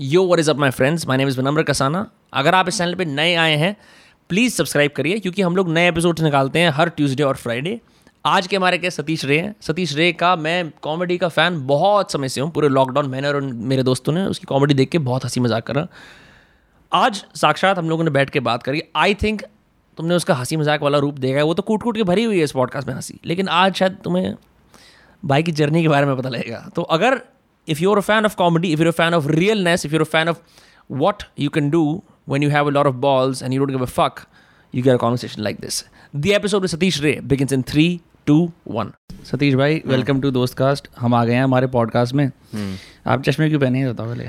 Yo what is up my friends, my name is Vinamra Kasana. अगर आप इस चैनल पे नए आए हैं प्लीज़ सब्सक्राइब करिए, क्योंकि हम लोग नए एपिसोड्स निकालते हैं हर ट्यूसडे और फ्राइडे। आज के हमारे के सतीश रे हैं। सतीश रे का मैं कॉमेडी का फ़ैन बहुत समय से हूँ। पूरे लॉकडाउन मैंने और मेरे दोस्तों ने उसकी कॉमेडी देख के बहुत हंसी मजाक करा। आज साक्षात हम लोगों ने बैठ के बात करी। आई थिंक तुमने उसका हंसी मजाक वाला रूप देखा है, वो तो कूट कूट के भरी हुई है इस पॉडकास्ट में हंसी, लेकिन आज शायद तुम्हें भाई की जर्नी के बारे में पता लगेगा। तो अगर if you're a fan of comedy, if you're a fan of realness, if you're a fan of what you can do when you have a lot of balls and you don't give a fuck, you get a conversation like this. The episode with Satish Ray begins in 3, 2, 1. Satish bhai, welcome to Dostcast. हम आ गए हैं हमारे podcast में। आप चश्मे क्यों पहने हैं बताओ पहले।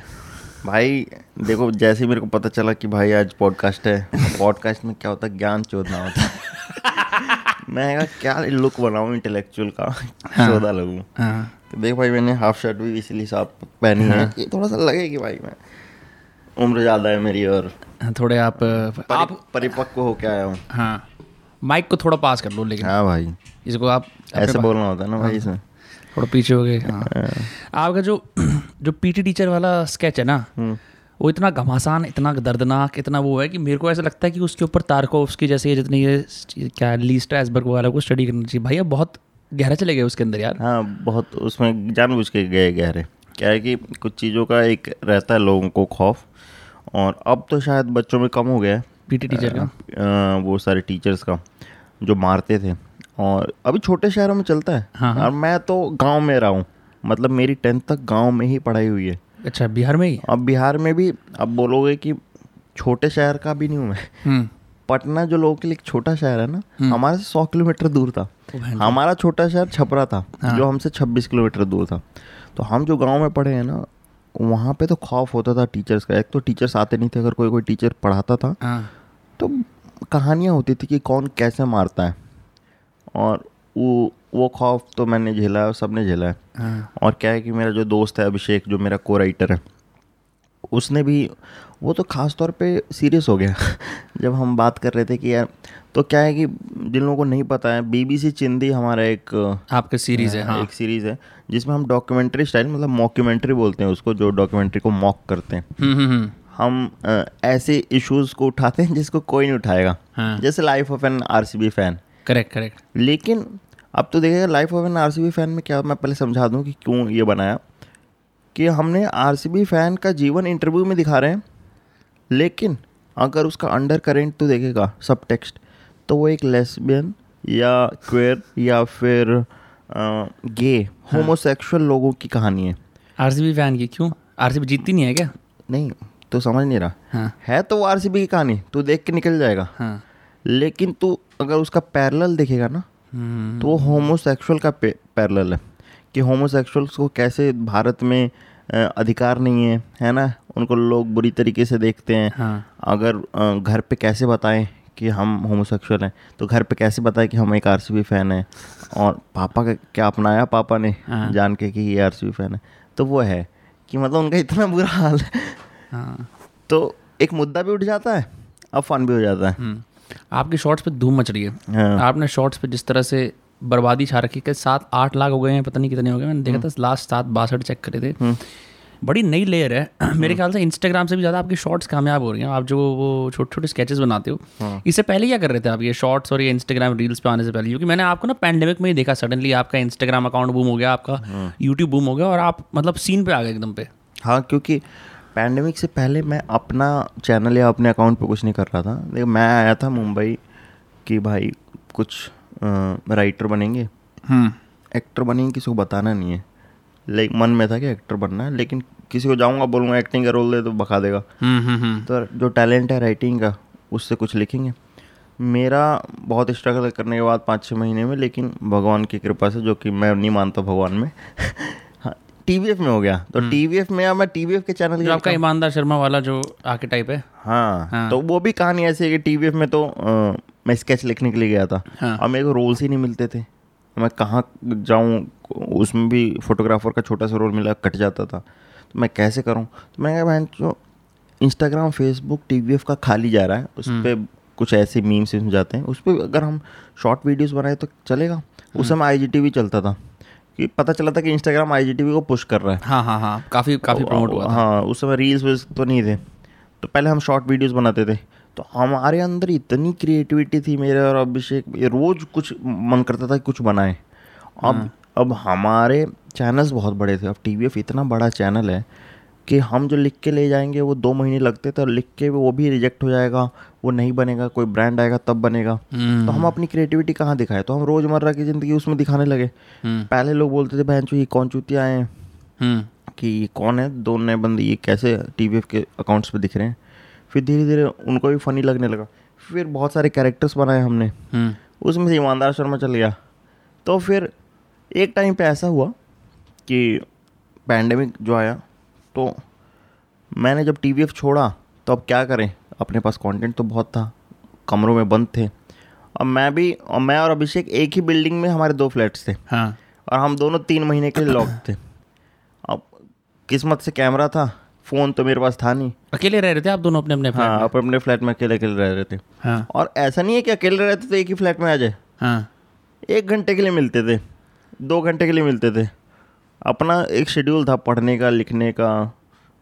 भाई देखो, जैसे मेरे को पता चला कि भाई आज podcast है, podcast में क्या होता है, ज्ञान चोदना होता है। मैं क्या लुक बनाऊँ इंटेलेक्चुअल का, चौदह लगूँ। तो देख भाई मैंने हाफ शर्ट भी इसलिए साफ पहनी है, ये थोड़ा सा लगे कि भाई मैं उम्र ज़्यादा है मेरी और थोड़े आप परिपक्व हो के आया हूँ। हाँ, माइक को थोड़ा पास कर लो लेकिन। हाँ भाई, इसको आप ऐसे बोलना होता है ना भाई, इसमें थोड़ा पीछे हो गए। आपका जो जो पीटी टीचर वाला स्केच है ना, वो इतना घमासान, इतना दर्दनाक, इतना वो है कि मेरे को ऐसा लगता है कि उसके ऊपर तारकोव्स्की जैसे जितनी ये क्या ली स्ट्रैसबर्ग वाला को स्टडी करना चाहिए। भैया बहुत गहरा चले गए उसके अंदर यार। हाँ बहुत, उसमें जानबूझ के गए गहरे। क्या है कि कुछ चीज़ों का एक रहता है लोगों को खौफ, और अब तो शायद बच्चों में कम हो गया है पीटी टीचर का, वो सारे टीचर्स का जो मारते थे, और अभी छोटे शहरों में चलता है। और मैं तो गाँव में रहा हूँ, मतलब मेरी 10th तक गाँव में ही पढ़ाई हुई है। अच्छा, बिहार में ही? अब बिहार में भी अब बोलोगे कि छोटे शहर का भी नहीं हूँ मैं। पटना जो लोगों के लिए एक छोटा शहर है ना, हमारे से 100 किलोमीटर दूर था। हमारा छोटा शहर छपरा था जो हमसे 26 किलोमीटर दूर था। तो हम जो गांव में पढ़े हैं ना, वहाँ पे तो खौफ होता था टीचर्स का। एक तो टीचर्स आते नहीं थे, अगर कोई कोई टीचर पढ़ाता था तो कहानियाँ होती थी कि कौन कैसे मारता है, और वो खौफ तो मैंने झेला है और सब ने झेला है। और क्या है कि मेरा जो दोस्त है अभिषेक, जो मेरा को राइटर है, उसने भी वो तो ख़ास तौर पे सीरियस हो गया जब हम बात कर रहे थे कि यार। तो क्या है कि जिन लोगों को नहीं पता है, बीबीसी हिंदी हमारा एक आपका सीरीज़ है। हाँ, एक सीरीज़ है जिसमें हम डॉक्यूमेंट्री स्टाइल, मतलब मॉक्यूमेंट्री बोलते हैं उसको, जो डॉक्यूमेंट्री को मॉक करते हैं। हम ऐसे इशूज़ को उठाते हैं जिसको कोई नहीं उठाएगा, जैसे life of an RCB fan. Correct correct. लेकिन अब तो देखिएगा life of an RCB fan में क्या, मैं पहले समझा दूं कि क्यों ये बनाया कि हमने आरसीबी फैन का जीवन इंटरव्यू में दिखा रहे हैं, लेकिन अगर उसका अंडर करेंट तो देखेगा सब टेक्स्ट, तो वो एक लेस्बियन या क्वेर या फिर गे होमोसेक्सुअल लोगों की कहानी है। आरसीबी फैन की क्यों? आरसीबी जीतती नहीं है क्या? नहीं तो समझ नहीं रहा। हाँ। है तो आरसीबी की कहानी, तो देख के निकल जाएगा। हाँ। लेकिन तू अगर उसका पैरेलल देखेगा ना, तो वो होमोसेक्सुअल का पैरेलल है कि होमोसेक्सुअल्स को कैसे भारत में अधिकार नहीं है, है ना, उनको लोग बुरी तरीके से देखते हैं। हाँ। अगर घर पे कैसे बताएं कि हम होमोसेक्सुअल हैं, तो घर पे कैसे बताएं कि हम एक आरसीबी फैन हैं, और पापा का क्या अपनाया पापा ने। हाँ। जान के कि ये आरसीबी फैन है, तो वो है कि मतलब उनका इतना बुरा हाल है। हाँ। तो एक मुद्दा भी उठ जाता है और फन भी हो जाता है। आपके शॉर्ट्स पे धूम मच रही है। हाँ। आपने शॉर्ट्स पे जिस तरह से बर्बादी छा रखी है, 7-8 लाख हो गए हैं, पता नहीं कितने हो गए, मैंने देखा था लास्ट 762 चेक करे थे। बड़ी नई लेयर है मेरे ख्याल से। इंस्टाग्राम से भी ज़्यादा आपकी शॉर्ट्स कामयाब हो रही हैं। आप जो वो छोटे छोटे स्केचेस बनाते हो। हाँ। इससे पहले क्या कर रहे थे आप, ये शॉर्ट्स और ये इंस्टाग्राम रील्स पे आने से पहले? क्योंकि मैंने आपको ना पैंडेमिक में ही देखा, सडनली आपका इंस्टाग्राम अकाउंट बूम हो गया, आपका यूट्यूब बूम हो गया, और आप मतलब सीन पे आ गए एकदम पे। हाँ, क्योंकि पैंडेमिक से पहले मैं अपना चैनल या अपने अकाउंट पे कुछ नहीं कर रहा था। देखो मैं आया था मुंबई कि भाई कुछ राइटर बनेंगे, एक्टर बनेंगे, किसी को बताना नहीं है। लाइक मन में था कि एक्टर बनना है, लेकिन किसी को जाऊंगा बोलूँगा एक्टिंग का रोल दे, तो बका देगा। तो जो टैलेंट है राइटिंग का, उससे कुछ लिखेंगे। मेरा बहुत स्ट्रगल करने के बाद 5-6 महीने में, लेकिन भगवान की कृपा से, जो कि मैं नहीं मानता भगवान में, TVF में हो गया। तो TVF में मैं TVF के चैनल जो आपका ईमानदार शर्मा वाला जो आके टाइप है। हाँ, हाँ। तो वो भी कहानी ऐसी है कि TVF में तो मैं स्केच लिखने के लिए गया था। हाँ। और मेरे को रोल्स ही नहीं मिलते थे, मैं कहाँ जाऊँ। उसमें भी फोटोग्राफर का छोटा सा रोल मिला, कट जाता था, तो मैं कैसे करूँ। तो मैंने कहा भाई जो इंस्टाग्राम फेसबुक TVF का खाली जा रहा है, उस पर कुछ ऐसे मीम्स जाते हैं, उस पर अगर हम शॉर्ट वीडियोज़ बनाए तो चलेगा। उस समय IGTV चलता था, कि पता चला था कि इंस्टाग्राम IGTV को पुश कर रहा है। हाँ हाँ हाँ, काफ़ी काफ़ी प्रमोट हुआ था। हाँ, उस समय रील्स तो नहीं थे, तो पहले हम शॉर्ट वीडियोस बनाते थे। तो हमारे अंदर इतनी क्रिएटिविटी थी, मेरे और अभिषेक, रोज़ कुछ मन करता था कुछ बनाएं। अब हमारे चैनल्स बहुत बड़े थे। अब TVF इतना बड़ा चैनल है कि हम जो लिख के ले जाएंगे वो 2 महीने लगते थे, और लिख के वो भी रिजेक्ट हो जाएगा, वो नहीं बनेगा, कोई ब्रांड आएगा तब बनेगा। तो हम अपनी क्रिएटिविटी कहाँ दिखाए, तो हम रोज़मर्रा की ज़िंदगी उसमें दिखाने लगे। पहले लोग बोलते थे बहन चो ये कौन चूतिया आए हैं, कि ये कौन है, दो नए बंदे, ये कैसे TVF के अकाउंट्स पे दिख रहे हैं। फिर धीरे धीरे उनको भी फ़नी लगने लगा। फिर बहुत सारे कैरेक्टर्स बनाए हमने, उसमें से ईमानदार शर्मा चल गया। तो फिर एक टाइम पे ऐसा हुआ कि पैंडेमिक जो आया, तो मैंने जब TVF छोड़ा तो अब क्या करें, अपने पास कंटेंट तो बहुत था, कमरों में बंद थे। अब मैं और अभिषेक एक ही बिल्डिंग में, हमारे 2 फ्लैट्स थे। हाँ। और हम दोनों 3 महीने के लिए लॉक थे। अब किस्मत से कैमरा था, फ़ोन तो मेरे पास था नहीं, अकेले रह रहे थे आप दोनों अपने अपने फ्लैट। हाँ, अपने फ्लैट में अकेले अकेले रह रहे थे। हाँ। और ऐसा नहीं है कि अकेले रहते तो एक ही फ्लैट में आ जाए। हाँ। 1 घंटे के लिए मिलते थे, 2 घंटे के लिए मिलते थे। अपना एक शेड्यूल था पढ़ने का, लिखने का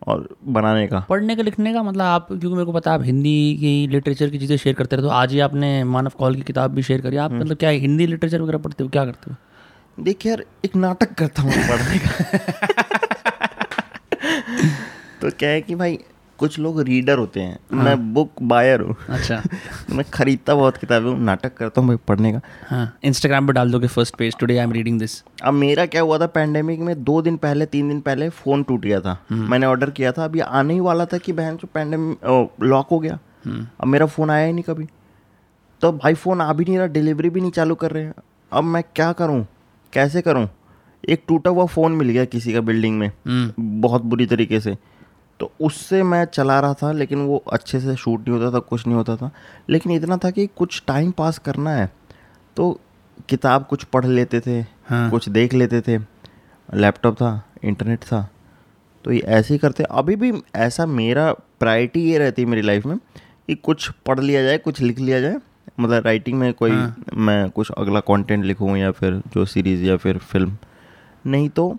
और बनाने का। पढ़ने का, लिखने का मतलब आप, क्योंकि मेरे को पता आप हिंदी की लिटरेचर की चीज़ें शेयर करते रहे, तो आज ही आपने मानव कौल की किताब भी शेयर करी। आप मतलब क्या हिंदी लिटरेचर वगैरह पढ़ते हो, क्या करते हो? देखिए यार, एक नाटक करता हूँ पढ़ने का। तो क्या है कि भाई कुछ लोग रीडर होते हैं। हाँ। मैं बुक बायर हूँ। अच्छा। मैं खरीदता बहुत किताबें हूँ, नाटक करता हूँ भाई पढ़ने का। हाँ। इंस्टाग्राम पे डाल दोगे first page, today I am reading this. अब मेरा क्या हुआ था, पैंडेमिक में 2 दिन पहले 3 दिन पहले फ़ोन टूट गया था। मैंने ऑर्डर किया था, अभी आने ही वाला था कि बहन जो पैंडेमिक लॉक हो गया। अब मेरा फ़ोन आया ही नहीं कभी, तो भाई फ़ोन आ भी नहीं रहा, डिलीवरी भी नहीं चालू कर रहे हैं। अब मैं क्या करूँ, कैसे करूँ? एक टूटा हुआ फ़ोन मिल गया किसी का बिल्डिंग में, बहुत बुरी तरीके से। तो उससे मैं चला रहा था, लेकिन वो अच्छे से शूट नहीं होता था, कुछ नहीं होता था। लेकिन इतना था कि कुछ टाइम पास करना है, तो किताब कुछ पढ़ लेते थे। हाँ। कुछ देख लेते थे, लैपटॉप था, इंटरनेट था, तो ये ऐसे ही करते। अभी भी ऐसा मेरा प्रायोरिटी ये रहती है मेरी लाइफ में कि कुछ पढ़ लिया जाए, कुछ लिख लिया जाए, मतलब राइटिंग में कोई। हाँ। मैं कुछ अगला कॉन्टेंट लिखूँ, या फिर जो सीरीज़ या फिर फिल्म, नहीं तो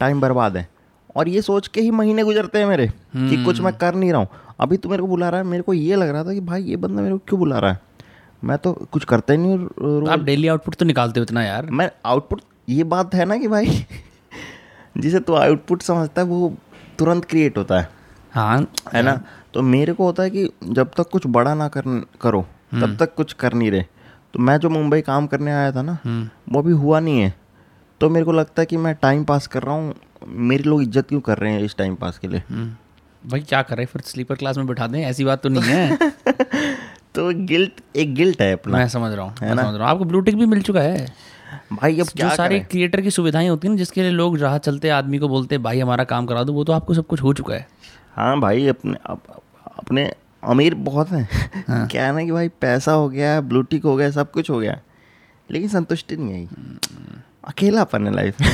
टाइम बर्बाद है। और ये सोच के ही महीने गुजरते हैं मेरे कि कुछ मैं कर नहीं रहा हूँ। अभी तो मेरे को बुला रहा है, मेरे को ये लग रहा था कि भाई ये बंदा मेरे को क्यों बुला रहा है, मैं तो कुछ करता ही नहीं। तो आप डेली आउटपुट तो निकालते हो इतना यार। मैं आउटपुट, ये बात है ना कि भाई जिसे तो आउटपुट समझता है वो तुरंत क्रिएट होता है। हाँ, है ना। तो मेरे को होता है कि जब तक कुछ बड़ा ना करो तब तक कुछ कर नहीं रहे। तो मैं जो मुंबई काम करने आया था ना, वो भी हुआ नहीं है। तो मेरे को लगता है कि मैं टाइम पास कर रहा हूँ, मेरे लोग इज्जत क्यों कर रहे हैं इस टाइम पास के लिए। भाई क्या कर रहे हैं, फिर स्लीपर क्लास में बिठा दें, ऐसी बात तो नहीं है। तो गिल्ट है अपना, मैं समझ रहा हूँ। आपको ब्लू टिक भी मिल चुका है भाई। अब जो सारी क्रिएटर की सुविधाएं होती हैं ना, जिसके लिए लोग राह चलते आदमी को बोलते हैं भाई हमारा काम करा दो, वो तो आपको सब कुछ हो चुका है। हाँ भाई, अपने अमीर बहुत हैं। क्या है ना कि भाई पैसा हो गया, ब्लू टिक हो गया, सब कुछ हो गया, लेकिन संतुष्टि नहीं आई, अकेलापन है लाइफ में।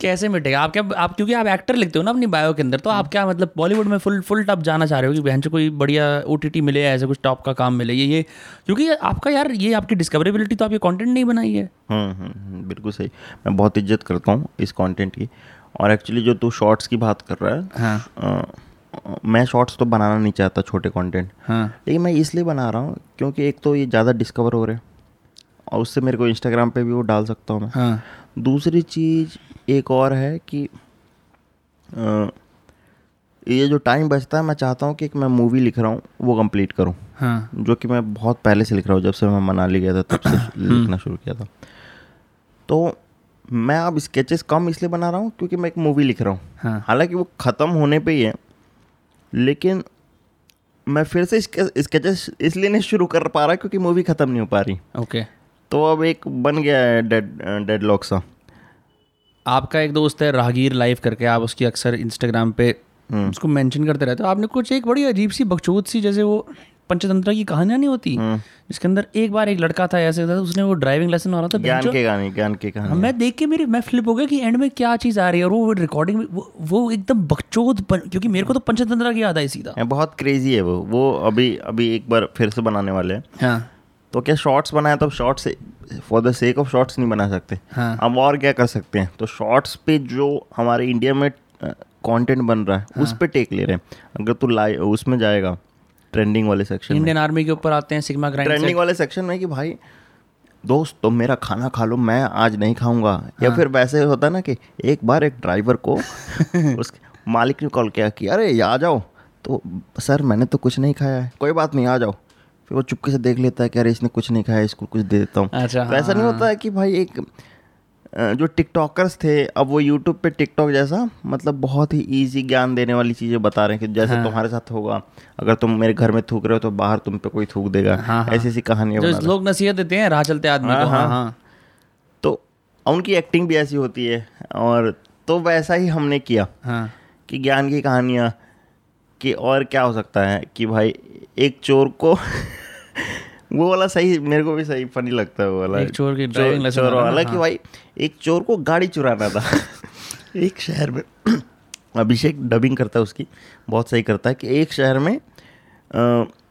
कैसे मिटेगा आप? क्या आप, क्योंकि आप एक्टर लिखते हो ना अपनी बायो के अंदर, तो आप क्या मतलब बॉलीवुड में फुल टॉप जाना चाह रहे हो कि बहन से कोई बढ़िया OTT मिले, ऐसे कुछ टॉप का काम मिले, ये क्योंकि आपका यार ये आपकी डिस्कवरेबिलिटी तो आपके कंटेंट नहीं बनाई है। बिल्कुल सही, मैं बहुत इज्जत करता हूँ इस कंटेंट की। और एक्चुअली जो तू शॉर्ट्स की बात कर रहा है। हाँ। मैं शॉर्ट्स तो बनाना नहीं चाहता, छोटे कॉन्टेंट। हाँ। लेकिन मैं इसलिए बना रहा हूँ क्योंकि एक तो ये ज़्यादा डिस्कवर हो रहे हैं, और उससे मेरे को इंस्टाग्राम पे भी वो डाल सकता हूँ मैं। हाँ। दूसरी चीज़ एक और है कि ये जो टाइम बचता है, मैं चाहता हूँ कि एक मैं मूवी लिख रहा हूँ वो कंप्लीट करूँ। हाँ। जो कि मैं बहुत पहले से लिख रहा हूँ, जब से मैं मनाली गया था तब से लिखना शुरू किया था। तो मैं अब स्केचेस कम इसलिए बना रहा हूँ क्योंकि मैं एक मूवी लिख रहा हूँ। हाँ। हालांकि वो ख़त्म होने पे ही है, लेकिन मैं फिर से स्केचेस इसलिए नहीं शुरू कर पा रहा क्योंकि मूवी ख़त्म नहीं हो पा रही। ओके। तो अब एक बन गया है डेडलॉक सा। आपका एक दोस्त है राहगीर लाइव करके, आप उसकी अक्सर इंस्टाग्राम पे उसको मेंशन करते रहते हो। आपने कुछ एक बड़ी अजीब सी बकचोद सी, जैसे वो पंचतंत्र की कहानियाँ नहीं होती, जिसके अंदर एक बार एक लड़का था ऐसे, उसने वो ड्राइविंग लाइसेंस वाला था, ज्ञान के कहानी। मैं देख के मैं फ्लिप हो गया कि एंड में क्या चीज़ आ रही है, और वो रिकॉर्डिंग वो एकदम बकचोद, क्योंकि मेरे को तो पंचतंत्र की याद आई सीधा। बहुत क्रेजी है वो अभी एक बार फिर से बनाने वाले हैं। हाँ। तो क्या शॉर्ट्स बनाए तो अब shorts for the sake of shorts नहीं बना सकते, हम और क्या कर सकते हैं, तो शॉर्ट्स पे जो हमारे इंडिया में कंटेंट बन रहा है उस पे टेक ले रहे हैं। अगर तू लाइव उसमें जाएगा ट्रेंडिंग वाले सेक्शन, इंडियन आर्मी के ऊपर आते हैं सिग्मा ग्राइंड ट्रेंडिंग वाले सेक्शन में कि भाई दोस्त तो मेरा खाना खा लो, मैं आज नहीं खाऊंगा। या फिर वैसे होता ना कि एक बार एक ड्राइवर को उसके मालिक ने कॉल किया कि अरे आ जाओ, तो सर मैंने तो कुछ नहीं खाया है। कोई बात नहीं आ जाओ, फिर वो चुपके से देख लेता है कि अरे इसने कुछ नहीं खाया, इसको कुछ दे देता हूँ। अच्छा, तो ऐसा नहीं होता है कि भाई एक जो टिकटॉकर्स थे अब वो यूट्यूब पे टिकटॉक जैसा मतलब बहुत ही इजी ज्ञान देने वाली चीज़ें बता रहे हैं कि जैसे तुम्हारे साथ होगा, अगर तुम मेरे घर में थूक रहे हो तो बाहर तुम पे कोई थूक देगा, ऐसी ऐसी कहानियाँ जो लोग नसीहत देते हैं राह चलते आदमी को। हाँ, तो उनकी एक्टिंग भी ऐसी होती है, और तो वैसा ही हमने किया कि ज्ञान की कहानियाँ कि और क्या हो सकता है कि भाई एक चोर को वो वाला सही मेरे को भी सही फनी लगता है वो वाला एक चोर की ड्राइविंग चोर वाला कि भाई एक चोर को गाड़ी चुराना था एक शहर में अभिषेक डबिंग करता है उसकी, बहुत सही करता है कि एक शहर में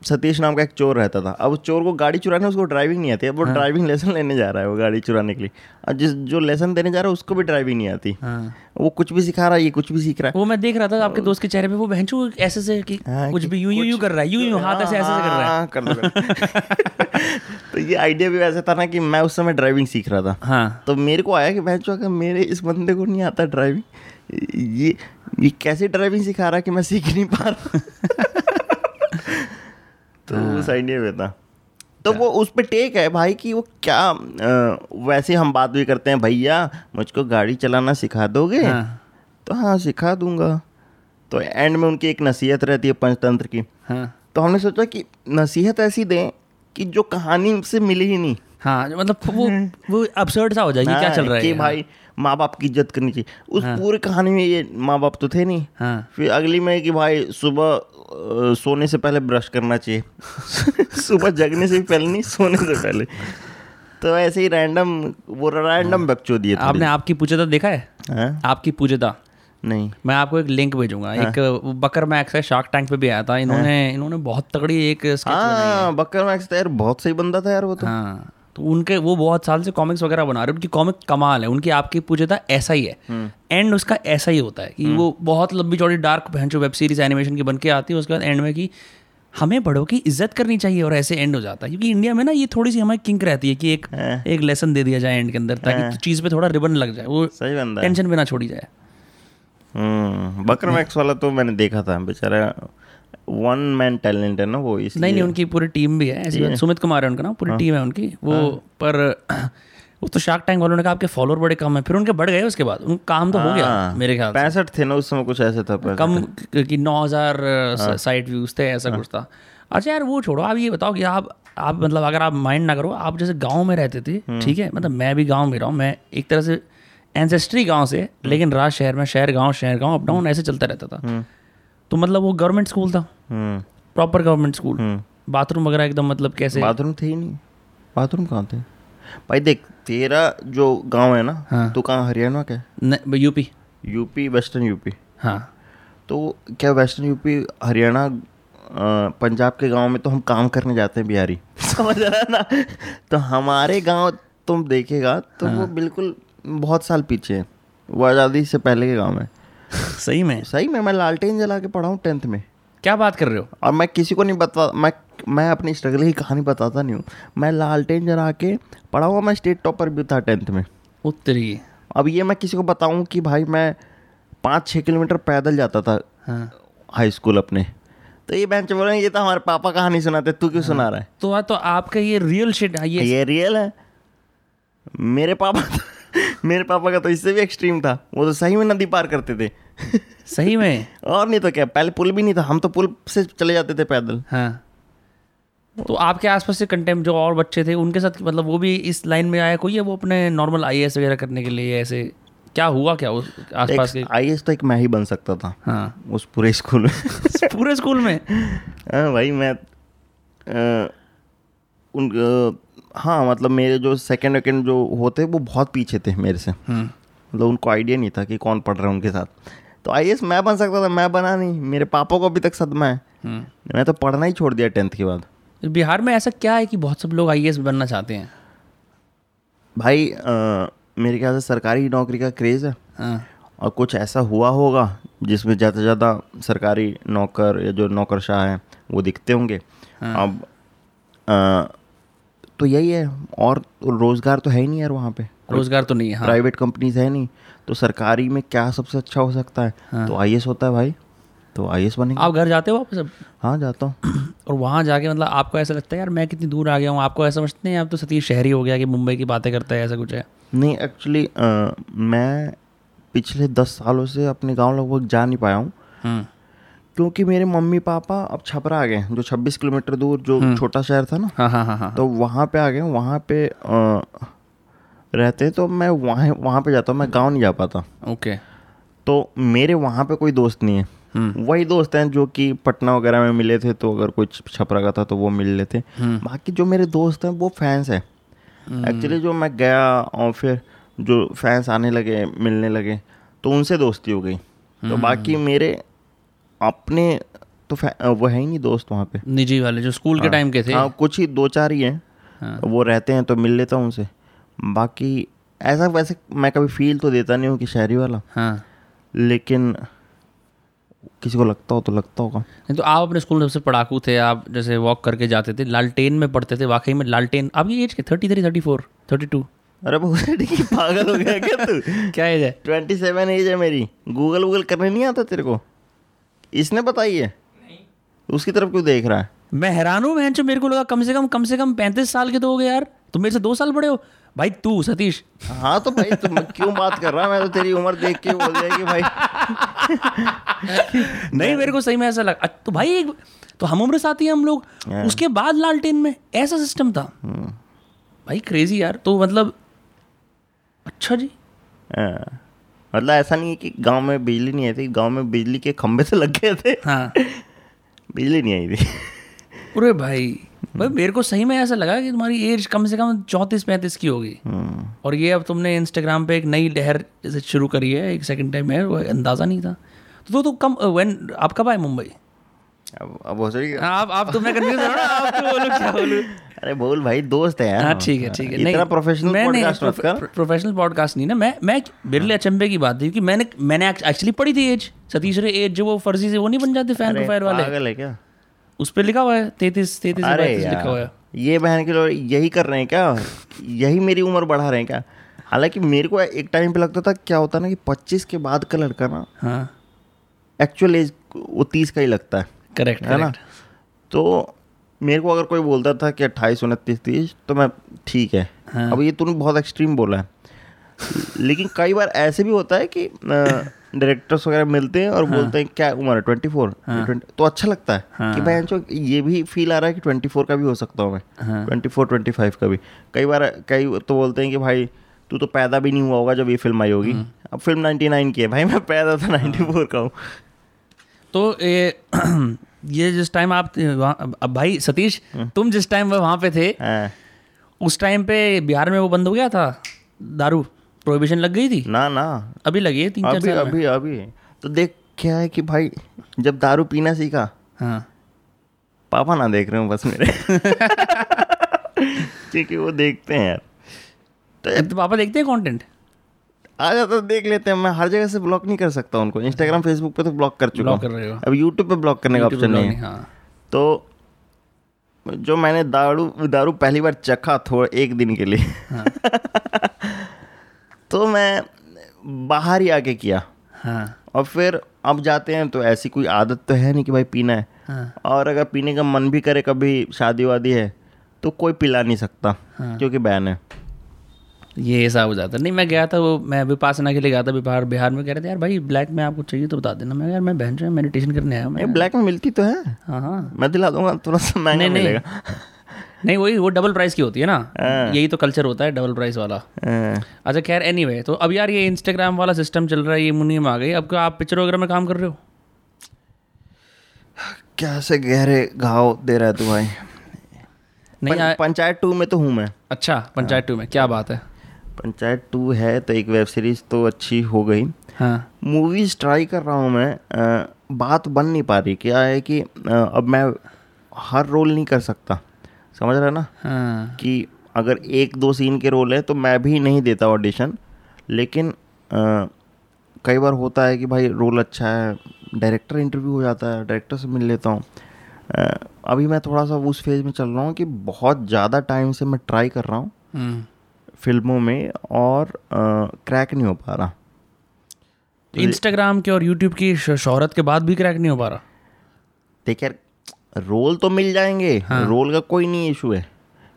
सतीश नाम का एक चोर रहता था। अब चोर को गाड़ी चुराने, उसको ड्राइविंग नहीं आती, अब वो ड्राइविंग लेसन लेने जा रहा है वो गाड़ी चुराने के लिए, और जिस जो लेसन देने जा रहा है उसको भी ड्राइविंग नहीं आती। वो कुछ भी सिखा रहा है, ये कुछ भी सीख रहा है। वो मैं देख रहा था आपके दोस्त के चेहरे पे, वो बहनचो ऐसे से कि कुछ भी यू कर रहा है, यू हाथ ऐसे ऐसे कर रहा है। तो ये आइडिया भी वैसे था ना कि मैं उस समय ड्राइविंग सीख रहा था, तो मेरे को आया कि बहनचो अगर मेरे इस बंदे को नहीं आता ड्राइविंग, ये कैसे ड्राइविंग सिखा रहा है कि मैं सीख नहीं पा रहा। तो उस आइडिया में था, तो वो उस पर टेक है भाई कि वो क्या वैसे हम बात भी करते हैं, भैया मुझको गाड़ी चलाना सिखा दोगे? तो हाँ सिखा दूंगा। तो एंड में उनकी एक नसीहत रहती है पंचतंत्र की। तो हमने सोचा कि नसीहत ऐसी दें कि जो कहानी से मिली ही नहीं। मतलब वो अब्सर्ड सा हो जाएगी, क्या चल रहा है कि भाई माँ बाप की इज्जत करनी चाहिए उस पूरी कहानी में। ये माँ बाप तो थे नहीं। फिर अगली में कि भाई सुबह सोने से पहले ब्रश करना चाहिए, सुबह जगने से पहले नहीं, सोने से पहले। तो ऐसे ही रैंडम बकचो दिए। आपने आपकी पूजता देखा है? आपकी पूजता नहीं, मैं आपको एक लिंक भेजूंगा। एक बकर मैक्स है, शार्क टैंक पे भी आया था, इन्होंने बहुत तगड़ी एक स्केच बनाई है। बकर मैक्स तो यार बहुत सही बंदा था यार वो तो। तो उनके वो बहुत साल से कॉमिक्स वगैरह बना रहे हैं, उनकी कॉमिक कमाल है। उनकी आपकी पूजता ऐसा ही है, एंड उसका ऐसा ही होता है कि वो बहुत लंबी चौड़ी डार्क भैंचो वेब सीरीज एनिमेशन की बन के आती है, उसके बाद एंड में कि हमें बड़ों की इज्जत करनी चाहिए, और ऐसे एंड हो जाता है। क्योंकि इंडिया में ना ये थोड़ी सी हमारी किंक रहती है कि एक लेसन दे दिया जाए एंड के अंदर, ताकि चीज़ पे थोड़ा रिबन लग जाए, वो टेंशन पे ना छोड़ी जाए। बकर मैक्स वाला तो मैंने देखा था, बेचारा वन मैन टैलेंट है ना वो। नहीं नहीं, उनकी पूरी टीम भी है ऐसी, सुमित कुमार है उनका नाम, पूरी टीम है उनकी वो। पर वो तो शार्क टैंक वालों ने कहा आपके फॉलोअर बड़े कम है, फिर उनके बढ़ गए उसके बाद, उनका काम तो हो गया मेरे ख्याल 65 थे ना उस समय, कुछ ऐसे था कम कि 9,000 साइट व्यूज थे, ऐसा कुछ था। अच्छा यार वो छोड़ो, आप ये बताओ कि आप मतलब अगर आप माइंड ना करो, आप जैसे गाँव में रहते थे, ठीक है, मतलब मैं भी गाँव में रहा हूँ, मैं एक तरह से एंसेस्ट्री गाँव से, लेकिन राज शहर में, शहर गाँव अप डाउन ऐसे चलता रहता था। तो मतलब वो गवर्नमेंट स्कूल था, प्रॉपर गवर्नमेंट स्कूल, बाथरूम वगैरह एकदम, मतलब कैसे बाथरूम थे ही नहीं। बाथरूम कहाँ थे भाई? देख तेरा जो गांव है ना, तो कहाँ हरियाणा का है? UP western UP. हाँ, तो क्या वेस्टर्न यूपी हरियाणा पंजाब के गांव में तो हम काम करने जाते हैं बिहारी, समझ रहा ना? तो हमारे गांव तुम देखेगा तो वो बिल्कुल बहुत साल पीछे है, वो आज़ादी से पहले के गाँव है। सही में मैं लालटेन जला के पढ़ा हूँ 10th में। क्या बात कर रहे हो? और मैं किसी को नहीं बता, मैं अपनी स्ट्रगल की कहानी बताता नहीं हूँ, मैं लालटेन जला के पढ़ा हुआ, मैं स्टेट टॉपर भी था 10th में उत्तरी। अब ये मैं किसी को बताऊँ कि भाई मैं 5-6 किलोमीटर पैदल जाता था हाई स्कूल अपने, तो ये बेंच बोल रहे हैं ये तो हमारे पापा कहानी सुनाते, तू क्यों सुना रहा है? तो आपका ये रियल शिट है? ये रियल है। मेरे पापा का तो इससे भी एक्सट्रीम था, वो तो सही में नदी पार करते थे। सही में? और नहीं तो क्या, पहले पुल भी नहीं था, हम तो पुल से चले जाते थे पैदल। हाँ, तो आपके आसपास से कंटेम्प जो और बच्चे थे उनके साथ मतलब वो भी इस लाइन में आया कोई है? वो अपने नॉर्मल IAS वगैरह करने के लिए ऐसे क्या हुआ क्या उस आसपास के? IAS तो एक मैं ही बन सकता था। हाँ, उस पूरे स्कूल में। पूरे स्कूल में? हाँ भाई, मैं हाँ मतलब मेरे जो सेकंड जो होते वो बहुत पीछे थे मेरे से, मतलब उनको आइडिया नहीं था कि कौन पढ़ रहा है उनके साथ। तो IAS मैं बन सकता था, मैं बना नहीं। मेरे पापा को अभी तक सदमा है, मैं तो पढ़ना ही छोड़ दिया 10th के बाद। बिहार में ऐसा क्या है कि बहुत सब लोग आईएएस बनना चाहते हैं? भाई मेरे ख्याल से सरकारी नौकरी का क्रेज़ है और कुछ ऐसा हुआ होगा जिसमें ज़्यादा से ज़्यादा सरकारी नौकर या जो नौकरशाह हैं वो दिखते होंगे। अब तो यही है, और रोज़गार तो है ही नहीं यार वहाँ पे, रोज़गार तो नहीं है, प्राइवेट कंपनीज है नहीं, तो सरकारी में क्या सबसे अच्छा हो सकता है? तो आईएएस होता है भाई, तो आईएएस बनेंगे। आप घर जाते हो वापस अब? हाँ जाता हूँ। और वहाँ जाके मतलब आपको ऐसा लगता है यार मैं कितनी दूर आ गया हूँ? आपको ऐसा समझते हैं आप तो सतीश शहरी हो गया कि मुंबई की बातें करता है, ऐसा कुछ है? नहीं एक्चुअली मैं पिछले 10 सालों से अपने गांव लगभग जा नहीं पाया हूँ क्योंकि मेरे मम्मी पापा अब छपरा आ गए, जो 26 किलोमीटर दूर जो छोटा शहर था ना, हाँ हाँ हाँ, तो वहाँ पे आ गए, वहाँ पे रहते, तो मैं वहाँ पे जाता हूँ, मैं गांव नहीं जा पाता। ओके, तो मेरे वहाँ पे कोई दोस्त नहीं है, वही दोस्त हैं जो कि पटना वगैरह में मिले थे, तो अगर कोई छपरा का था तो वो मिल लेते। बाकी जो मेरे दोस्त हैं वो फैंस हैं एक्चुअली, जो मैं गया और फिर जो फैंस आने लगे मिलने लगे तो उनसे दोस्ती हो गई, तो बाकी मेरे अपने तो वो है ही नहीं दोस्त वहाँ पे, निजी वाले जो स्कूल के टाइम के थे। हाँ कुछ ही 2-4 ही हैं, वो रहते हैं तो मिल लेता हूँ उनसे, बाकी ऐसा वैसे मैं कभी फील तो देता नहीं हूँ कि शहरी वाला, लेकिन किसी को लगता हो तो लगता होगा। नहीं तो आप अपने स्कूल में सबसे पढ़ाकू थे, आप जैसे वॉक करके जाते थे, लालटेन में पढ़ते थे, वाकई में लालटेन। आपकी एज के 33, 34, 32? अरे पागल हो गया क्या तू? क्या एज है? 27 एज है मेरी। गूगल वूगल करने नहीं आता तेरे को? इसने बताई है, उसकी तरफ क्यों देख रहा है? मैं हैरान हूँ, मैं मेरे को लगा कम से कम 35 साल के तो हो गए यार, तुम मेरे से 2 साल बड़े हो भाई तू सतीश। हाँ तो भाई तुम क्यों बात कर रहा है, मैं तो तेरी उम्र देख के बोल रहा है कि भाई नहीं मेरे को सही में ऐसा लगा तो भाई एक तो हम उम्र साथी हैं हम लोग, उसके बाद लालटेन में ऐसा सिस्टम था भाई, क्रेजी यार। तो मतलब अच्छा जी, मतलब ऐसा नहीं है कि गांव में बिजली नहीं आई थी, गांव में बिजली के खंभे से लग गए थे। हाँ बिजली नहीं आई थी। अरे भाई मेरे को सही में ऐसा लगा कि तुम्हारी एज कम से कम 34-35 की होगी, और ये अब तुमने इंस्टाग्राम पे एक नई लहर जैसे शुरू करी है, एक सेकंड टाइम है, वो अंदाज़ा नहीं था। तो कम व्हेन आप कब आए मुंबई? अब हो सही आप तो मैं कंफ्यूज हो रहा हूं, आप तो बोलो। अरे बोल भाई, दोस्त है यार। हाँ ठीक है इतना प्रोफेशनल पॉडकास्ट नहीं ना। मैं मेरे लिए अचंभे की बात थी कि मैंने एक्चुअली पढ़ी थी एज, सतीश रे एज जो वो फर्जी से वो नहीं बन जाते फैन प्रोफाइल वाले, पागल है क्या? उस पे लिखा हुआ है 33 लिखा हुआ है। ये बहन के लोग यही कर रहे हैं क्या? यही मेरी उम्र बढ़ा रहे हैं क्या? हालांकि मेरे को एक टाइम पे लगता था, क्या होता ना कि 25 के बाद का लड़का ना, हाँ एक्चुअल एज वो 30 का ही लगता है, करेक्ट है ना? तो मेरे को अगर कोई बोलता था कि 28, 29, 30 तो मैं ठीक है। अब ये तूने बहुत एक्सट्रीम बोला है। लेकिन कई बार ऐसे भी होता है कि डायरेक्टर्स वगैरह मिलते हैं और बोलते हैं क्या उम्र है, 24, तो अच्छा लगता है कि भाई ये भी फील आ रहा है कि 24 का भी हो सकता हूँ मैं, 24, 25 का भी। कई तो बोलते हैं कि भाई तू तो पैदा भी नहीं हुआ होगा जब ये फिल्म आई होगी। अब फिल्म 99 की है, भाई मैं पैदा था 94 का हूँ। तो ये जिस टाइम आप अब भाई सतीश, तुम जिस टाइम वहाँ पे थे उस टाइम पे बिहार में वो बंद हो गया था, दारू प्रोहिबिशन लग गई थी ना? अभी लगी है 3-4 साल अभी। तो देख क्या है कि भाई जब दारू पीना सीखा, हाँ पापा ना देख रहे हो बस मेरे, क्योंकि वो देखते हैं यार। तो पापा देखते हैं कंटेंट आ जाता तो देख लेते हैं। मैं हर जगह से ब्लॉक नहीं कर सकता उनको, इंस्टाग्राम फेसबुक पे तो ब्लॉक कर चुका हूँ, अब यूट्यूब पे ब्लॉक करने का ऑप्शन नहीं है। हाँ। तो जो मैंने दारू पहली बार चखा थोड़ा एक दिन के लिए, हाँ। तो मैं बाहर ही आके किया, हाँ। और फिर अब जाते हैं तो ऐसी कोई आदत तो है नहीं कि भाई पीना है, हाँ। और अगर पीने का मन भी करे कभी शादी वादी है तो कोई पिला नहीं सकता, हाँ। क्योंकि बैन है, ये ऐसा हो जाता। नहीं मैं गया था, वो मैं विपासना के लिए गया था बिहार में, कह रहे थे यार भाई ब्लैक में आपको चाहिए तो बता देना। मैं यार मैं बहन जो है मेडिटेशन करने आया हूँ, मैं ब्लैक में मिलती तो है, हाँ हाँ मैं दिला दूंगा, थोड़ा सा महंगा मिलेगा। नहीं वही वो डबल प्राइस की होती है ना, यही तो कल्चर होता है डबल प्राइस वाला। अच्छा खैर एनीवे, तो अब यार ये इंस्टाग्राम वाला सिस्टम चल रहा है, ये मुनीम आ गई। अब आप पिक्चर वगैरह में काम कर रहे हो? कैसे गहरे घाव दे रहा है तू भाई। नहीं पंचायत 2 में तो हूँ मैं। अच्छा पंचायत 2 में, क्या बात है। पंचायत 2 है तो एक वेब सीरीज़ तो अच्छी हो गई, हाँ। मूवीज़ ट्राई कर रहा हूँ मैं, बात बन नहीं पा रही। क्या है कि अब मैं हर रोल नहीं कर सकता, समझ रहा है ना हाँ। कि अगर एक दो सीन के रोल है तो मैं भी नहीं देता ऑडिशन, लेकिन कई बार होता है कि भाई रोल अच्छा है, डायरेक्टर इंटरव्यू हो जाता है, डायरेक्टर से मिल लेता हूँ। अभी मैं थोड़ा सा उस फेज में चल रहा हूँ कि बहुत ज़्यादा टाइम से मैं ट्राई कर रहा हूँ फिल्मों में और क्रैक नहीं हो पा रहा। इंस्टाग्राम के और यूट्यूब की शोहरत के बाद भी क्रैक नहीं हो पा रहा? देखिए रोल तो मिल जाएंगे हाँ। रोल का कोई नहीं इशू है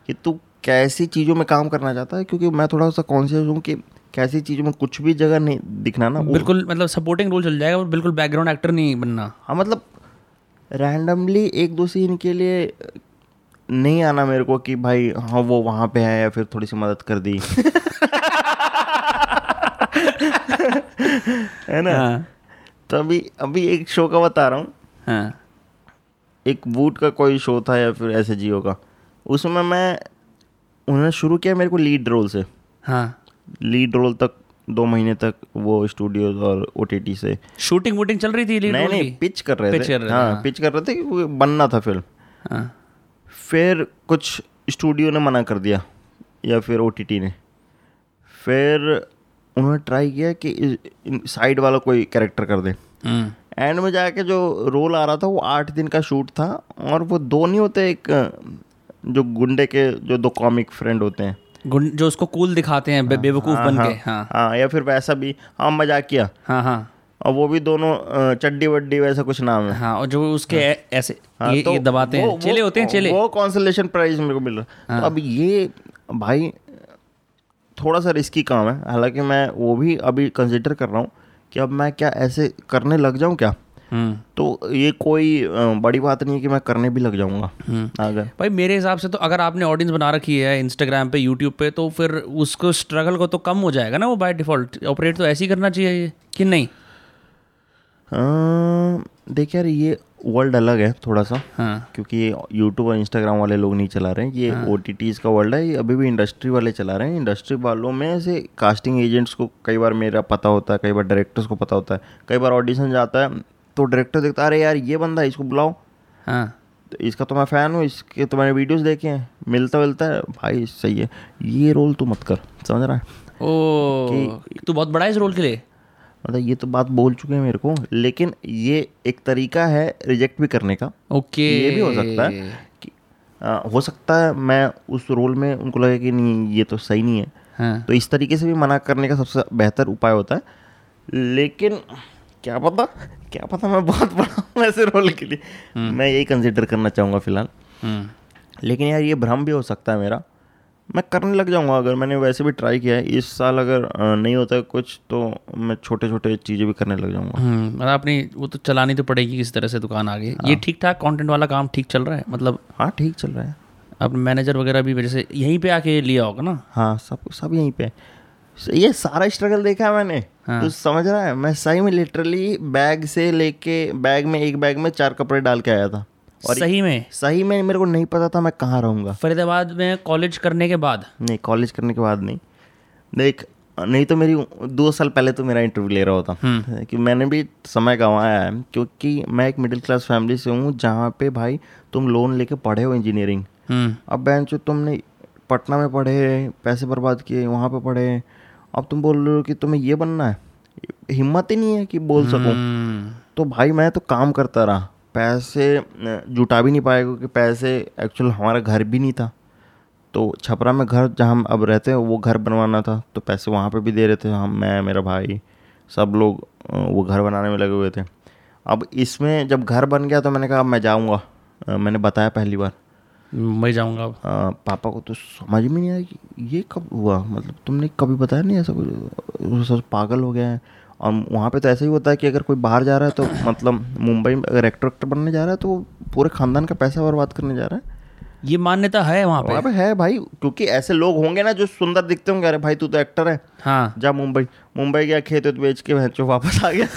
कि तू कैसी चीज़ों में काम करना चाहता है, क्योंकि मैं थोड़ा सा कॉन्शियस हूँ कि कैसी चीज़ों में कुछ भी जगह नहीं दिखना ना, बिल्कुल मतलब सपोर्टिंग रोल चल जाएगा और बिल्कुल बैकग्राउंड एक्टर नहीं बनना। हाँ मतलब रैंडमली एक दो सीन के लिए नहीं आना मेरे को कि भाई हाँ वो वहाँ पे है या फिर थोड़ी सी मदद कर दी है ना हाँ। तो अभी एक शो का बता रहा हूँ हाँ। एक वूट का कोई शो था या फिर ऐसे जियो का, उसमें मैं उन्होंने शुरू किया मेरे को लीड रोल से हाँ। लीड रोल तक 2 महीने तक वो स्टूडियोज और ओटीटी से शूटिंग वूटिंग चल रही थी। लीड नहीं, रोल नहीं पिच कर रहे पिच थे रहे हाँ, पिच कर रहे थे कि बनना था फिल्म हाँ। फिर कुछ स्टूडियो ने मना कर दिया या फिर ओटीटी ने, फिर उन्होंने ट्राई किया कि साइड वाला कोई कैरेक्टर कर दे। एंड में जाके जो रोल आ रहा था वो 8 दिन का शूट था और वो 2 नहीं होते, एक जो गुंडे के जो 2 कॉमिक फ्रेंड होते हैं जो उसको कूल दिखाते हैं बेवकूफ़ बन के हाँ हाँ या फिर वैसा भी हाँ मजाकिया हाँ हाँ, और वो भी दोनों चड्डी वड्डी वैसा कुछ नाम है हाँ, और जो उसके हाँ, ऐसे हाँ, ये, तो ये दबाते हैं चेले होते हैं चेले, वो कॉन्सोलेशन प्राइज मेरे को मिल रहा हाँ। तो अब ये भाई थोड़ा सा रिस्की काम है, हालांकि मैं वो भी अभी कंसिडर कर रहा हूँ कि अब मैं क्या ऐसे करने लग जाऊँ क्या, तो ये कोई बड़ी बात नहीं है कि मैं करने भी लग जाऊंगा अगर भाई मेरे हिसाब से। तो अगर आपने ऑडियंस बना रखी है इंस्टाग्राम पे यूट्यूब पे तो फिर उसको स्ट्रगल को तो कम हो जाएगा ना, वो बाय डिफ़ॉल्ट ऑपरेट तो ऐसे ही करना चाहिए कि नहीं? देखिए यार ये वर्ल्ड अलग है थोड़ा सा हाँ। क्योंकि ये यूट्यूब और इंस्टाग्राम वाले लोग नहीं चला रहे हैं, ये ओटीटीज़ का वर्ल्ड है, ये अभी भी इंडस्ट्री वाले चला रहे हैं। इंडस्ट्री वालों में से कास्टिंग एजेंट्स को कई बार मेरा पता होता है, कई बार डायरेक्टर्स को पता होता है, कई बार ऑडिशन जाता है तो डायरेक्टर देखता है अरे यार ये बंदा इसको बुलाओ हाँ। तो इसका तो मैं फ़ैन हूँ, इसके तो मैंने वीडियोस देखे हैं, मिलता मिलता है भाई सही है ये रोल तो मत कर, समझ रहा है ओ तू बहुत बड़ा है इस रोल के लिए, मतलब ये तो बात बोल चुके हैं मेरे को। लेकिन ये एक तरीका है रिजेक्ट भी करने का ओके, ये भी हो सकता है कि हो सकता है मैं उस रोल में उनको लगे कि नहीं ये तो सही नहीं है हाँ। तो इस तरीके से भी मना करने का सबसे बेहतर उपाय होता है, लेकिन क्या पता मैं बहुत बड़ा हूँ ऐसे रोल के लिए, मैं यही कंसिडर करना चाहूँगा फिलहाल। लेकिन यार ये भ्रम भी हो सकता है मेरा, मैं करने लग जाऊँगा अगर मैंने वैसे भी ट्राई किया है। इस साल अगर नहीं होता कुछ तो मैं छोटे छोटे चीज़ें भी करने लग जाऊँगा, मतलब अपनी वो तो चलानी तो पड़ेगी किसी तरह से दुकान आगे हाँ। ये ठीक ठाक कंटेंट वाला काम ठीक चल रहा है मतलब? हाँ ठीक चल रहा है, अपने मैनेजर वगैरह भी वैसे यहीं पे आके लिया होगा ना? हाँ सब यहीं पे, ये सारा स्ट्रगल देखा है मैंने हाँ। तो समझ रहा है मैं सही में लिटरली बैग से लेके एक बैग में 4 कपड़े डाल के आया था, और सही में मेरे को नहीं पता था मैं कहाँ रहूँगा। फरीदाबाद में कॉलेज करने के बाद नहीं देख, नहीं तो मेरी 2 साल पहले तो मेरा इंटरव्यू ले रहा होता कि मैंने भी समय गंवाया है, क्योंकि मैं एक मिडिल क्लास फैमिली से हूँ जहाँ पे भाई तुम लोन लेके पढ़े हो इंजीनियरिंग, अब बेंच तुमने पटना में पढ़े, पैसे बर्बाद किए, वहाँ पे पढ़े, अब तुम बोल रहे हो कि तुम्हें ये बनना है, हिम्मत ही नहीं है कि बोल सकूं। तो भाई मैं तो काम करता रहा, पैसे जुटा भी नहीं पाया क्योंकि पैसे एक्चुअल हमारा घर भी नहीं था, तो छपरा में घर जहाँ हम अब रहते हैं वो घर बनवाना था, तो पैसे वहाँ पे भी दे रहे थे हम, मैं मेरा भाई सब लोग वो घर बनाने में लगे हुए थे। अब इसमें जब घर बन गया तो मैंने कहा अब मैं जाऊँगा, मैंने बताया पहली बार मैं जाऊँगा। अब पापा को तो समझ में नहीं आया कि ये कब हुआ, मतलब तुमने कभी बताया नहीं ऐसा कुछ, सब पागल हो गया है। और वहाँ पे तो ऐसा ही होता है कि अगर कोई बाहर जा रहा है तो मतलब मुंबई में अगर एक्टर बनने जा रहा है तो पूरे ख़ानदान का पैसा बर्बाद करने जा रहा है, ये मान्यता है वहाँ पे है भाई। क्योंकि ऐसे लोग होंगे ना जो सुंदर दिखते होंगे, अरे भाई तू तो एक्टर है हाँ, जा मुंबई गया, खेत बेच के भैंचो वापस आ गया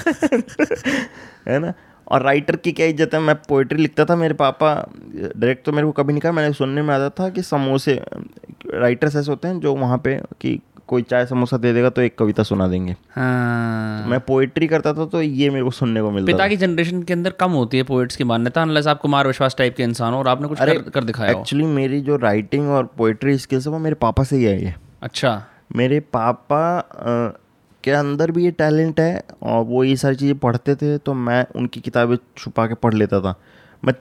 है ना। और राइटर की क्या इज्जत है, मैं पोइट्री लिखता था, मेरे पापा डायरेक्ट तो मेरे को कभी नहीं कहा, मैंने सुनने में आता था कि समोसे राइटर्स ऐसे होते हैं जो वहाँ पे कि कोई चाय समोसा दे देगा तो एक कविता सुना देंगे। हाँ। तो मैं पोएट्री करता था तो ये मेरे को सुनने को मिलता। पिता की जनरेशन के अंदर कम होती है पोएट्स की मान्यता, अनलेस आप कुमार विश्वास टाइप के इंसान हो और आपने कुछ कर दिखाया। एक्चुअली मेरी जो राइटिंग और पोएट्री स्किल्स है वो मेरे पापा से ही आई है। अच्छा। मेरे पापा के अंदर भी ये टैलेंट है और वो ये सारी चीज़ें पढ़ते थे तो मैं उनकी किताबें छुपा के पढ़ लेता था। मैं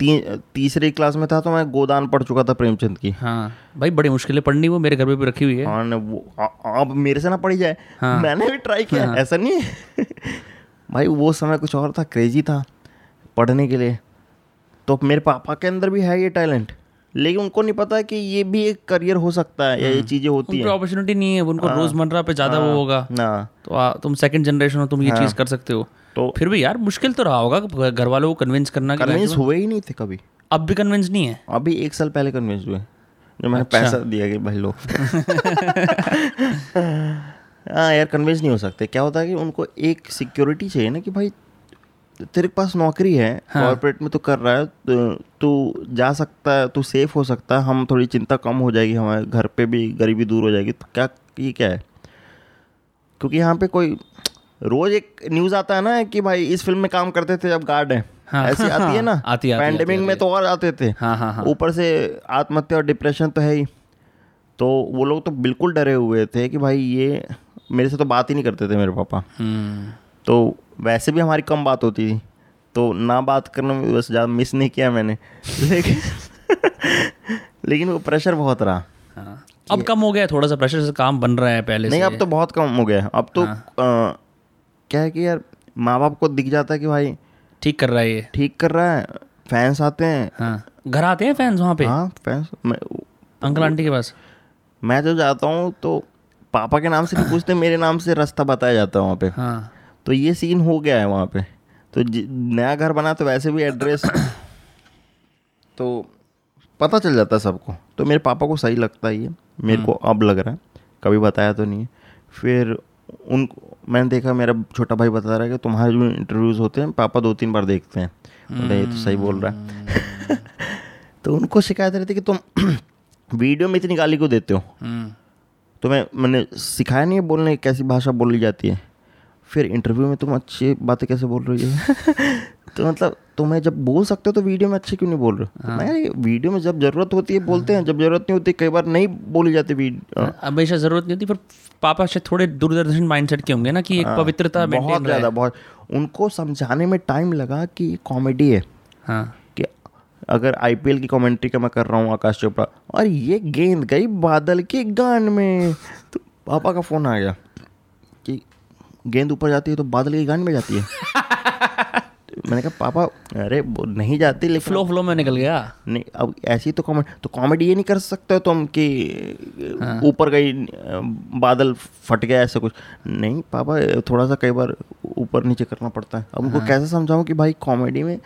तीसरी क्लास में था तो मैं गोदान पढ़ चुका था प्रेमचंद की। हाँ भाई बड़ी मुश्किलें पढ़नी, वो मेरे घर पे रखी हुई है। हाँ वो अब मेरे से ना पढ़ी जाए। हाँ। मैंने भी ट्राई किया। हाँ। ऐसा नहीं है। भाई वो समय कुछ और था, क्रेजी था पढ़ने के लिए। तो मेरे पापा के अंदर भी है ये टैलेंट लेकिन उनको नहीं पता कि ये भी एक करियर हो सकता है या ये चीज़ें होती हैं। अपॉर्चुनिटी नहीं है उनको, रोजमर्रा पे ज़्यादा वो होगा ना। तो तुम सेकंड जनरेशन हो, तुम ये चीज़ कर सकते हो। तो फिर भी यार मुश्किल तो रहा होगा घर वालों को कन्विंस करना। कन्विंस हुए ही नहीं थे कभी। अब भी कन्विंस नहीं है? अभी एक साल पहले कन्विंस हुए जो मैंने पैसा दिया कि भाई लो। हाँ यार कन्विंस नहीं हो सकते। क्या होता है कि उनको एक सिक्योरिटी चाहिए ना कि भाई तेरे पास नौकरी है। हाँ। कॉर्पोरेट में तो कर रहा है, तू जा सकता है, तू सेफ हो सकता है, हम थोड़ी चिंता कम हो जाएगी, हमारे घर पे भी गरीबी दूर हो जाएगी। तो क्या ये क्या है? क्योंकि यहाँ पे कोई रोज़ एक न्यूज़ आता है ना कि भाई इस फिल्म में काम करते थे अब गार्ड है। हाँ, ऐसी आती है ना। आती है। पैंडेमिक में तो और आते थे। ऊपर से आत्महत्या और डिप्रेशन तो है ही। तो वो लोग तो बिल्कुल डरे हुए थे कि भाई ये मेरे से तो बात ही नहीं करते थे मेरे पापा। तो वैसे भी हमारी कम बात होती थी तो ना बात करने में बस ज़्यादा मिस नहीं किया मैंने। लेकिन वो प्रेशर बहुत रहा। हाँ। अब कम हो गया थोड़ा सा, प्रेशर से काम बन रहा है पहले नहीं से। अब तो बहुत कम हो गया अब तो। हाँ। क्या है कि यार माँ बाप को दिख जाता है कि भाई ठीक कर रहा है, ये ठीक कर रहा है। फैंस आते हैं। हाँ। घर आते हैं फैंस वहाँ पे। हाँ फैंस अंकल आंटी के पास मैं जो जाता हूँ तो पापा के नाम से नहीं पूछते, मेरे नाम से रास्ता बताया जाता है वहाँ पे। हाँ। तो ये सीन हो गया है वहाँ पे। तो नया घर बना तो वैसे भी एड्रेस तो पता चल जाता है सबको। तो मेरे पापा को सही लगता है ये, मेरे को अब लग रहा है, कभी बताया तो नहीं है। फिर उनको मैंने देखा, मेरा छोटा भाई बता रहा है कि तुम्हारे जो इंटरव्यूज़ होते हैं पापा 2-3 बार देखते हैं, मतलब ये तो सही बोल रहा है। तो उनको शिकायत रहती है कि तुम वीडियो में इतनी गाली क्यों देते हो, तुम्हें मैंने सिखाया नहीं है बोलने कैसी भाषा बोली जाती है, फिर इंटरव्यू में तुम अच्छी बातें कैसे बोल रही हो। तो मतलब तुम्हें जब बोल सकते हो तो वीडियो में अच्छे क्यों नहीं बोल रहे हो। मैं वीडियो में जब ज़रूरत होती है बोलते हैं, जब ज़रूरत नहीं होती कई बार नहीं बोली जाती वीडियो। हमेशा ज़रूरत नहीं होती। पर पापा से थोड़े दूरदर्शन माइंडसेट के होंगे ना कि एक पवित्रता बहुत ज़्यादा बहुत। उनको समझाने में टाइम लगा कि कॉमेडी है। हाँ। कि अगर IPL की कॉमेंट्री का मैं कर रहा हूँ आकाश चोपड़ा और ये गेंद गई बादल के गान में, तो पापा का फ़ोन आ गया कि गेंद ऊपर जाती है तो बादल के गान में जाती है। मैंने कहा पापा अरे नहीं जाती, लेकिन फ्लो में निकल गया नहीं। अब ऐसी तो कॉमेडी ये नहीं कर सकते तुम कि ऊपर गई बादल फट गया ऐसा कुछ नहीं पापा, थोड़ा सा कई बार ऊपर नीचे करना पड़ता है। अब उनको कैसे समझाऊं कि भाई कॉमेडी में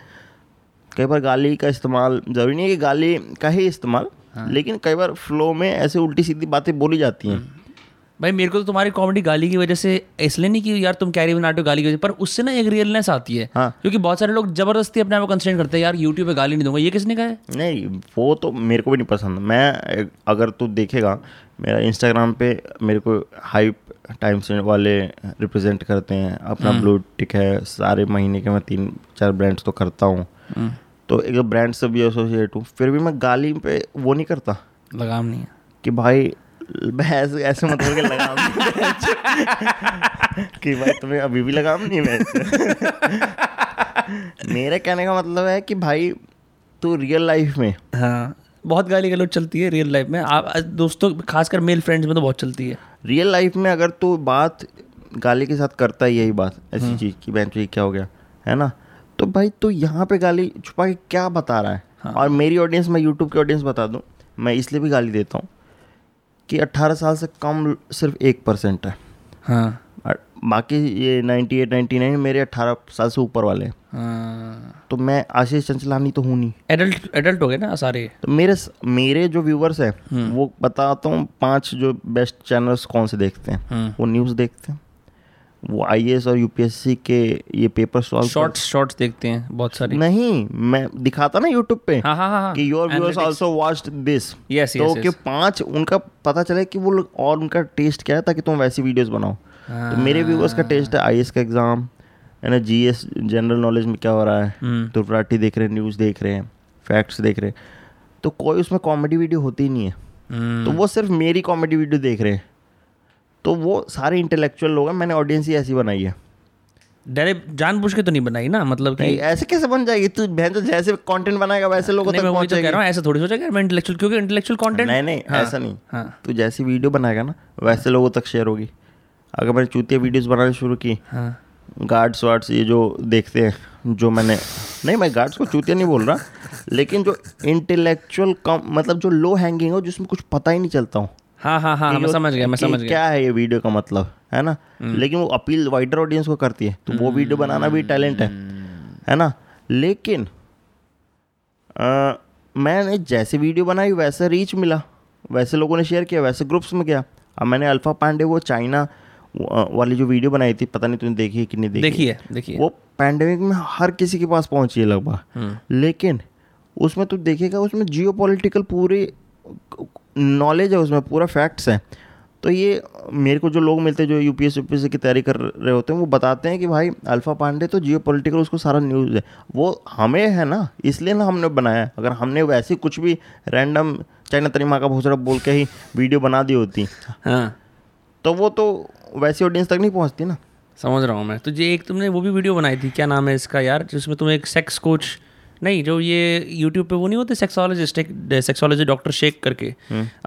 कई बार गाली का इस्तेमाल ज़रूरी नहीं है कि गाली का ही इस्तेमाल, लेकिन कई बार फ्लो में ऐसे उल्टी सीधी बातें बोली जाती हैं। भाई मेरे को तो तुम्हारी कॉमेडी गाली की वजह से इसलिए नहीं कि यार तुम कैरी बनाते हो गाली की वजह, पर उससे ना एक रियलनेस आती है। हाँ। क्योंकि बहुत सारे लोग जबरदस्ती अपने आप को कंस्ट्रेंट करते हैं यार यूट्यूब पे गाली नहीं दूंगा, ये किसने कहा है? नहीं वो तो मेरे को भी नहीं पसंद। मैं अगर तू देखेगा मेरा इंस्टाग्राम पे मेरे को हाइप टाइम्स वाले रिप्रेजेंट करते हैं, अपना ब्लू टिक है, सारे महीने के मैं 3-4 ब्रांड्स तो करता हूँ तो एक ब्रांड से भी एसोसिएट हूँ, फिर भी मैं गाली पे वो नहीं करता, लगाम नहीं कि भाई बहस ऐसे मत करके लगाम नहीं कि भाई तुम्हें अभी भी लगाम नहीं। मेरा कहने का मतलब है कि भाई तू रियल लाइफ में। हाँ बहुत गाली गलौज चलती है रियल लाइफ में, आप दोस्तों खासकर मेल फ्रेंड्स में तो बहुत चलती है। रियल लाइफ में अगर तू बात गाली के साथ करता है यही बात ऐसी चीज़ की बहन तुझे क्या हो गया है ना, तो भाई तू यहाँ पे गाली छुपा के क्या बता रहा है। हाँ। और मेरी ऑडियंस, मैं यूट्यूब की ऑडियंस बता दूँ, मैं इसलिए भी गाली देता हूँ कि 18 साल से कम सिर्फ 1% है। हाँ। बाकी ये 98-99 मेरे 18 साल से ऊपर वाले हैं। हाँ। तो मैं आशीष चंचलानी तो हूँ नहीं, एडल्ट हो गए ना सारे। तो मेरे जो व्यूवर्स हैं वो बताता हूँ 5 जो बेस्ट चैनल्स कौन से देखते हैं। वो न्यूज़ देखते हैं, वो आईएएस और यूपीएससी के ये पेपर सॉल्व शॉर्ट्स देखते हैं बहुत सारे। नहीं, मैं दिखाता ना यूट्यूब पे कि your viewers also watched this, तो कि 5 उनका पता चले कि वो लोग और उनका टेस्ट क्या है, ताकि तुम वैसी वीडियोस बनाओ। तो मेरे व्यूअर्स का टेस्ट है आईएएस का एग्जाम है ना, जीएस जनरल नॉलेज में क्या हो रहा है, तो पार्टी देख रहे हैं, न्यूज़ देख रहे हैं, फैक्ट्स देख रहे हैं, तो कोई उसमें कॉमेडी वीडियो होती ही नहीं है। तो वो सिर्फ मेरी कॉमेडी वीडियो देख रहे हैं, तो वो सारे इंटेलेक्चुअल लोग हैं। मैंने ऑडियंस ही ऐसी बनाई है, डायरेक्ट जानबूझ के तो नहीं बनाई ना, मतलब कि ऐसे कैसे बन जाएगी तू बहन, तो जैसे कंटेंट बनाएगा वैसे लोगों तक पहुंचेगा। मैं कह रहा हूं ऐसा थोड़ी सोचा कि मैं इंटेलेक्चुअल, क्योंकि इंटेलेक्चुअल कंटेंट नहीं हाँ, ऐसा नहीं हाँ, तू जैसी वीडियो बनाएगा ना वैसे लोगों तक शेयर होगी। अगर मैंने चूतिया वीडियोस बनानी शुरू की, गार्ड्स वार्ड्स ये जो देखते हैं, जो मैंने नहीं, मैं गार्ड्स को चूतिया नहीं बोल रहा, लेकिन जो इंटेलेक्चुअल मतलब जो लो हैंगिंग हो, जिसमें कुछ पता ही नहीं चलता हूं। हाँ हाँ हाँ, मैं समझ गया क्या है ये वीडियो का मतलब है ना, लेकिन वो अपील वाइडर ऑडियंस को करती है, तो वो वीडियो बनाना भी टैलेंट है ना। लेकिन मैंने जैसे वीडियो बनाई वैसे रीच मिला, वैसे लोगों ने शेयर किया, वैसे ग्रुप्स में गया। अब मैंने अल्फा पांडे वो चाइना वाली जो वीडियो बनाई थी, पता नहीं तुमने देखी है कि नहीं देखी है। वो पैंडेमिक में हर किसी के पास पहुंची है लगभग, लेकिन उसमें तुम देखिएगा उसमें जियोपॉलिटिकल पूरे नॉलेज है, उसमें पूरा फैक्ट्स है। तो ये मेरे को जो लोग मिलते हैं जो यूपीएससी यूपीएससी की तैयारी कर रहे होते हैं, वो बताते हैं कि भाई अल्फा पांडे तो जियोपॉलिटिकल उसको सारा न्यूज़ है, वो हमें है ना, इसलिए ना हमने बनाया। अगर हमने वैसे कुछ भी रैंडम चाइना तरी माँ का भोसड़ा बोल के ही वीडियो बना दी होती हाँ, तो वो तो वैसी ऑडियंस तक नहीं पहुँचती ना। समझ रहा हूँ मैं। तो ये एक तुमने वो भी वीडियो बनाई थी, क्या नाम है इसका यार, जिसमें तुम एक सेक्स कोच नहीं, जो ये यूट्यूब पे वो नहीं होते सेक्सोलॉजिस्ट डॉक्टर शेख करके,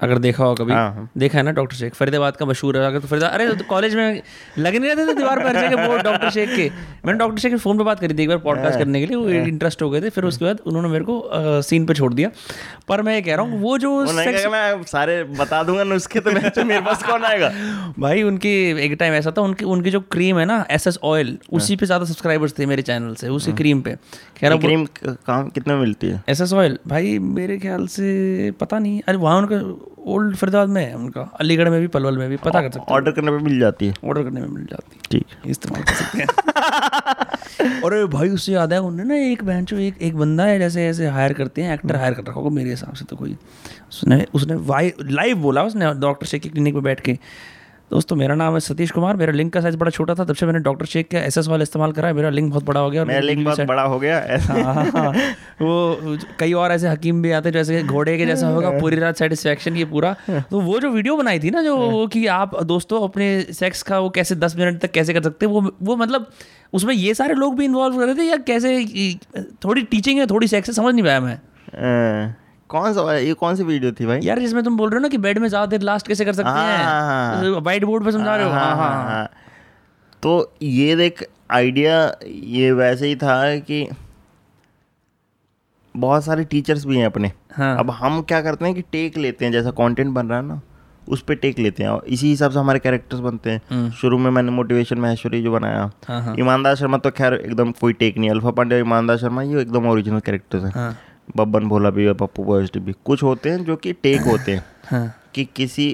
अगर देखा हो कभी देखा है ना, डॉक्टर शेख फरीदाबाद का मशहूर है। अगर तो फरीदाबाद अरे तो कॉलेज में लगे नहीं रहते थे दीवार पर जाके वो डॉक्टर शेख के, मैंने डॉक्टर शेख के फ़ोन पे बात करी थी एक बार पॉडकास्ट करने के लिए, वो इंटरेस्ट हो गए थे, फिर उसके बाद उन्होंने मेरे को सीन पे छोड़ दिया। पर मैं कह रहा हूँ वो जो मैं सारे बता दूंगा नुस्खे तो मेरे पास कौन आएगा भाई। उनकी एक टाइम ऐसा था, उनकी जो क्रीम है ना SS ऑयल, उसी पे ज़्यादा सब्सक्राइबर्स थे मेरे चैनल से, उसी क्रीम पे। कह रहा क्रीम काम कितने में मिलती है SS ऑयल भाई, मेरे ख्याल से पता नहीं। अरे वहाँ उनका ओल्ड फरीदाबाद में है, उनका अलीगढ़ में भी, पलवल में भी, पता कर सकते, ऑर्डर करने पे मिल जाती है, ठीक इस तरह कर सकते हैं। और भाई उससे याद है उन्होंने ना एक बेंचो एक बंदा है जैसे ऐसे हायर करते हैं, एक्टर हायर कर रखा होगा मेरे हिसाब से, तो कोई उसने लाइव बोला, उसने डॉक्टर शेख की क्लिनिक पर बैठ के, दोस्तों मेरा नाम है सतीश कुमार, मेरा लिंक का साइज बड़ा छोटा था, तब से मैंने डॉक्टर शेख का SS वाला इस्तेमाल करा है, मेरा लिंक बहुत बड़ा हो गया, और मेरा लिंक बहुत बड़ा हो गया ऐसा। हाँ, वो कई और ऐसे हकीम भी आते जैसे घोड़े के जैसा होगा, पूरी रात सेटिस्फैक्शन ये पूरा। तो वो जो वीडियो बनाई थी ना, जो कि आप दोस्तों अपने सेक्स का वो कैसे 10 मिनट तक कैसे कर सकते, वो मतलब उसमें ये सारे लोग भी इन्वॉल्व कर रहे थे, या कैसे थोड़ी टीचिंग है थोड़ी सेक्स है, समझ नहीं पाया मैं। कौन सी वीडियो थी भाई यार, जिसमें तुम बोल रहे हो ना कि बेड में ज़्यादा देर लास्ट कैसे कर सकते हैं, व्हाइट बोर्ड पे समझा रहे हो। हाँ, तो ये देख आइडिया ये वैसे ही था कि बहुत सारे टीचर्स भी हैं अपने। अब हम क्या करते हैं कि टेक लेते हैं, जैसा कंटेंट बन रहा है ना उस पे टेक लेते हैं, और इसी हिसाब से हमारे कैरेक्टर्स बनते हैं। शुरू में मैंने मोटिवेशन महेश्वरी जो बनाया, ईमानदार शर्मा तो खैर एकदम कोई टेक नहीं, अल्फा पांडे ईमानदार शर्मा ये एकदम ओरिजिनल कैरेक्टर्स हैं। बब्बन भोला भी है, पप्पू बॉयस्ट भी, कुछ होते हैं जो कि टेक होते हैं कि किसी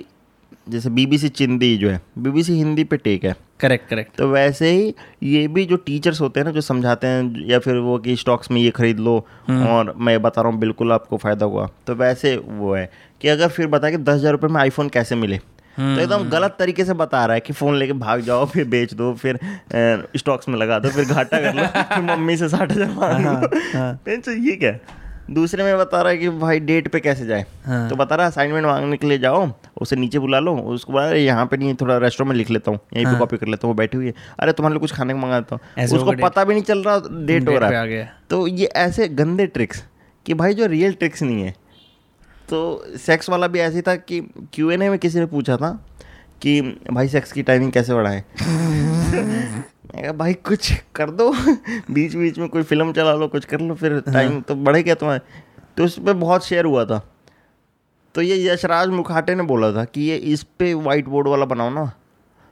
जैसे BBC चिंदी जो है BBC हिंदी पे टेक है। करेक्ट। तो वैसे ही ये भी जो टीचर्स होते हैं ना जो समझाते हैं, या फिर वो कि स्टॉक्स में ये खरीद लो और मैं बता रहा हूँ बिल्कुल आपको फ़ायदा हुआ, तो वैसे वो है कि अगर फिर बता कि 10,000 रुपये में iPhone कैसे मिले, तो एकदम गलत तरीके से बता रहा है कि फ़ोन लेके भाग जाओ, फिर बेच दो, फिर स्टॉक्स में लगा दो, फिर घाटा कर लो, फिर मम्मी से 60,000 मांग लो। ये क्या है। दूसरे में बता रहा है कि भाई डेट पे कैसे जाए, तो बता रहा है असाइनमेंट मांगने के लिए जाओ, उसे नीचे बुला लो, उसको बोला यहाँ पे नहीं, थोड़ा रेस्टोरेंट में लिख लेता हूँ, यहीं पे कॉपी कर लेता हूँ, वो बैठी हुई है, अरे तुम्हारे लिए कुछ खाने को मंगा देता हूँ, उसको पता भी नहीं चल रहा डेट हो रहा है। तो ये ऐसे गंदे ट्रिक्स कि भाई जो रियल ट्रिक्स नहीं है। तो सेक्स वाला भी ऐसे था कि Q&A में किसी ने पूछा था कि भाई सेक्स की टाइमिंग कैसे बढ़ाएं। भाई कुछ कर दो, बीच बीच में कोई फिल्म चला लो, कुछ कर लो, फिर टाइम तो बढ़ेगा तुम्हारे। तो उस पर बहुत शेयर हुआ था। तो ये यशराज मुखाटे ने बोला था कि ये इस पे व्हाइट बोर्ड वाला बनाओ ना,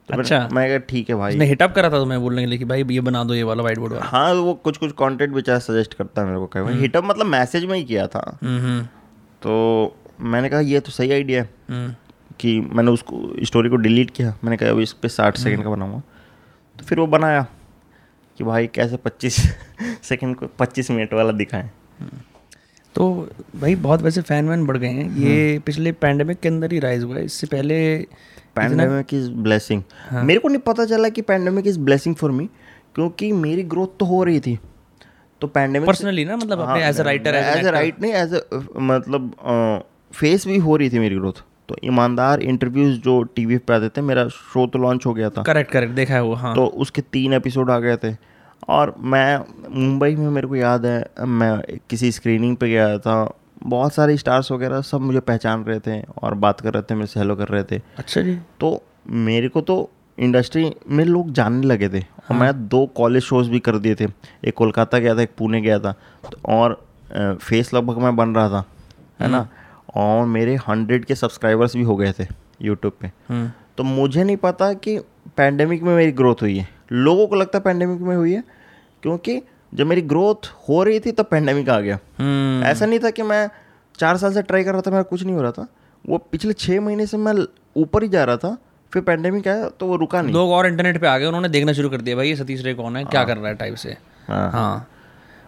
तो अच्छा मैं कहा ठीक है भाई। हिट अप करा था तो मैं बोलने के लिए कि भाई ये बना दो ये वाला व्हाइट बोर्ड वाला। हाँ वो कुछ कॉन्टेंट बेचारा सजेस्ट करता है मेरे को, कह भाई हिटअप मतलब मैसेज में ही किया था। तो मैंने कहा ये तो सही आइडिया है कि मैंने उसको स्टोरी को डिलीट किया, मैंने कहा अब इस पर 60 सेकेंड का बनाऊँगा। तो फिर वो बनाया कि भाई कैसे 25 सेकंड को 25 मिनट वाला दिखाएं। तो भाई बहुत वैसे फैन वैन बढ़ गए हैं, ये पिछले पैंडेमिक के अंदर ही राइज हुआ है, इससे पहले पैंडेमिक इज़ ब्लेसिंग। मेरे को नहीं पता चला कि pandemic is blessing for me, क्योंकि मेरी ग्रोथ तो हो रही थी। तो पैंडेमिक पर्सनली ना, मतलब अपने as a writer, as a right नहीं एज अ मतलब फेस भी हो रही थी मेरी ग्रोथ। तो ईमानदार इंटरव्यूज जो टीवीएफ पे आते थे, मेरा शो तो लॉन्च हो गया था, करेक्ट देखा है वो, हाँ। तो उसके 3 एपिसोड आ गए थे, और मैं मुंबई में, मेरे को याद है मैं किसी स्क्रीनिंग पे गया था, बहुत सारे स्टार्स वगैरह सब मुझे पहचान रहे थे और बात कर रहे थे, मेरे से हेलो कर रहे थे। अच्छा जी। तो मेरे को तो इंडस्ट्री में लोग जानने लगे थे, हाँ। और मैं 2 कॉलेज शोज भी कर दिए थे, एक कोलकाता गया था, एक पुणे गया था, और फेस लगभग मैं बन रहा था, है ना। और मेरे 100 के सब्सक्राइबर्स भी हो गए थे यूट्यूब पे। तो मुझे नहीं पता कि पैंडेमिक में मेरी ग्रोथ हुई है। लोगों को लगता है पैंडेमिक में हुई है, क्योंकि जब मेरी ग्रोथ हो रही थी तब पैंडेमिक आ गया। ऐसा नहीं था कि मैं 4 साल से ट्राई कर रहा था, मेरा कुछ नहीं हो रहा था। वो पिछले 6 महीने से मैं ऊपर ही जा रहा था, फिर पैंडेमिक आया तो वो रुका नहीं। लोग और इंटरनेट पे आ गए, उन्होंने देखना शुरू कर दिया, भाई ये सतीश रे कौन है, क्या कर रहा है टाइप से। हाँ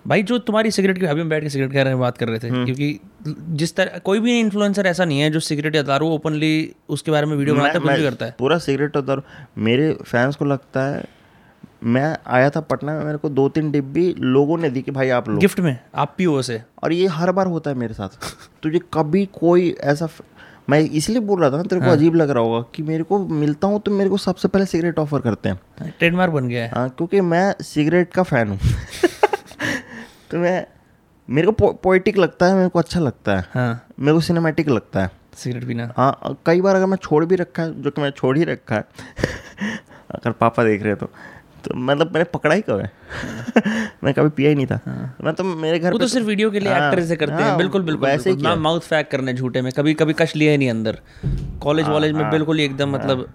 भाई, जो तुम्हारी सिगरेट की, अभी हम बैठ के सिगरेट के बारे में बात कर रहे थे, क्योंकि जिस तरह कोई भी इन्फ्लुएंसर ऐसा नहीं है जो सिगरेट या दारू ओपनली उसके बारे में वीडियो बनाता है, करता है पूरा सिगरेट और दारू। मेरे फैंस को लगता है, मैं आया था पटना में, मेरे को 2-3 डिब्बी लोगों ने दी कि भाई आप लो गिफ्ट में, आप पियो से। और ये हर बार होता है मेरे साथ। तुझे कभी कोई ऐसा, मैं इसलिए बोल रहा था ना, तेरे को अजीब लग रहा होगा कि मेरे को मिलता हूँ तो मेरे को सबसे पहले सिगरेट ऑफर करते हैं, ट्रेडमार्क बन गया है, क्योंकि मैं सिगरेट का फ़ैन हूँ। तो मैं, मेरे को पोइटिक लगता है, मेरे को अच्छा लगता है, हाँ। मेरे को सिनेमैटिक लगता है सिगरेट पीना, हाँ। कई बार अगर मैं छोड़ भी रखा है, जो कि मैं छोड़ ही रखा है, अगर पापा देख रहे तो मतलब मैंने पकड़ा ही कब है। मैं कभी पिया ही नहीं था, हाँ। मैं तो मेरे घर वो तो सिर्फ वीडियो के लिए, हाँ, एक्टर से करते, हाँ, हैं, बिल्कुल वैसे ही। माउथ फैक करने झूठे में कभी कभी कश लिया ही नहीं अंदर, कॉलेज वॉलेज में बिल्कुल एकदम मतलब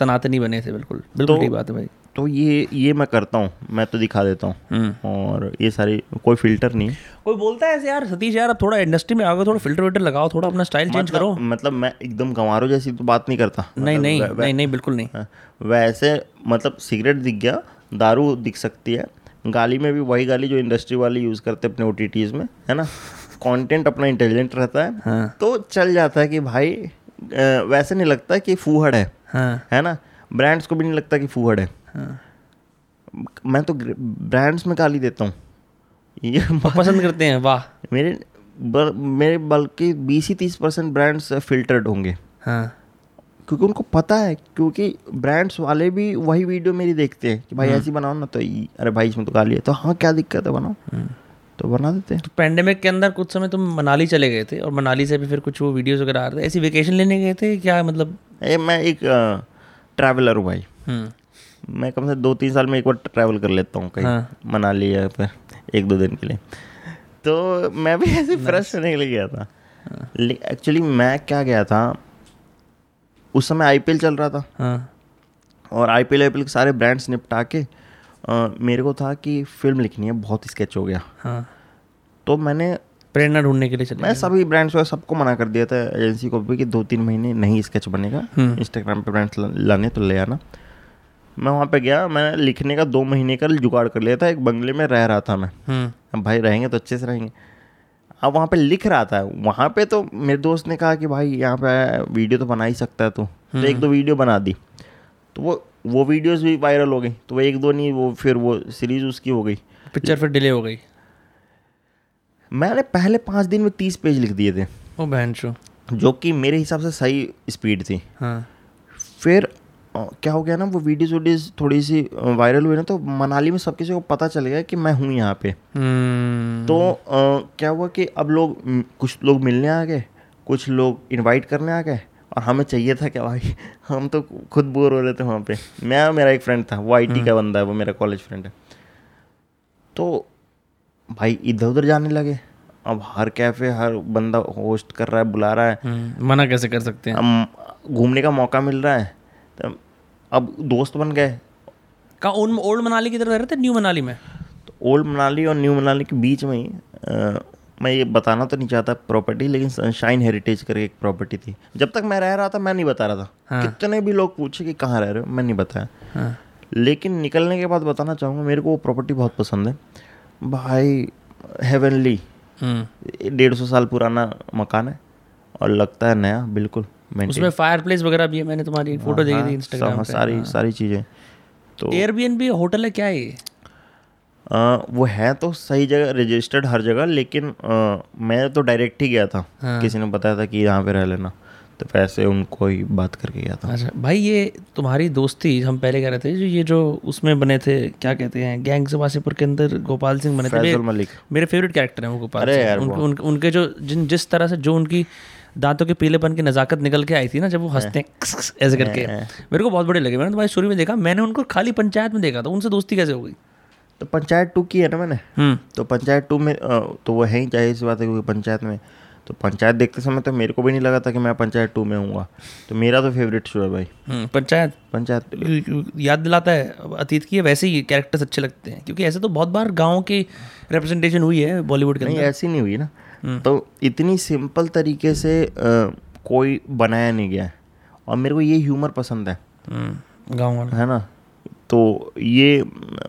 सनातनी बने थे, बिल्कुल ठीक बात है भाई। तो ये मैं करता हूँ, मैं तो दिखा देता हूँ, और ये सारी कोई फिल्टर नहीं। कोई बोलता है ऐसे, यार सतीश यार अब थोड़ा इंडस्ट्री में आ गए, थोड़ा फिल्टर विल्टर लगाओ, थोड़ा अपना स्टाइल चेंज करो। मतलब मैं एकदम गंवारो जैसी तो बात नहीं करता, नहीं बिल्कुल नहीं। वैसे मतलब सिगरेट दिख गया, दारू दिख सकती है, गाली में भी वही गाली जो इंडस्ट्री वाले यूज़ करते अपने OTTs में, है ना। कंटेंट अपना इंटेलिजेंट रहता है, हाँ। तो चल जाता है कि भाई वैसे नहीं लगता कि फूहड़ है, हाँ। है ना, ब्रांड्स को भी नहीं लगता कि फूहड़ है, हाँ। मैं तो ब्रांड्स में गाली देता हूँ, ये पसंद करते हैं, वाह। मेरे बल्कि 20-30% ब्रांड्स फिल्टर्ड होंगे, हाँ। क्योंकि उनको पता है, क्योंकि ब्रांड्स वाले भी वही वीडियो मेरी देखते हैं कि भाई ऐसी बनाओ ना, तो अरे भाई इसमें तो गाली है, तो हाँ क्या दिक्कत है, बनाओ तो बना देते हैं। तो पैंडेमिक के अंदर कुछ समय तुम मनाली चले गए थे, और मनाली से भी फिर कुछ वो वीडियोस वगैरह आ रहे थे, ऐसी वेकेशन लेने गए थे क्या, मतलब मैं एक ट्रैवलर हूँ भाई, मैं कम से 2-3 साल में एक बार ट्रैवल कर लेता हूँ कहीं, मनाली या फिर 1-2 दिन के लिए। तो मैं भी ऐसे फ्रेश होने के लिए गया था। एक्चुअली मैं क्या गया था, उस समय IPL चल रहा था, हाँ। और IPL के सारे ब्रांड्स निपटा के मेरे को था कि फिल्म लिखनी है, बहुत स्केच हो गया, हाँ। तो मैंने प्रेरणा ढूंढने के लिए मैं सभी ब्रांड्स को, सबको मना कर दिया था, एजेंसी को भी, कि 2-3 महीने नहीं स्केच बनेगा, इंस्टाग्राम पे ब्रांड्स लाने तो ले आना। मैं वहाँ पे गया, मैंने लिखने का 2 महीने का जुगाड़ कर लिया था, एक बंगले में रह रहा था मैं, भाई रहेंगे तो अच्छे से रहेंगे। अब वहाँ पे लिख रहा था, वहाँ पे तो मेरे दोस्त ने कहा कि भाई यहाँ पे वीडियो तो बना ही सकता है तू, तो 1-2 वीडियो बना दी, तो वो वीडियोस भी वायरल हो गई, तो वो 1-2 नहीं, वो फिर वो सीरीज़ उसकी हो गई, पिक्चर फिर डिले हो गई। मैंने पहले 5 दिन में 30 पेज लिख दिए थे, ओ बहनचो, जो कि मेरे हिसाब से सही स्पीड थी, हाँ। फिर क्या हो गया ना, वो वीडियोज थोड़ी सी वायरल हुई ना, तो मनाली में सब किसी को पता चल गया कि मैं हूँ यहाँ पे। तो क्या हुआ कि अब लोग, कुछ लोग मिलने आ गए, कुछ लोग इनवाइट करने आ गए, और हमें चाहिए था क्या भाई, हम तो खुद बोर हो रहे थे वहाँ पे। मैं, मेरा एक फ्रेंड था, वो IT का बंदा है, वो मेरा कॉलेज फ्रेंड है, तो भाई इधर उधर जाने लगे। अब हर कैफ़े हर बंदा होस्ट कर रहा है, बुला रहा है, मना कैसे कर सकते हैं, घूमने का मौका मिल रहा है। अब दोस्त बन गए। कहाँ, ओल्ड मनाली की तरफ रह रहे थे, न्यू मनाली में? तो ओल्ड मनाली और न्यू मनाली के बीच में ही मैं ये बताना तो नहीं चाहता प्रॉपर्टी, लेकिन सनशाइन हेरिटेज करके एक प्रॉपर्टी थी, जब तक मैं रह रहा था मैं नहीं बता रहा था, हाँ। कितने भी लोग पूछे कि कहाँ रह रहे हो, मैं नहीं बताया, हाँ। लेकिन निकलने के बाद बताना चाहूँगा मेरे को वो प्रॉपर्टी बहुत पसंद है भाई, हेवनली 150 साल पुराना मकान है और लगता है नया बिल्कुल। उसमें फायर प्लेस वगैरह भी है, मैंने तुम्हारी फोटो देखी थी इंस्टाग्राम पे, सारी चीज़ें। तो एयरबीएनबी होटल है क्या ये? वो है तो सही जगह रजिस्टर्ड हर जगह, लेकिन मैं तो डायरेक्ट ही गया था, किसी ने बताया था कि यहाँ पे रह लेना, तो पैसे उनको ही बात करके गया था। अच्छा भाई, ये तुम्हारी दोस्ती हम पहले कह रहे थे, जो उसमें बने थे क्या कहते हैं गैंग्स ऑफ वासेपुर के अंदर गोपाल सिंह बने थे, मेरे फेवरेट कैरेक्टर हैं वो गोपाल सिंह। उनके जो जिस तरह से जो उनकी दांतों के पीलेपन की नज़ाकत निकल के आई थी ना, जब वो हंसते हैं ऐसे करके, मेरे को बहुत बड़े लगे। मैंने तुम्हारी स्टोरी में देखा, मैंने उनको खाली पंचायत में देखा था, उनसे दोस्ती कैसे हो गई? तो पंचायत 2 की है ना मैंने, तो पंचायत 2 में तो वो है ही, चाहिए इस बात है क्योंकि पंचायत में, तो पंचायत देखते समय तो मेरे को भी नहीं लगा था कि मैं पंचायत 2 में हूँगा। तो मेरा तो फेवरेट शो है भाई पंचायत, याद दिलाता है अतीत की। वैसे ही कैरेक्टर्स अच्छे लगते हैं, क्योंकि ऐसे तो बहुत बार गाँव की रिप्रेजेंटेशन हुई है बॉलीवुड के अंदर, ऐसी नहीं हुई ना, तो इतनी सिंपल तरीके से कोई बनाया नहीं गया है, और मेरे को ये ह्यूमर पसंद है गाँव वाला, है ना, तो ये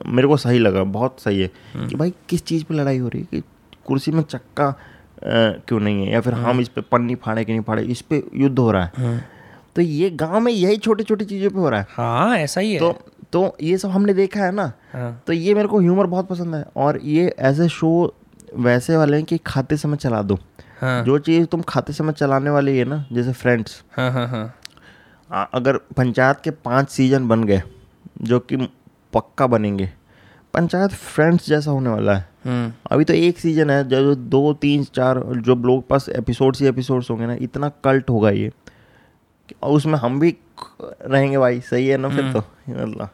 मेरे को सही लगा, बहुत सही है कि भाई किस चीज़ पे लड़ाई हो रही है, कि कुर्सी में चक्का क्यों नहीं है, या फिर हम इस पे पन्नी फाड़े कि नहीं फाड़े, इस पे युद्ध हो रहा है। तो ये गांव में यही छोटी छोटी चीज़ों पे हो रहा है। हाँ ऐसा ही है, तो ये सब हमने देखा है ना। तो ये मेरे को ह्यूमर बहुत पसंद है, और ये ऐसे शो वैसे वाले हैं कि खाते समय चला दो, जो चीज़ तुम खाते समय चलाने वाली है ना, जैसे फ्रेंड्स, अगर पंचायत के 5 सीजन बन गए जो कि पक्का बनेंगे, पंचायत फ्रेंड्स जैसा होने वाला है। अभी तो 1 सीजन है, जो 2, 3, 4 जो लोग पास एपिसोड्स ही एपिसोड्स होंगे ना, इतना कल्ट होगा ये, और उसमें हम भी रहेंगे भाई, सही है ना। फिर तो मतलब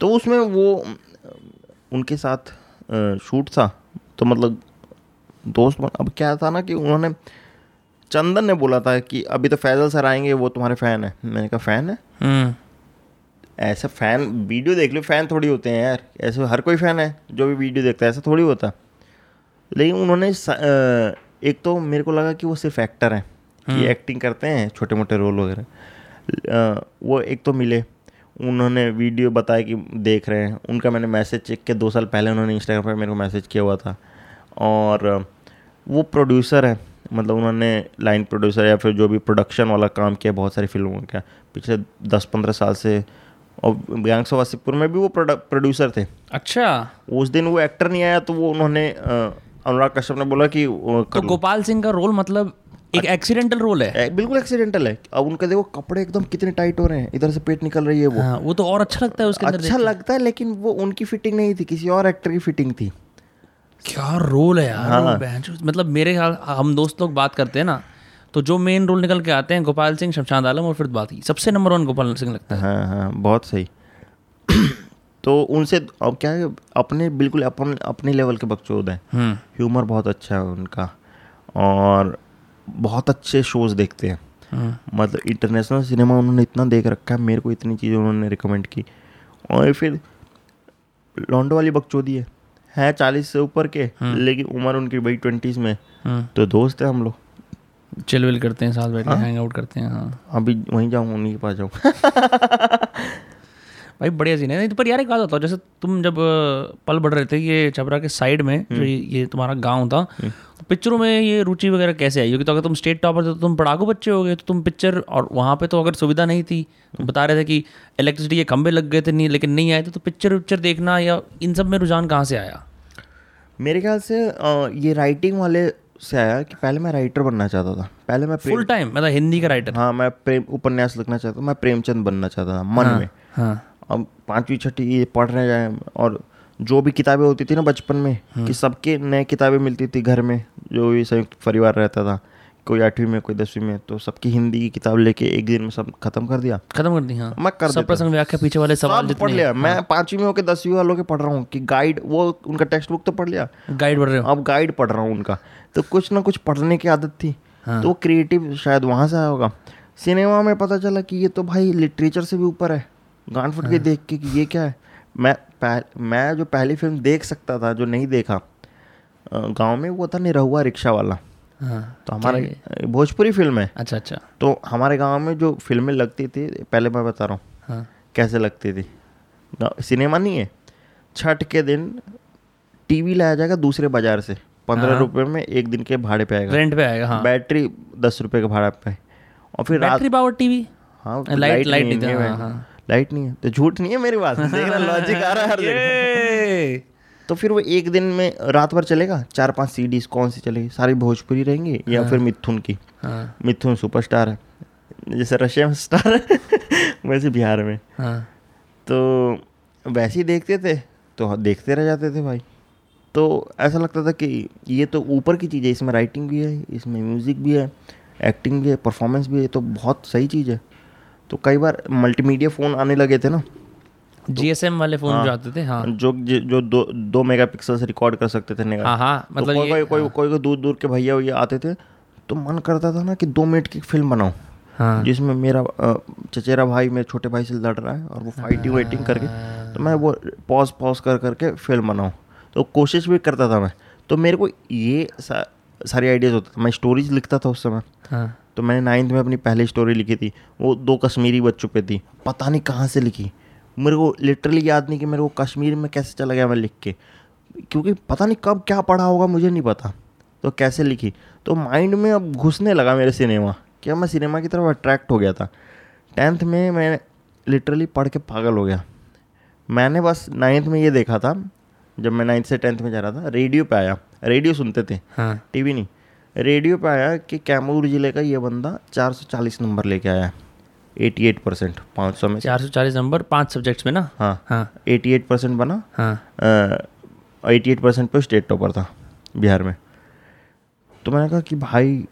तो उसमें वो उनके साथ शूट था, तो मतलब दोस्त अब क्या था ना कि उन्होंने चंदन ने बोला था कि अभी तो फैजल सर आएंगे, वो तुम्हारे फ़ैन है। मैंने कहा फ़ैन है? ऐसा फ़ैन वीडियो देख लो, फ़ैन थोड़ी होते हैं यार, ऐसे हर कोई फ़ैन है जो भी वीडियो देखता है, ऐसा थोड़ी होता। लेकिन उन्होंने एक तो मेरे को लगा कि वो सिर्फ एक्टर हैं कि एक्टिंग करते हैं छोटे मोटे रोल वगैरह। वो एक तो मिले, उन्होंने वीडियो बताया कि देख रहे हैं, उनका मैंने मैसेज चेक किया, 2 साल पहले उन्होंने इंस्टाग्राम पर मेरे को मैसेज किया हुआ था। और वो प्रोड्यूसर है, मतलब उन्होंने लाइन प्रोड्यूसर या फिर जो भी प्रोडक्शन वाला काम किया बहुत सारी फिल्मों का पिछले 10-15 साल से, और गैंग्स ऑफ वासेपुर में भी वो प्रोड्यूसर थे। अच्छा, उस दिन वो एक्टर नहीं आया, तो वो उन्होंने अनुराग कश्यप ने बोला कि तो गोपाल सिंह का रोल मतलब एक एक्सीडेंटल रोल है, बिल्कुल एक्सीडेंटल है। अब उनका देखो कपड़े एकदम कितने टाइट हो रहे हैं, इधर से पेट निकल रही है वो। हाँ, वो तो और अच्छा लगता है उसके अंदर, अच्छा लगता है। लेकिन वो उनकी फिटिंग नहीं थी, किसी और एक्टर की फिटिंग थी। क्या रोल है यार। हाँ। मतलब मेरे ख्याल हम दोस्त लोग बात करते हैं ना, तो जो मेन रोल निकल के आते हैं गोपाल सिंह, शमशाद आलम और फिर बाकी सबसे नंबर 1 गोपाल सिंह लगता है। हाँ हाँ बहुत सही। तो उनसे अब क्या है, अपने बिल्कुल अपने लेवल के बकचोद हैं, ह्यूमर बहुत अच्छा है उनका, और बहुत अच्छे शोज़ देखते हैं। मतलब इंटरनेशनल सिनेमा उन्होंने इतना देख रखा है, मेरे को इतनी चीज़ें उन्होंने रिकमेंड की। और फिर लॉन्डो वाली बकचोदी है 40 से ऊपर के, लेकिन उम्र उनकी भाई 20s में, तो दोस्त है हम लोग, चिल विल करते हैं साथ बैठ के, हैंग आउट करते हैं। हाँ अभी वहीं जाऊँ, उन्हीं के पास जाऊँ। भाई बढ़िया सीन है। पर यार एक बात बताओ, जैसे तुम जब पल बढ़ रहे थे ये छपरा के साइड में जो ये तुम्हारा गांव था, तो पिक्चरों में ये रुचि वगैरह कैसे आई? क्योंकि तो अगर तुम स्टेट टॉपर थे तो तुम पढ़ाकू बच्चे हो गए, तो तुम पिक्चर, और वहाँ पे तो अगर सुविधा नहीं थी, तो बता रहे थे कि इलेक्ट्रिसिटी के खंभे लग गए थे नहीं, लेकिन नहीं आए थे, तो पिक्चर विक्चर देखना या इन सब में रुझान कहाँ से आया? मेरे ख्याल से ये राइटिंग वाले से आया कि पहले मैं राइटर बनना चाहता था, पहले मैं फुल टाइम मतलब हिंदी का राइटर। हाँ मैं प्रेम उपन्यास लिखना चाहता था, मैं प्रेमचंद बनना चाहता था मन में। हाँ अब 5वीं 6वीं ये पढ़ने जाए, और जो भी किताबें होती थी ना बचपन में, कि सबके नए किताबें मिलती थी घर में, जो भी संयुक्त परिवार रहता था, कोई 8वीं में कोई 10वीं में, तो सबकी हिंदी की किताब लेके एक दिन में सब खत्म कर दिया। हाँ मैं कर सब प्रश्न व्याख्या पीछे वाले सवाल सब पढ़ लिया। मैं 5वीं में होकर 10वीं वालों के पढ़ रहा हूँ कि गाइड, वो उनका टेक्स्ट बुक तो पढ़ लिया, गाइड पढ़ रहे हो अब, गाइड पढ़ रहा हूँ उनका, तो कुछ ना कुछ पढ़ने की आदत थी। तो वो क्रिएटिव शायद वहाँ से आया होगा। सिनेमा में पता चला कि ये तो भाई लिटरेचर से भी ऊपर है, गांड फुट के देख के कि ये क्या है। मैं जो पहली फिल्म देख सकता था जो नहीं देखा गांव में, वो था निरहुआ रिक्शा वाला। तो हमारे भोजपुरी फिल्म है। अच्छा, तो हमारे गांव में जो फिल्में लगती थी, पहले मैं बता रहा हूँ कैसे लगती थी, सिनेमा नहीं है, छठ के दिन टीवी लाया जाएगा दूसरे बाजार से, 15 रुपए में एक दिन के भाड़े पे आएगा, रेंट पे आएगा। हाँ। बैटरी 10 रुपए का भाड़ा पे, और फिर बैटरी पावर टीवी। हाँ, लाइट नहीं है तो झूठ नहीं है मेरे पास, लॉजिक आ रहा है हर जगह। तो फिर वो एक दिन में रात भर चलेगा, 4-5 सीडीज कौन सी चलेगी, सारी भोजपुरी रहेंगी या फिर मिथुन की। मिथुन सुपरस्टार है, जैसे रशिया में स्टार है वैसे बिहार में। तो वैसे ही देखते थे, तो देखते रह जाते थे भाई। तो ऐसा लगता था कि ये तो ऊपर की चीज़ है, इसमें राइटिंग भी है, इसमें म्यूज़िक भी है, एक्टिंग भी है, परफॉर्मेंस भी है, तो बहुत सही चीज़ है। तो कई बार मल्टीमीडिया फ़ोन आने लगे थे ना, GSM वाले फ़ोन जो आते थे। हाँ, जो 2 मेगापिक्सल से रिकॉर्ड कर सकते थे। हाँ, मतलब तो कोई दूर दूर के भैया वैया आते थे, तो मन करता था ना कि 2 मिनट की फिल्म बनाऊँ। हाँ। जिसमें मेरा चचेरा भाई मेरे छोटे भाई से लड़ रहा है और वो फाइटिंग वाइटिंग करके, तो मैं वो पॉज कर करके फिल्म बनाऊँ, तो कोशिश भी करता था मैं। तो मेरे को ये सारे आइडियाज़ होते थे। मैं स्टोरीज लिखता था उस समय। हाँ। तो मैंने 9th में अपनी पहली स्टोरी लिखी थी, वो 2 कश्मीरी बच्चों पे थी, पता नहीं कहाँ से लिखी, मेरे को लिटरली याद नहीं कि मेरे को कश्मीर में कैसे चला गया मैं लिख के, क्योंकि पता नहीं कब क्या पढ़ा होगा मुझे नहीं पता, तो कैसे लिखी। तो माइंड में अब घुसने लगा मेरे सिनेमा, क्या मैं सिनेमा की तरफ अट्रैक्ट हो गया था। 10th में मैं लिटरली पढ़ के पागल हो गया। मैंने बस 9th में ये देखा था, जब मैं 9th से 10th में जा रहा था, रेडियो पे आया, रेडियो सुनते थे। हाँ। टीवी नहीं, रेडियो पे आया कि कैमूर ज़िले का ये बंदा 440 नंबर लेके आया, 88%, 500 में 440 नंबर 5 सब्जेक्ट्स में ना। हाँ हाँ, 88% बना। हाँ, 88% पे स्टेट टॉपर था बिहार में। तो मैंने कहा कि भाई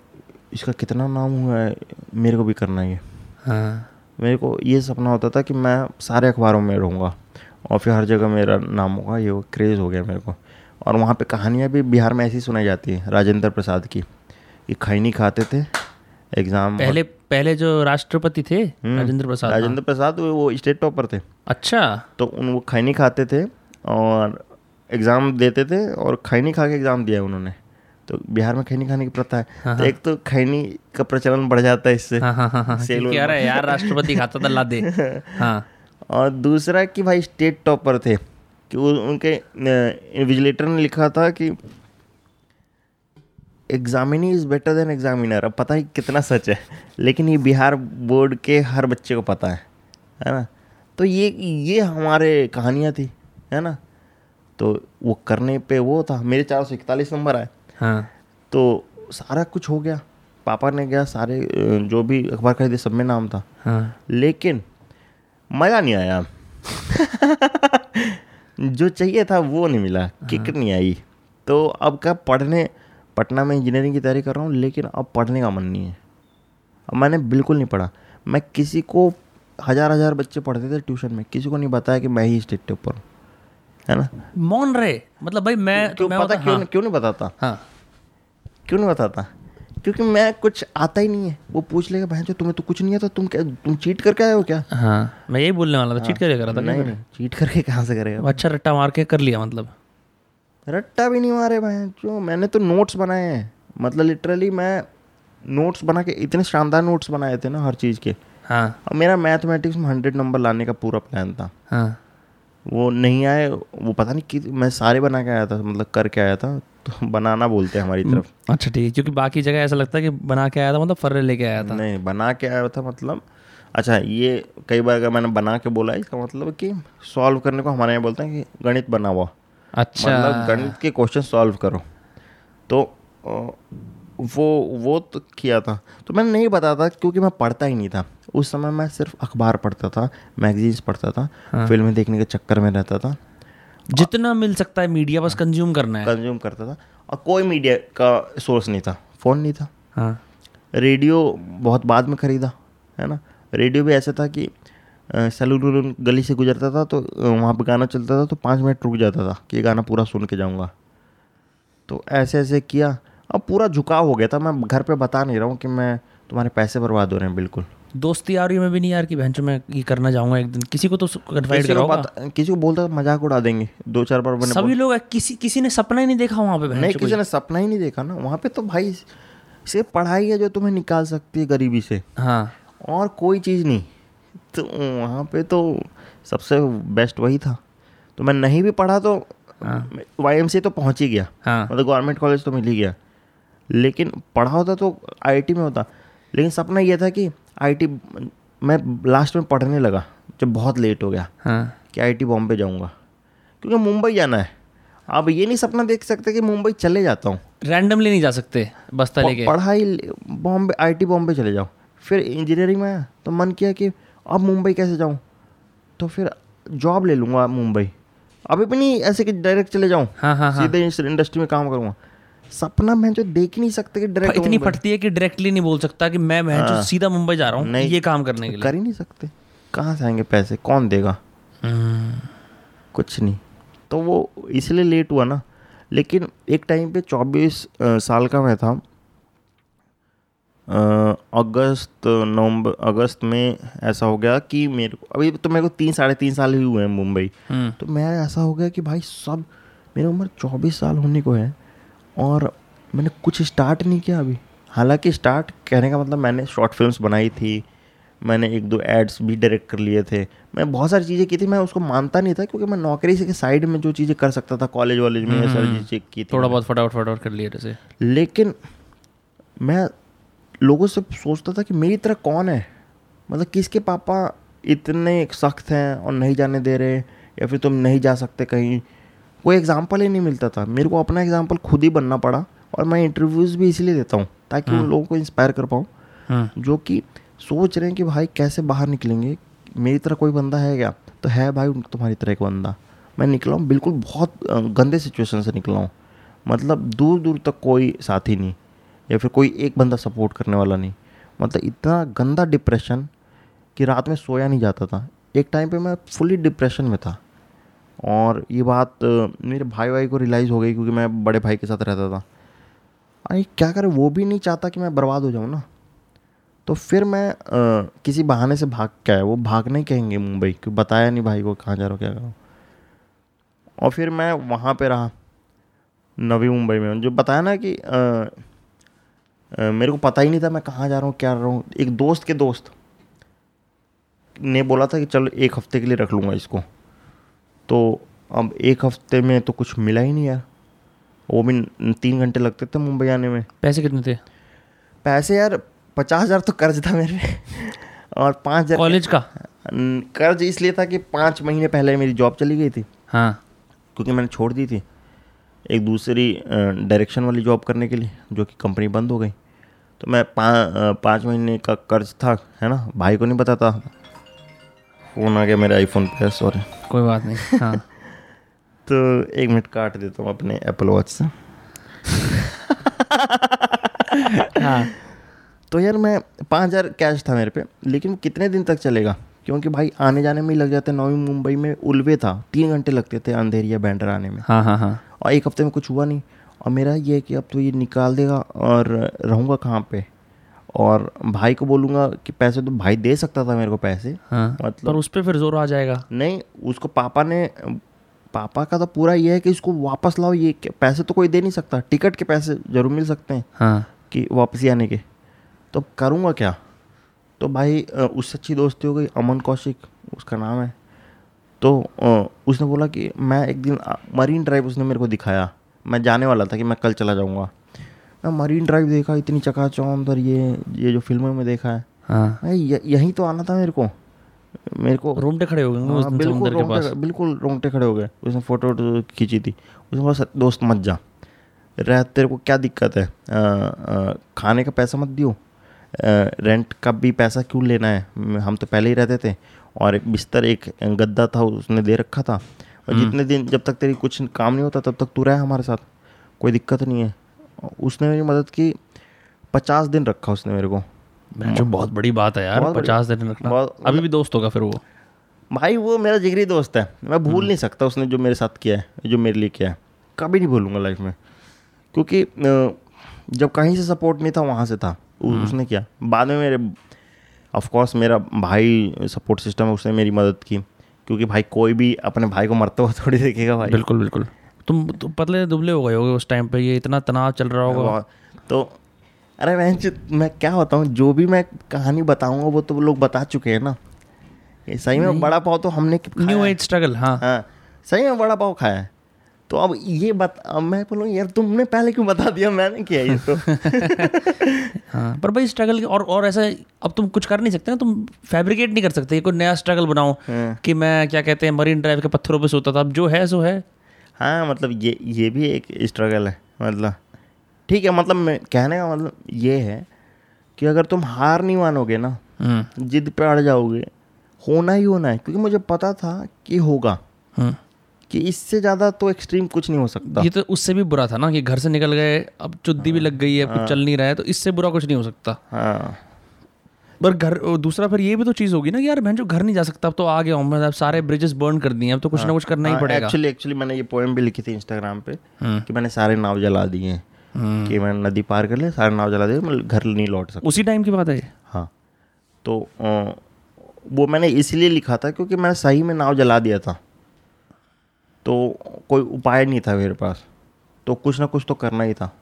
इसका कितना नाम हुआ है, मेरे को भी करना है। हाँ, मेरे को ये सपना होता था कि मैं सारे अखबारों में रहूँगा और फिर हर जगह मेरा नाम होगा, ये क्रेज़ हो गया मेरे को। और वहाँ पे कहानियाँ भी बिहार में ऐसी सुनाई जाती है, राजेंद्र प्रसाद की, कि खैनी खाते थे एग्ज़ाम पहले जो राष्ट्रपति थे राजेंद्र प्रसाद वो स्टेट टॉपर थे। अच्छा। तो वो खैनी खाते थे और एग्ज़ाम देते थे, और खैनी खा के एग्ज़ाम दिया उन्होंने। तो बिहार में खैनी खाने की प्रथा है। हाँ। तो एक तो खैनी का प्रचलन बढ़ जाता है इससे। हाँ, सेल क्या रहा है यार, राष्ट्रपति खाता था लादे। हाँ। और दूसरा कि भाई स्टेट टॉपर थे, कि उनके इन्विजिलेटर ने लिखा था कि examinee is better than examiner. अब पता ही कितना सच है, लेकिन ये बिहार बोर्ड के हर बच्चे को पता है ना। तो ये हमारे कहानियाँ थी, है ना। तो वो करने पे वो था, मेरे 441 नंबर आए। हाँ। तो सारा कुछ हो गया, पापा ने गया सारे जो भी अखबार खरीदे सब में नाम था। हाँ। लेकिन मज़ा नहीं आया जो चाहिए था वो नहीं मिला। हाँ। किक नहीं आई। तो अब क्या पढ़ने, पटना में इंजीनियरिंग की तैयारी कर रहा हूँ, लेकिन अब पढ़ने का मन नहीं है। अब मैंने बिल्कुल नहीं पढ़ा। मैं किसी को, हज़ार बच्चे पढ़ते थे ट्यूशन में, किसी को नहीं बताया कि मैं ही स्टेट टॉपर हूँ, है ना। मौन रहे, मतलब भाई मैं क्यों, मैं पता क्यों। हाँ। क्यों नहीं बताता। हाँ। क्यों नहीं बताता, क्योंकि मैं कुछ आता ही नहीं है। वो पूछ लेगा बहन जो तुम्हें तो कुछ नहीं आता, तुम चीट करके आए हो क्या। हाँ, मैं यही बोलने वाला था। हाँ। चीट करके करा था। नहीं, चीट करके कहाँ से करेगा। अच्छा, रट्टा मार के कर लिया, मतलब रट्टा भी नहीं मारे बहन जो। मैंने तो नोट्स बनाए हैं, मतलब लिटरली मैं नोट्स बना के, इतने शानदार नोट्स बनाए थे ना हर चीज़ के। हाँ। और मेरा मैथमेटिक्स में 100 नंबर लाने का पूरा प्लान था। हाँ। वो नहीं आए, वो पता नहीं कि मैं सारे बना के आया था, मतलब करके आया था, तो बनाना बोलते हैं हमारी तरफ। अच्छा ठीक है, क्योंकि बाकी जगह ऐसा लगता है कि बना के आया था, मतलब फर्रे लेके आया था। नहीं, बना के आया था मतलब। अच्छा, ये कई बार अगर मैंने बना के बोला, इसका मतलब कि सॉल्व करने को हमारे यहाँ बोलते हैं कि गणित बना हुआ। अच्छा, मतलब गणित के क्वेश्चन सॉल्व करो। तो वो तो किया था। तो मैंने नहीं बताता क्योंकि मैं पढ़ता ही नहीं था उस समय। मैं सिर्फ अखबार पढ़ता था, मैगजीन्स पढ़ता था। हाँ। फिल्में देखने के चक्कर में रहता था, जितना मिल सकता है मीडिया बस कंज्यूम करना है, कंज्यूम करता था। और कोई मीडिया का सोर्स नहीं था, फ़ोन नहीं था। हाँ। रेडियो बहुत बाद में ख़रीदा, है ना। रेडियो भी ऐसा था कि सैलून गली से गुजरता था, तो वहाँ पर गाना चलता था, तो 5 मिनट रुक जाता था कि ये गाना पूरा सुन के जाऊँगा। तो ऐसे ऐसे किया, अब पूरा झुकाव हो गया था। मैं घर पे बता नहीं रहा हूँ कि मैं, तुम्हारे पैसे बर्बाद हो रहे हैं। बिल्कुल दोस्ती यारी में भी नहीं यार कि बहन चो मैं ये करना चाहूँगा एक दिन। किसी को तो कन्फाइड कराऊंगा, किसी को बोलता मजाक उड़ा देंगे 2-4 बार। सभी लोग, किसी ने सपना ही नहीं देखा वहाँ पे। नहीं, किसी ने सपना ही नहीं देखा ना वहाँ पे। तो भाई सिर्फ पढ़ाई है जो तुम्हें निकाल सकती है गरीबी से। हाँ, और कोई चीज़ नहीं। तो वहाँ पे तो सबसे बेस्ट वही था। तो मैं नहीं भी पढ़ा तो YMCA तो पहुँच ही गया, मतलब गवर्नमेंट कॉलेज तो मिल ही गया, लेकिन पढ़ा होता तो IIT में होता। लेकिन सपना यह था कि IIT मैं लास्ट में पढ़ने लगा जब बहुत लेट हो गया कि IIT बॉम्बे जाऊँगा, क्योंकि मुंबई जाना है। आप ये नहीं सपना देख सकते कि मुंबई चले जाता हूँ, रैंडमली नहीं जा सकते बस्ता लेके, पढ़ाई बॉम्बे IIT बॉम्बे चले जाओ। फिर इंजीनियरिंग में आया तो मन किया कि अब मुंबई कैसे जाऊँ, तो फिर जॉब ले लूँगा मुंबई, अभी भी नहीं ऐसे कि डायरेक्ट चले जाऊँ, सीधे इंडस्ट्री में काम करूँगा। सपना मैं जो देख ही नहीं सकते कि डायरेक्ट, इतनी फटती है कि डायरेक्टली नहीं बोल सकता कि मैं जो सीधा मुंबई जा रहा हूँ ये काम करने के लिए, कर ही नहीं सकते, कहाँ से आएंगे पैसे, कौन देगा, कुछ नहीं। तो वो इसलिए लेट हुआ ना। लेकिन एक टाइम पे 24 साल का मैं था, अगस्त में ऐसा हो गया कि मेरे को, अभी तो मेरे को 3-3.5 साल ही हुए हैं मुंबई, तो मैं ऐसा हो गया कि भाई सब, मेरी उम्र 24 साल होने को है और मैंने कुछ स्टार्ट नहीं किया अभी। हालांकि स्टार्ट कहने का मतलब मैंने शॉर्ट फिल्म्स बनाई थी, मैंने 1-2 एड्स भी डायरेक्ट कर लिए थे, मैं बहुत सारी चीज़ें की थी। मैं उसको मानता नहीं था क्योंकि मैं नौकरी से के साइड में जो चीज़ें कर सकता था, कॉलेज वॉलेज में सारी चीज़ें की थी, थोड़ा बहुत फटाफट कर लिए थे। लेकिन मैं लोगों से सोचता था कि मेरी तरह कौन है, मतलब किसके पापा इतने सख्त हैं और नहीं जाने दे रहे, या फिर तुम नहीं जा सकते कहीं, कोई एग्जाम्पल ही नहीं मिलता था। मेरे को अपना एग्जाम्पल खुद ही बनना पड़ा, और मैं इंटरव्यूज़ भी इसलिए देता हूँ ताकि उन लोगों को इंस्पायर कर पाऊँ जो कि सोच रहे हैं कि भाई कैसे बाहर निकलेंगे, मेरी तरह कोई बंदा है क्या, तो है भाई तुम्हारी तरह एक बंदा। मैं निकला हूँ बिल्कुल, बहुत गंदे सिचुएशन से निकला हूँ, मतलब दूर दूर तक कोई साथी नहीं या फिर कोई एक बंदा सपोर्ट करने वाला नहीं, मतलब इतना गंदा डिप्रेशन कि रात में सोया नहीं जाता था। एक टाइम पे मैं फुली डिप्रेशन में था, और ये बात मेरे भाई को रियलाइज़ हो गई क्योंकि मैं बड़े भाई के साथ रहता था। अरे क्या करें, वो भी नहीं चाहता कि मैं बर्बाद हो जाऊँ ना। तो फिर मैं किसी बहाने से भाग के आया, वो भाग नहीं कहेंगे मुंबई, क्यों बताया नहीं भाई को कहाँ जा रहा हूँ क्या कर रहा हूँ। और फिर मैं वहाँ पे रहा नवी मुंबई में, जो बताया ना कि मेरे को पता ही नहीं था मैं कहाँ जा रहा हूँ क्या कर रहा हूँ। एक दोस्त के दोस्त ने बोला था कि चलो 1 हफ्ते के लिए रख लूँगा इसको, तो अब 1 हफ्ते में तो कुछ मिला ही नहीं यार, वो भी 3 घंटे लगते थे मुंबई आने में। पैसे कितने थे? पैसे यार 50,000 तो कर्ज था मेरे और 5,000 कॉलेज का कर्ज, इसलिए था कि 5 महीने पहले मेरी जॉब चली गई थी, क्योंकि मैंने छोड़ दी थी एक दूसरी डायरेक्शन वाली जॉब करने के लिए, जो कि कंपनी बंद हो गई। तो मैं 5 महीने का कर्ज था, है ना, भाई को नहीं बताता। फ़ोन आ गया मेरे आईफोन पे, सॉरी, कोई बात नहीं। तो 1 मिनट काट देता हूँ अपने एप्पल वॉच से। तो यार मैं 5,000 कैश था मेरे पे, लेकिन कितने दिन तक चलेगा, क्योंकि भाई आने जाने में ही लग जाते। नवी मुंबई में उल्वे था, 3 घंटे लगते थे अंधेरिया बैंड्रा आने में। और 1 हफ्ते में कुछ हुआ नहीं, और मेरा ये है कि अब तो ये निकाल देगा और रहूँगा कहाँ पे, और भाई को बोलूँगा कि पैसे तो भाई दे सकता था मेरे को पैसे, मतलब पर उस पर फिर जोर आ जाएगा। नहीं, उसको पापा का तो पूरा ये है कि इसको वापस लाओ, ये पैसे तो कोई दे नहीं सकता, टिकट के पैसे ज़रूर मिल सकते हैं कि वापसी आने के, तो करूँगा क्या। तो भाई उससे अच्छी दोस्ती हो गई, अमन कौशिक उसका नाम है। तो उसने बोला कि मैं एक दिन मरीन ड्राइव, उसने मेरे को दिखाया, मैं जाने वाला था कि मैं कल चला जाऊँगा। मैं मरीन ड्राइव देखा, इतनी चकाचौंध, और ये जो फिल्मों में देखा है, यहीं तो आना था मेरे को रोंगटे खड़े हो गए, बिल्कुल रोंगटे खड़े हो गए। उसने फ़ोटो खींची थी, उसने बोला दोस्त मत जा, रह, तेरे को क्या दिक्कत है, खाने का पैसा मत दियो, रेंट का भी पैसा क्यों लेना है, हम तो पहले ही रहते थे, और एक बिस्तर एक गद्दा था उसने दे रखा था, और जितने दिन जब तक तेरी कुछ काम नहीं होता तब तक तू रहे हमारे साथ, कोई दिक्कत नहीं है। उसने मेरी मदद की, 50 दिन रखा उसने मेरे को, जो बहुत बड़ी बात है यार, 50 दिन रखना। अभी भी दोस्त होगा फिर वो भाई, वो मेरा जिगरी दोस्त है, मैं भूल नहीं सकता उसने जो मेरे साथ किया है, जो मेरे लिए किया है, कभी नहीं भूलूंगा लाइफ में, क्योंकि जब कहीं से सपोर्ट नहीं था वहाँ से था उसने किया। बाद में मेरे ऑफकोर्स मेरा भाई सपोर्ट सिस्टम है, उसने मेरी मदद की, क्योंकि भाई कोई भी अपने भाई को मरता हुआ थोड़ी देखेगा भाई। बिल्कुल बिल्कुल, तुम पतले दुबले हो गए होगे उस टाइम पे, ये इतना तनाव चल रहा होगा। तो अरे मैं क्या बताऊँ, जो भी मैं कहानी बताऊँगा वो तो लोग बता चुके हैं ना, सही में बड़ा पाव तो हमने न्यू एज स्ट्रगल हाँ सही में बड़ा पाव खाया है। तो अब ये बात मैं बोलूँ यार तुमने पहले क्यों बता दिया, मैंने किया ये तो हाँ पर भाई स्ट्रगल और ऐसा अब तुम कुछ कर नहीं सकते ना, तुम फैब्रिकेट नहीं कर सकते ये कोई नया स्ट्रगल बनाओ कि मैं क्या कहते हैं मरीन ड्राइव के पत्थरों पे सोता था, अब जो है सो है। हाँ मतलब ये भी एक स्ट्रगल है, मतलब ठीक है, मतलब मैं कहने का मतलब ये है कि अगर तुम हार नहीं मानोगे ना, जिद पे अड़ जाओगे, होना ही होना है, क्योंकि मुझे पता था कि होगा कि इससे ज़्यादा तो एक्सट्रीम कुछ नहीं हो सकता। ये तो उससे भी बुरा था ना कि घर से निकल गए, अब चुद्दी भी लग गई है, कुछ चल नहीं रहा है, तो इससे बुरा कुछ नहीं हो सकता। हाँ पर घर दूसरा फिर ये भी तो चीज़ होगी ना कि यार मैं जो घर नहीं जा सकता, अब तो आ गया हूँ मैं, अब सारे ब्रिजेस बर्न कर दिए, अब तो कुछ ना कुछ करना ही पड़ेगा। एक्चुअली मैंने ये पोएम भी लिखी थी इंस्टाग्राम पे कि मैंने सारे नाव जला दिए हैं, कि मैंने नदी पार कर लिया, सारे नाव जला दिए, मैं घर नहीं लौट सकता। उसी टाइम की बात है। हाँ तो वो मैंने इसलिए लिखा था क्योंकि मैंने सही में नाव जला दिया था, तो कोई उपाय नहीं था मेरे पास, तो कुछ ना कुछ तो करना ही था।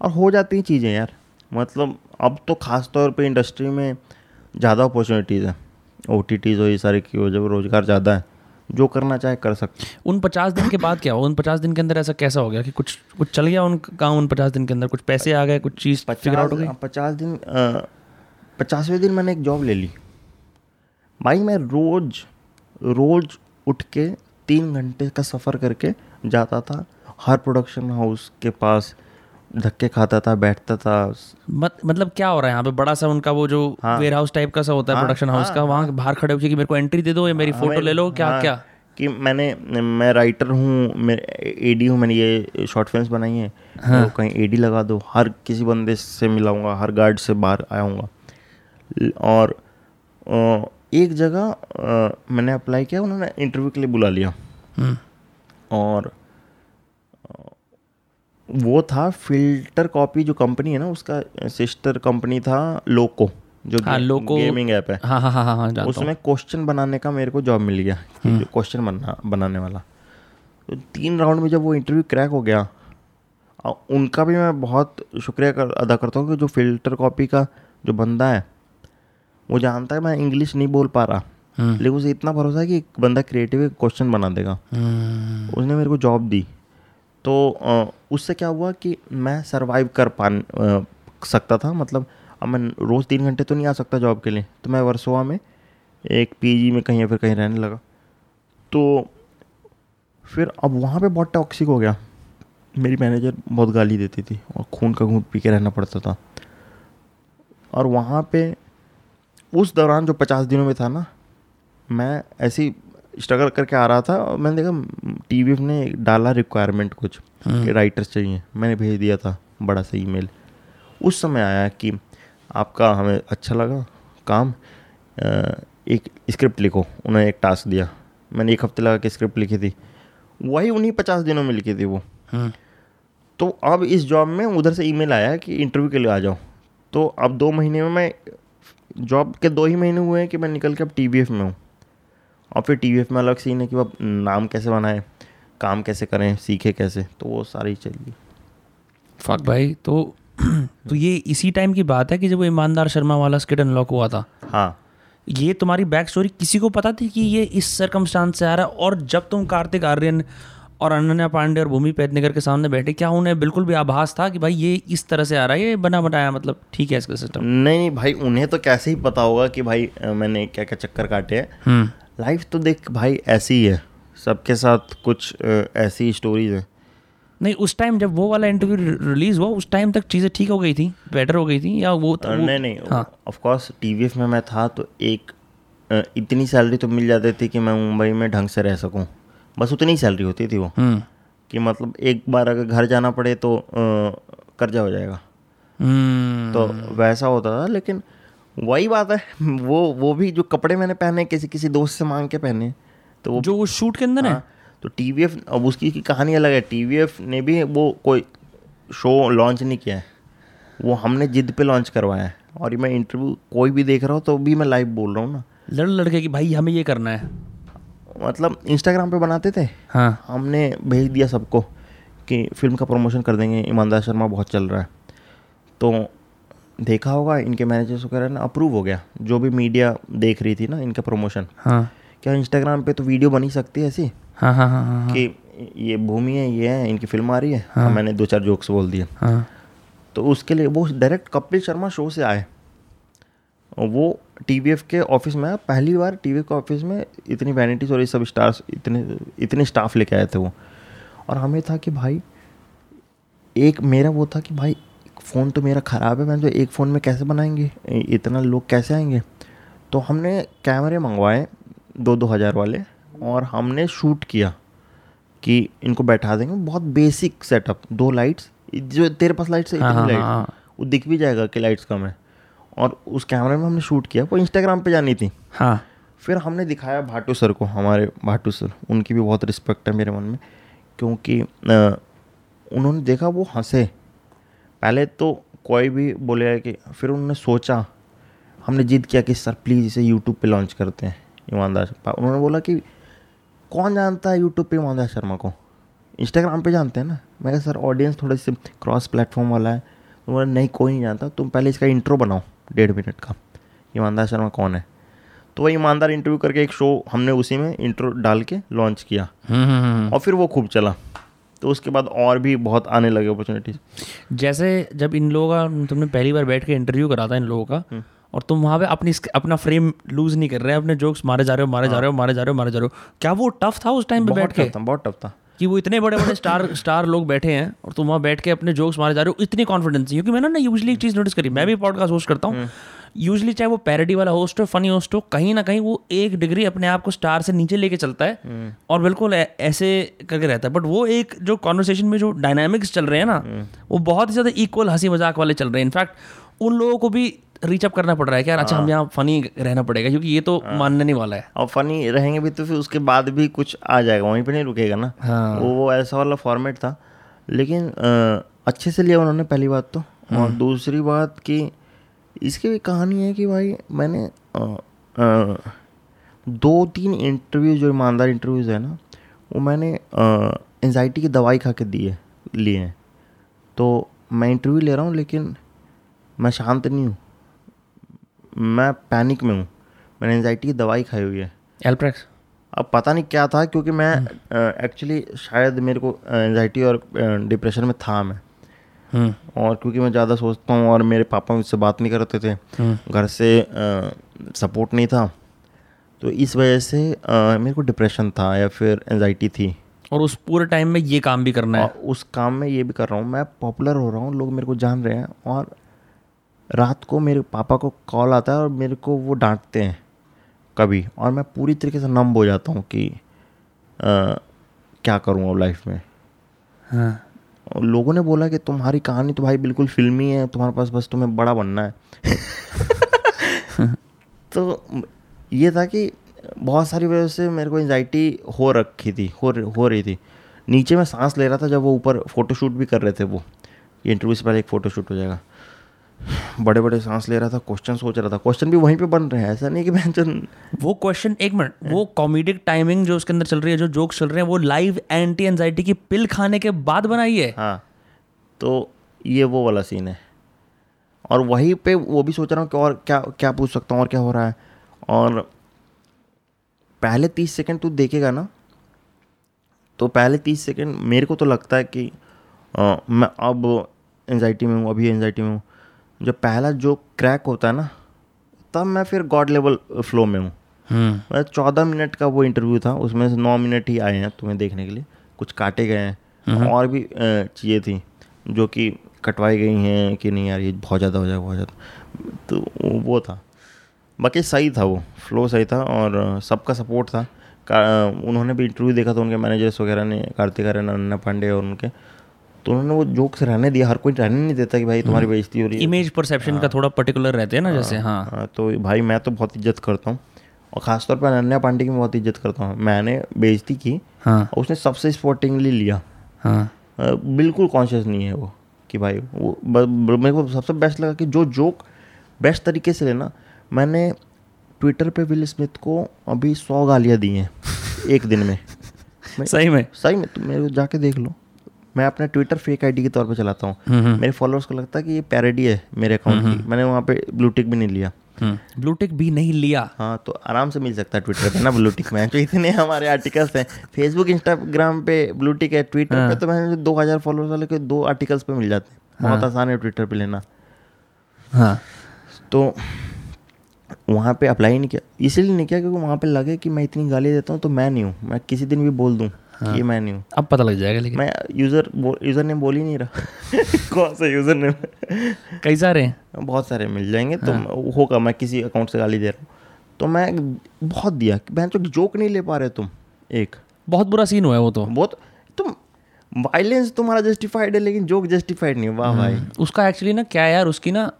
और हो जाती हैं चीज़ें यार, मतलब अब तो ख़ास तौर पे इंडस्ट्री में ज़्यादा अपॉर्चुनिटीज़ हैं, OTTs हो, ये सारी की हो, जब रोज़गार ज़्यादा है, जो करना चाहे कर सकते। उन 50 दिन के बाद क्या हो, उन 50 दिन के अंदर ऐसा कैसा हो गया कि कुछ चल गया उनका, उन 50 दिन के अंदर कुछ पैसे आ गए, कुछ चीज़ फिगर आउट हो गई। 50वें दिन मैंने एक जॉब ले ली भाई, मैं रोज़ उठ के 3 घंटे का सफ़र करके जाता था, हर प्रोडक्शन हाउस के पास धक्के खाता था, बैठता था। मतलब क्या हो रहा है यहाँ पे, बड़ा सा उनका वो जो वेयर हाउस टाइप का सा होता है प्रोडक्शन हाउस का, वहाँ बाहर खड़े होकर कि मेरे को एंट्री दे दो या मेरी फ़ोटो ले लो क्या क्या, कि मैं राइटर हूँ, मैं AD हूँ, मैंने ये शॉर्ट फिल्म्स बनाई है, तो कहीं AD लगा दो, हर किसी बंदे से मिलाऊँगा, हर गार्ड से बाहर आऊँगा। और एक जगह मैंने अप्लाई किया, उन्होंने इंटरव्यू के लिए बुला लिया, और वो था फिल्टर कॉपी जो कंपनी है ना, उसका सिस्टर कंपनी था लोको, जो लोको गेमिंग ऐप है। हाँ हाँ हाँ हाँ, उसमें क्वेश्चन बनाने का मेरे को जॉब मिल गया, जो क्वेश्चन बनाने वाला। तो 3 राउंड में जब वो इंटरव्यू क्रैक हो गया, उनका भी मैं बहुत शुक्रिया अदा करता हूँ कि जो फिल्टर कॉपी का जो बंदा है वो जानता है मैं इंग्लिश नहीं बोल पा रहा, लेकिन उसे इतना भरोसा है कि एक बंदा क्रिएटिव क्वेश्चन बना देगा, उसने मेरे को जॉब दी। तो उससे क्या हुआ कि मैं सरवाइव कर सकता था, मतलब अब मैं रोज़ 3 घंटे तो नहीं आ सकता जॉब के लिए, तो मैं वर्सोवा में एक PG में कहीं या फिर कहीं रहने लगा। तो फिर अब वहाँ पे बहुत टॉक्सिक हो गया, मेरी मैनेजर बहुत गाली देती थी और खून का घूंट पी के रहना पड़ता था। और वहाँ पे उस दौरान जो 50 दिनों में था ना, मैं ऐसी स्ट्रगल करके आ रहा था, और मैंने देखा TVF ने डाला रिक्वायरमेंट कुछ कि राइटर्स चाहिए, मैंने भेज दिया था बड़ा सा ईमेल। उस समय आया कि आपका हमें अच्छा लगा काम, एक स्क्रिप्ट लिखो, उन्होंने एक टास्क दिया, मैंने 1 हफ्ते लगा के स्क्रिप्ट लिखी थी, वही उन्हीं 50 दिनों में लिखी थी वो। तो अब इस जॉब में उधर से ईमेल आया कि इंटरव्यू के लिए आ जाओ, तो अब 2 महीने में मैं जॉब के 2 ही महीने हुए हैं कि मैं निकल के अब TVF में हूँ। और फिर TVF में अलग सीन है कि अब नाम कैसे बनाए, काम कैसे करें, सीखे कैसे, तो वो सारी चलिए। फक भाई, तो ये इसी टाइम की बात है कि जब वो ईमानदार शर्मा वाला स्किट अनलॉक हुआ था। हाँ, ये तुम्हारी बैक स्टोरी किसी को पता थी कि ये इस सर्कमस्टांस से आ रहा है? और जब तुम कार्तिक आर्यन और अनन्या पांडे और भूमि पेडनेकर के सामने बैठे, क्या उन्हें बिल्कुल भी आभास था कि भाई ये इस तरह से आ रहा है, ये बना बनाया मतलब ठीक है इसका सिस्टम? नहीं भाई, उन्हें तो कैसे ही पता होगा कि भाई मैंने क्या क्या चक्कर काटे हैं। लाइफ तो देख भाई ऐसी ही है, सबके साथ कुछ ऐसी स्टोरीज है। नहीं, उस टाइम जब वो वाला इंटरव्यू रिलीज हुआ, उस टाइम तक चीज़ें ठीक हो गई थी, बेटर हो गई थी या वो? नहीं, ऑफकोर्स TVF में मैं था तो एक इतनी सैलरी तो मिल जाती थी कि मैं मुंबई में ढंग से रह सकूँ, बस उतनी सैलरी होती थी वो, कि मतलब एक बार अगर घर जाना पड़े तो कर्जा हो जाएगा, तो वैसा होता था। लेकिन वही बात है, वो भी जो कपड़े मैंने पहने किसी दोस्त से मांग के पहने, तो वो जो उस शूट के अंदर है, तो TVF अब उसकी कहानी अलग है। TVF ने भी वो कोई शो लॉन्च नहीं किया है, वो हमने जिद पे लॉन्च करवाया है। और मैं इंटरव्यू कोई भी देख रहा हूँ तो भी मैं लाइव बोल रहा हूँ ना, लड़के कि भाई हमें ये करना है, मतलब इंस्टाग्राम पे बनाते थे। हाँ, हमने भेज दिया सबको कि फिल्म का प्रमोशन कर देंगे, ईमानदार शर्मा बहुत चल रहा है। तो देखा होगा इनके मैनेजर्स वगैरह ना अप्रूव हो गया, जो भी मीडिया देख रही थी ना इनका प्रमोशन। हाँ, क्या इंस्टाग्राम पे तो वीडियो बनी सकती है ऐसी? हाँ हाँ हाँ हाँ, कि ये भूमि है, ये है, इनकी फिल्म आ रही है। हाँ, मैंने दो चार जोक्स बोल दिए। हाँ, तो उसके लिए वो डायरेक्ट कपिल शर्मा शो से आए, वो टीवीएफ के ऑफिस में, पहली बार टीवीएफ के ऑफिस में इतनी वैनिटीज और ये सब स्टार्स, इतने स्टाफ लेके आए थे वो। और हमें था कि भाई, एक मेरा वो था कि भाई फ़ोन तो मेरा ख़राब है, मैं तो एक फ़ोन में कैसे बनाएंगे, इतना लोग कैसे आएंगे। तो हमने कैमरे मंगवाए 2,000 वाले, और हमने शूट किया कि इनको बैठा देंगे। बहुत बेसिक सेटअप, 2 लाइट्स, जो तेरे पास लाइट्स है इतनी लाइट, वो दिख भी जाएगा कि लाइट्स कम है। और उस कैमरे में हमने शूट किया, वो इंस्टाग्राम पे जानी थी। हाँ, फिर हमने दिखाया भाटू सर को, हमारे भाटू सर, उनकी भी बहुत रिस्पेक्ट है मेरे मन में, क्योंकि उन्होंने देखा, वो हंसे। पहले तो कोई भी बोलेगा कि, फिर उन्होंने सोचा, हमने जिद किया कि सर प्लीज़ इसे यूट्यूब पे लॉन्च करते हैं ईमानदार शर्मा। उन्होंने बोला कि कौन जानता है यूट्यूब पे ईमानदार शर्मा को, इंस्टाग्राम पे जानते हैं ना। मैं कहा सर ऑडियंस थोड़े से क्रॉस प्लेटफॉर्म वाला है। उन्होंने नहीं, कोई नहीं जानता, तुम पहले इसका इंट्रो बनाओ 1.5 मिनट का, ईमानदार शर्मा कौन है। तो वह ईमानदार इंटरव्यू करके एक शो हमने उसी में इंट्रो डाल के लॉन्च किया, और फिर वो खूब चला। तो उसके बाद और भी बहुत आने लगे अपॉर्चुनिटीज। जैसे जब इन लोगों का तुमने पहली बार बैठ के इंटरव्यू करा था इन लोगों का, और तुम वहाँ पे अपना फ्रेम लूज नहीं कर रहे, अपने जोक्स मारे जा रहे हो, क्या वो टफ था उस टाइम पे बैठ के? बहुत टफ था कि वो इतने बड़े बड़े स्टार लोग बैठे हैं और तुम वहाँ बैठ के अपने जोक्स मारे जा रहे हो, इतनी कॉन्फिडेंस। क्योंकि मैंने ना यूजली एक चीज़ नोटिस करी, मैं भी पॉडकास्ट होस्ट करता हूँ, यूजली चाहे वो पैरोडी वाला होस्ट हो, फनी होस्ट हो, कहीं ना कहीं वो एक डिग्री अपने आप को स्टार से नीचे लेके चलता है और बिल्कुल ऐसे करके रहता है। बट वो एक जो कॉन्वर्सेशन में जो डायनामिक्स चल रहे हैं ना, वो बहुत ही ज़्यादा इक्वल हंसी मजाक वाले चल रहे हैं। इनफैक्ट उन लोगों को भी रीच अप करना पड़ रहा है कि यार अच्छा, हम यहाँ फनी रहना पड़ेगा, क्योंकि ये तो मानने नहीं वाला है। और फनी रहेंगे भी तो फिर उसके बाद भी कुछ आ जाएगा, वहीं पे नहीं रुकेगा ना। हाँ, वो ऐसा वाला फॉर्मेट था, लेकिन अच्छे से लिया उन्होंने, पहली बात तो। और दूसरी बात कि इसकी भी कहानी है कि भाई मैंने 2-3 इंटरव्यू जो ईमानदार इंटरव्यूज़ है ना, वो मैंने एंजाइटी की दवाई खा के लिए हैं। तो मैं इंटरव्यू ले रहा हूँ, लेकिन मैं शांत नहीं हूँ, मैं पैनिक में हूँ, मैंने एंजाइटी की दवाई खाई हुई है, एल्प्रेक्स। अब पता नहीं क्या था, क्योंकि मैं एक्चुअली शायद मेरे को एंजाइटी और डिप्रेशन में था मैं। और क्योंकि मैं ज़्यादा सोचता हूँ, और मेरे पापा मुझसे बात नहीं करते थे, घर से सपोर्ट नहीं था, तो इस वजह से मेरे को डिप्रेशन था या फिर एंजाइटी थी। और उस पूरे टाइम में ये काम भी करना है, उस काम में ये भी कर रहा हूँ, मैं पॉपुलर हो रहा हूँ, लोग मेरे को जान रहे हैं। और रात को मेरे पापा को कॉल आता है और मेरे को वो डांटते हैं कभी, और मैं पूरी तरीके से नम हो जाता हूँ कि क्या करूँ अब लाइफ में। हाँ, और लोगों ने बोला कि तुम्हारी कहानी तो भाई बिल्कुल फिल्मी है, तुम्हारे पास बस तुम्हें बड़ा बनना है। तो ये था कि बहुत सारी वजह से मेरे को एंजाइटी हो रही थी। नीचे मैं सांस ले रहा था जब वो ऊपर फ़ोटोशूट भी कर रहे थे, वो इंटरव्यू से पहले एक फ़ोटोशूट हो जाएगा, बड़े बड़े सांस ले रहा था, क्वेश्चन सोच रहा था, क्वेश्चन भी वहीं पे बन रहे हैं, ऐसा नहीं कि वो क्वेश्चन, एक मिनट, वो कॉमेडिक टाइमिंग जो उसके अंदर चल रही है, जो जोक्स चल रहे हैं, वो लाइव एंटी एंजाइटी की पिल खाने के बाद बनाई है। हाँ, तो ये वो वाला सीन है। और वहीं पे वो भी सोच रहा हूँ कि और क्या क्या पूछ सकता हूँ और क्या हो रहा है। और पहले 30 सेकेंड तू देखेगा ना, तो पहले 30 सेकेंड मेरे को तो लगता है कि मैं अब एंजाइटी में हूँ, अभी एंजाइटी में हूँ। जब पहला जोक क्रैक होता है ना, तब मैं फिर गॉड लेवल फ्लो में हूँ। मैं 14 मिनट का वो इंटरव्यू था, उसमें से 9 मिनट ही आए हैं तुम्हें देखने के लिए, कुछ काटे गए हैं, और भी चीज़ें थी जो कि कटवाई गई हैं कि नहीं यार ये बहुत ज़्यादा हो जाएगा, बहुत ज़्यादा। तो वो था, बाकी सही था, वो फ्लो सही था, और सबका सपोर्ट था। उन्होंने भी इंटरव्यू देखा था, उनके मैनेजर्स वगैरह ने, कार्तिक आर्यन, अनन्या पांडे और उनके, तो उन्होंने वो जोक्स रहने दिया, हर कोई रहने नहीं देता कि भाई तुम्हारी बेइज्जती हो रही है। इमेज परसेप्शन का थोड़ा पर्टिकुलर रहते हैं ना जैसे। हाँ, तो भाई मैं तो बहुत इज्जत करता हूँ, और ख़ासतौर पर अनन्या पांडे की मैं बहुत इज्जत करता हूँ। मैंने बेइज्जती की, हाँ, और उसने सबसे स्पोर्टिंगली लिया। हाँ, बिल्कुल कॉन्शियस नहीं है वो कि भाई वो, मेरे को सबसे बेस्ट लगा कि जो जोक बेस्ट तरीके से लेना। मैंने ट्विटर पर विल स्मिथ को अभी 100 गालियाँ दी हैं एक दिन में, सही में, तो मेरे को जाके देख लो, मैं अपना ट्विटर फेक आईडी के तौर पे चलाता हूँ, मेरे फॉलोअर्स को लगता है कि ये पैरोडी है मेरे अकाउंट की। मैंने वहाँ पे ब्लू टिक भी नहीं लिया, हाँ, तो आराम से मिल सकता है ट्विटर पे ना ब्लू टिक में। तो इतने हमारे आर्टिकल्स हैं फेसबुक इंस्टाग्राम पे, ब्लू टिक है ट्विटर पे, तो मैंने 2000 फॉलोअर्स वाले के 2 आर्टिकल्स पे मिल जाते हैं। बहुत आसान है ट्विटर पे लेना। हाँ, तो वहाँ पे अप्लाई नहीं किया, इसीलिए नहीं किया क्योंकि वहाँ पे लगे कि मैं इतनी गाली देता हूँ तो मैं नहीं हूँ, मैं किसी दिन भी बोल दूँ कि मैं नहीं हूँ। अब पता लग जाएगा, लेकिन मैं यूज़र नेम बोल ही नहीं रहा कौन सा यूज़र नेम कई सारे हैं, बहुत सारे मिल जाएंगे। तो होगा मैं किसी अकाउंट से गाली दे रहा हूँ, तो मैं बहुत दिया बहन तो जोक नहीं ले पा रहे तुम, एक बहुत बुरा सीन हुआ है वो तो, बहुत तुम वायलेंस तुम्हारा जस्टिफाइड है लेकिन जोक जस्टिफाइड नहीं। वाह भाई, उसका एक्चुअली ना क्या यार, उसकी ना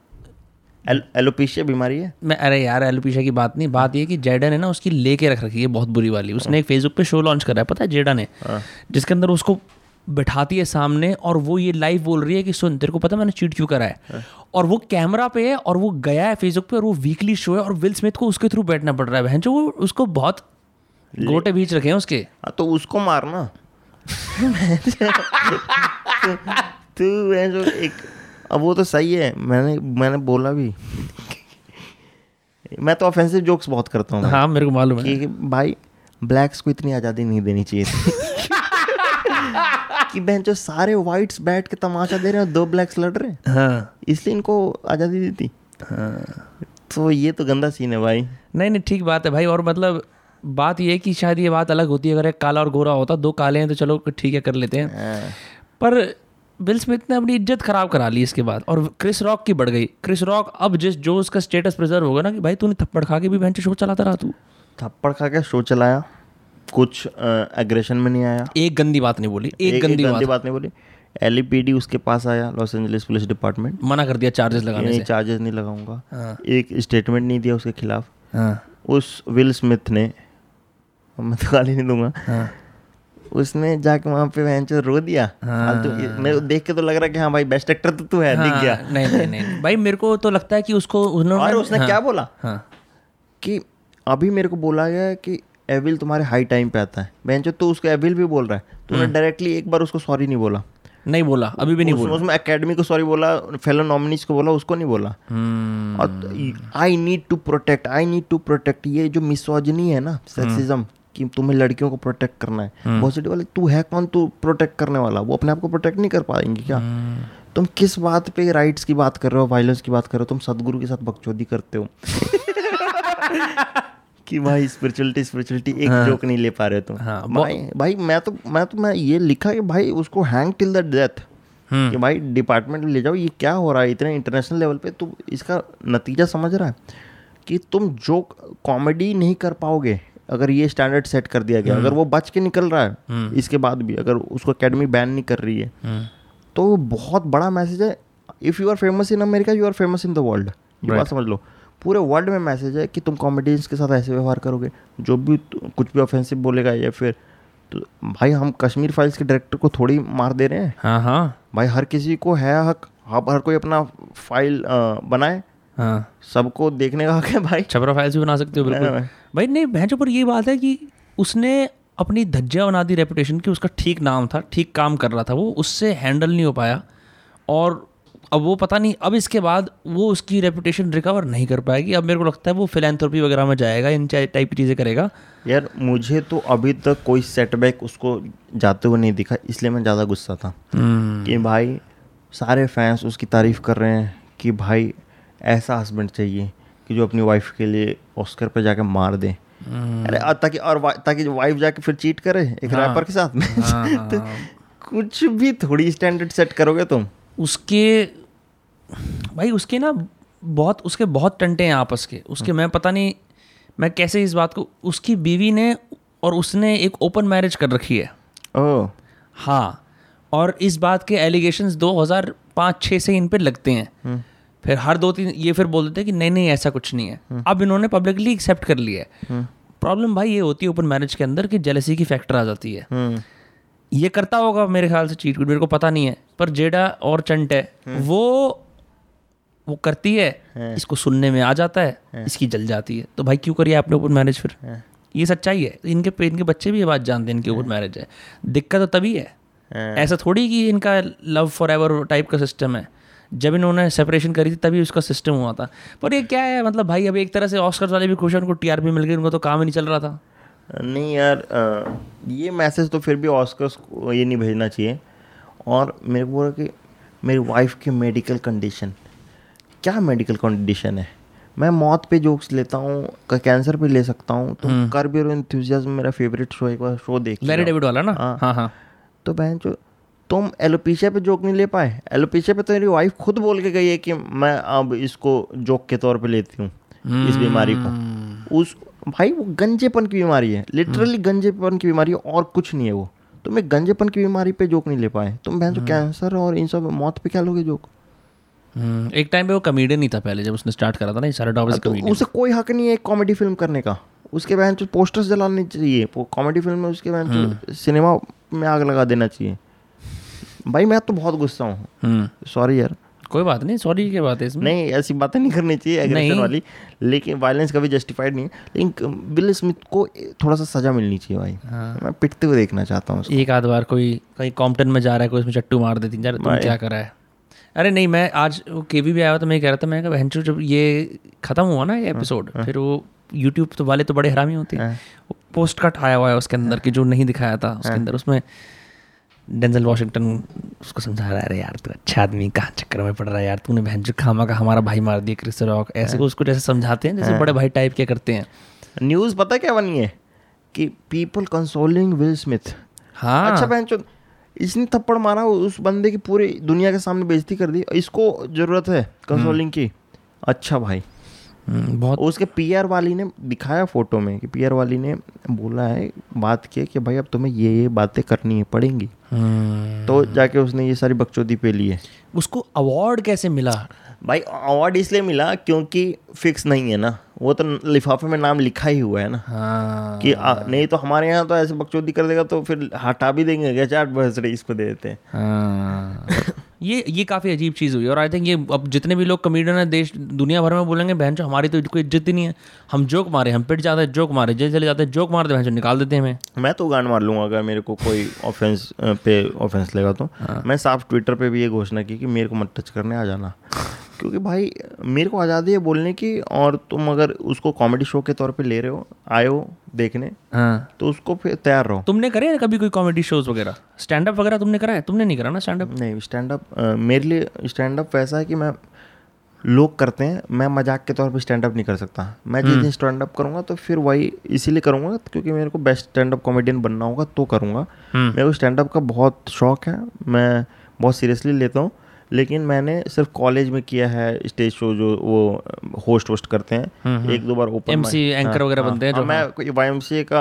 एलोपेशिया बीमारी है। मैं अरे यार एलोपेशिया की बात नहीं, बात ये कि जेडन है ना उसकी लेके रख रखी है बहुत बुरी वाली। उसने एक फेसबुक पे शो लॉन्च करा है, पता है जेडन है, जिसके अंदर उसको बैठाती है सामने और वो ये लाइव बोल रही है कि सुन तेरे को पता मैंने चीट क्यों करा है, और वो कैमरा पे है और वो गया है फेसबुक पे और वो वीकली शो है और विल स्मिथ को उसके थ्रू बैठना पड़ रहा है। बहन जो वो उसको बहुत गोटे बीच रखे हैं उसके, तो उसको मारना तू है जो एक। अब वो तो सही है, मैंने बोला भी मैं तो ऑफेंसिव जोक्स बहुत करता हूँ। हाँ मेरे को मालूम है कि भाई ब्लैक्स को इतनी आज़ादी नहीं देनी चाहिए कि बहन जो सारे वाइट्स बैठ के तमाशा दे रहे हैं, 2 ब्लैक्स लड़ रहे हैं। हाँ, इसलिए इनको आज़ादी देती। हाँ, तो ये तो गंदा सीन है भाई। नहीं नहीं ठीक बात है भाई, और मतलब बात ये है कि शायद ये बात अलग होती है अगर एक काला और गोरा होता। 2 काले हैं तो चलो ठीक है कर लेते हैं, पर विल स्मिथ ने अपनी इज्जत खराब करा ली इसके बाद, और क्रिस रॉक की बढ़ गई। क्रिस रॉक अब जिस जो उसका स्टेटस प्रिजर्व होगा ना कि भाई तूने थप्पड़ खा के भी बेंच शो चलाता रहा, तू थप्पड़ खा के शो चलाया, कुछ एग्रेशन में नहीं आया, एक गंदी बात नहीं बोली, एक गंदी बात नहीं बोली। LAPD उसके पास आया, लॉस एंजलिस पुलिस डिपार्टमेंट, मना कर दिया चार्जेस लगाने से, चार्जेस नहीं लगाऊंगा। एक स्टेटमेंट नहीं दिया उसके खिलाफ उस विल स्मिथ ने, मैं तो गाली नहीं दूंगा। उसने जाके वहाँ पे वेंचर रो दिया। हाँ, तो मेरे देख के तो लग रहा है कि हाँ भाई बेस्ट एक्टर तो तू है। हाँ, दिख गया। नहीं भाई मेरे को तो लगता है कि उसको उसने हाँ, क्या बोला हाँ, कि अभी मेरे को बोला गया है कि एविल तुम्हारे हाई टाइम पे आता है। वेंचर तो उसको एविल भी बोल रहा है, तूने डायरेक्टली एक बार उसको सॉरी नहीं बोला। नहीं बोला, अभी भी नहीं बोला। उसमें एकेडमी को सॉरी बोला, फेलो नॉमिनीज को बोला, उसको नहीं बोला। और आई नीड टू प्रोटेक्ट ये जो मिसोजिनी है ना, सेक्सिज्म कि तुम्हें लड़कियों को प्रोटेक्ट करना है। पॉजिटिव वाले तू है कौन, तू प्रोटेक्ट करने वाला? वो अपने आप को प्रोटेक्ट नहीं कर पाएंगे क्या? तुम किस बात पे राइट्स की बात कर रहे हो, वायलेंस की बात कर रहे हो? तुम सदगुरु के साथ बकचोदी करते हो कि भाई स्पिरिचुअलिटी एक जोक नहीं ले पा रहे तुम। हाँ, भाई मैं ये लिखा कि भाई उसको हैंग टिल द डेथ, कि भाई डिपार्टमेंट में ले जाओ। ये क्या हो रहा है इतने इंटरनेशनल लेवल पे? तू इसका नतीजा समझ रहा है कि तुम जोक कॉमेडी नहीं कर पाओगे अगर ये स्टैंडर्ड सेट कर दिया गया। अगर वो बच के निकल रहा है इसके बाद भी, अगर उसको एकेडमी बैन नहीं कर रही है, तो बहुत बड़ा मैसेज है। If you are famous in America, you are famous in the world. ये बात समझ लो, पूरे वर्ल्ड में मैसेज है कि तुम कॉमेडियंस के साथ ऐसे व्यवहार करोगे, जो भी कुछ भी ऑफेंसिव बोलेगा या फिर तो भाई हम कश्मीर फाइल्स के डायरेक्टर को थोड़ी मार दे रहे हैं। हाँ हाँ भाई, हर किसी को है हक, हर कोई अपना फाइल बनाए। हाँ, सबको देखने का हक है भाई। छपरा फाइल्स भी बना सकते हो बिल्कुल भाई। नहीं भैंचो, पर ये बात है कि उसने अपनी धज्जियाँ बना दी रेपुटेशन की। उसका ठीक नाम था, ठीक काम कर रहा था वो, उससे हैंडल नहीं हो पाया। और अब वो पता नहीं, अब इसके बाद वो उसकी रेपुटेशन रिकवर नहीं कर पाएगी। अब मेरे को लगता है वो फिलैंथ्रोपी वगैरह में जाएगा, इन टाइप की चीज़ें करेगा। यार मुझे तो अभी तक कोई सेटबैक उसको जाते हुए नहीं दिखा, इसलिए मैं ज़्यादा गुस्सा था कि भाई सारे फैंस उसकी तारीफ़ कर रहे हैं कि भाई ऐसा हस्बैंड चाहिए कि जो अपनी वाइफ के लिए ऑस्कर पे जाके मार दे। अरे ताकि वाइफ जाके फिर चीट करे एक रैपर के साथ में। तो कुछ भी थोड़ी स्टैंडर्ड सेट करोगे तुम। उसके भाई उसके ना बहुत टंटे हैं आपस के उसके। मैं पता नहीं मैं कैसे इस बात को, उसकी बीवी ने और उसने एक ओपन मैरिज कर रखी है। ओह हाँ, और इस बात के एलिगेशंस 2005-06 से इन पे लगते हैं। फिर हर 2-3 ये फिर बोल देते हैं कि नहीं ऐसा कुछ नहीं है। अब इन्होंने पब्लिकली एक्सेप्ट कर लिया है। प्रॉब्लम भाई ये होती है ओपन मैरिज के अंदर कि जेलसी की फैक्टर आ जाती है। ये करता होगा मेरे ख्याल से चीट, मेरे को पता नहीं है, पर जेडा और चंट है वो करती है, इसको सुनने में आ जाता है, इसकी जल जाती है। तो भाई क्यों करिए आपने ओपन मैरिज? फिर ये सच्चाई है। इनके बच्चे भी ये बात जानते हैं इनकी ओपन मैरिज है। दिक्कत तो तभी है ऐसा थोड़ी कि इनका लव फॉर एवर टाइप का सिस्टम है। जब इन्होंने सेपरेशन करी थी तभी उसका सिस्टम हुआ था। पर ये क्या है मतलब भाई, अब एक तरह से ऑस्कर वाले भी खुश हैं, उनको टीआरपी मिल गई, उनको तो काम ही नहीं चल रहा था। नहीं यार ये मैसेज तो फिर भी ऑस्कर्स को ये नहीं भेजना चाहिए। और मेरे को बोला कि मेरी वाइफ की मेडिकल कंडीशन, क्या मेडिकल कंडीशन है, मैं मौत पे जोक्स लेता हूँ, कैंसर पे ले सकता हूँ। तो कर्ब योर एंथुसियाज्म मेरा फेवरेट शो, एक बार शो देख, लैरी डेविड वाला ना। हाँ। तो बहन जो तुम एलोपेशिया पे जोक नहीं ले पाए, एलोपेशिया पे तो मेरी वाइफ खुद बोल के गई है कि मैं अब इसको जोक के तौर पे लेती हूँ इस बीमारी को। उस भाई वो गंजेपन की बीमारी है, लिटरली गंजेपन की बीमारी है और कुछ नहीं है वो। तुम एक गंजेपन की बीमारी पे जोक नहीं ले पाए, तुम बहन जो कैंसर और इन सब मौत पे क्या लोगे जोक। एक टाइम पे वो कॉमेडियन ही था पहले जब उसने स्टार्ट करा था ना, सारे डॉबर्स कॉमेडियन। उसे कोई हक नहीं है एक कॉमेडी फिल्म करने का, उसके बहन जो पोस्टर्स जलाने चाहिए वो कॉमेडी फिल्म में, उसके बहन सिनेमा में आग लगा देना चाहिए। भाई मैं तो बहुत गुस्सा हूँ, सॉरी यार। कोई बात नहीं, सॉरी की बात है इसमें नहीं, ऐसी बातें नहीं करनी चाहिए एग्रेशन वाली, लेकिन वायलेंस कभी जस्टिफाइड नहीं है। लेकिन विल स्मिथ को थोड़ा सा सजा मिलनी चाहिए भाई। हाँ। मैं पिटते हुए देखना चाहता हूँ। एक आध बार कोई कहीं कॉम्पटन में जा रहा है, कोई उसमें चट्टू मार देती है, तुम क्या करा है। अरे नहीं, मैं आज केवी भी आया हुआ तो मैं कह रहा था, मैं बहन चो जब ये ख़त्म हुआ ना ये एपिसोड, फिर वो यूट्यूब तो वाले तो बड़े हरामी होते हैं, पोस्ट कट आया हुआ है उसके अंदर कि जो नहीं दिखाया था उसके अंदर, उसमें डेंजल वाशिंगटन उसको समझा रहा है, अरे यार तू अच्छा आदमी कहाँ चक्कर में पड़ रहा है यार, तूने बहन जो खामा का हमारा भाई मार दिया क्रिस रॉक, ऐसे को उसको जैसे समझाते हैं जैसे बड़े भाई टाइप क्या करते हैं। न्यूज़ पता क्या बनी है कि पीपल कंसोलिंग विल स्मिथ। हाँ अच्छा बहन जो इसने थप्पड़ मारा उस बंदे की पूरी दुनिया के सामने बेइज्जती कर दी, इसको ज़रूरत है कंसोलिंग की। अच्छा भाई बहुत। उसके पीआर वाली ने दिखाया फोटो में कि पीआर वाली ने बोला है बात किया कि भाई अब तुम्हें ये बातें करनी है पड़ेंगी, तो जाके उसने ये सारी बकचोदी पे ली है। उसको अवार्ड कैसे मिला भाई? अवार्ड इसलिए मिला क्योंकि फिक्स नहीं है ना, वो तो लिफाफे में नाम लिखा ही हुआ है ना। हाँ। कि नहीं तो हमारे यहाँ तो ऐसे बकचोदी कर देगा तो फिर हटा भी देंगे, चार्ट बस इसको दे देते हैं। हाँ। ये काफ़ी अजीब चीज़ हुई। और आई थिंक ये अब जितने भी लोग कॉमेडियन है देश दुनिया भर में बोलेंगे बहन जो हमारी तो कोई इज्जत ही नहीं है, हम जोक मारे, हम पिट जाते हैं जोक मारे, जेल चले जाते हैं जोक मारते, बहन जो निकाल देते हैं हमें। मैं तो गान मार लूँगा अगर मेरे को कोई ऑफेंस पे ऑफेंस लेगा तो। हाँ। मैं साफ ट्विटर पे भी ये घोषणा की कि मेरे को मत टच करने आ जाना। क्योंकि भाई मेरे को आज़ादी है बोलने की, और तुम अगर उसको कॉमेडी शो के तौर पे ले रहे हो, आए हो देखने। हाँ। तो उसको फिर तैयार रहो। तुमने करे है कभी कोई कॉमेडी शोज वगैरह, स्टैंड अप वगैरह तुमने करा है? तुमने नहीं करा ना स्टैंड अप? नहीं स्टैंड अप मेरे लिए स्टैंड अप वैसा है कि मैं लोग करते हैं, मैं मजाक के तौर पे स्टैंड अप नहीं कर सकता। मैं जिस दिन स्टैंड अप करूँगा तो फिर वही इसीलिए करूँगा क्योंकि मेरे को बेस्ट स्टैंड अप कॉमेडियन बनना होगा तो करूँगा। मेरे को स्टैंड अप का बहुत शौक है, मैं बहुत सीरियसली लेता हूँ। लेकिन मैंने सिर्फ कॉलेज में किया है स्टेज शो जो वो होस्ट वोस्ट करते हैं, एक दो बार ओपन एमसी एंकर वगैरह बनते हैं। मैं YMCA का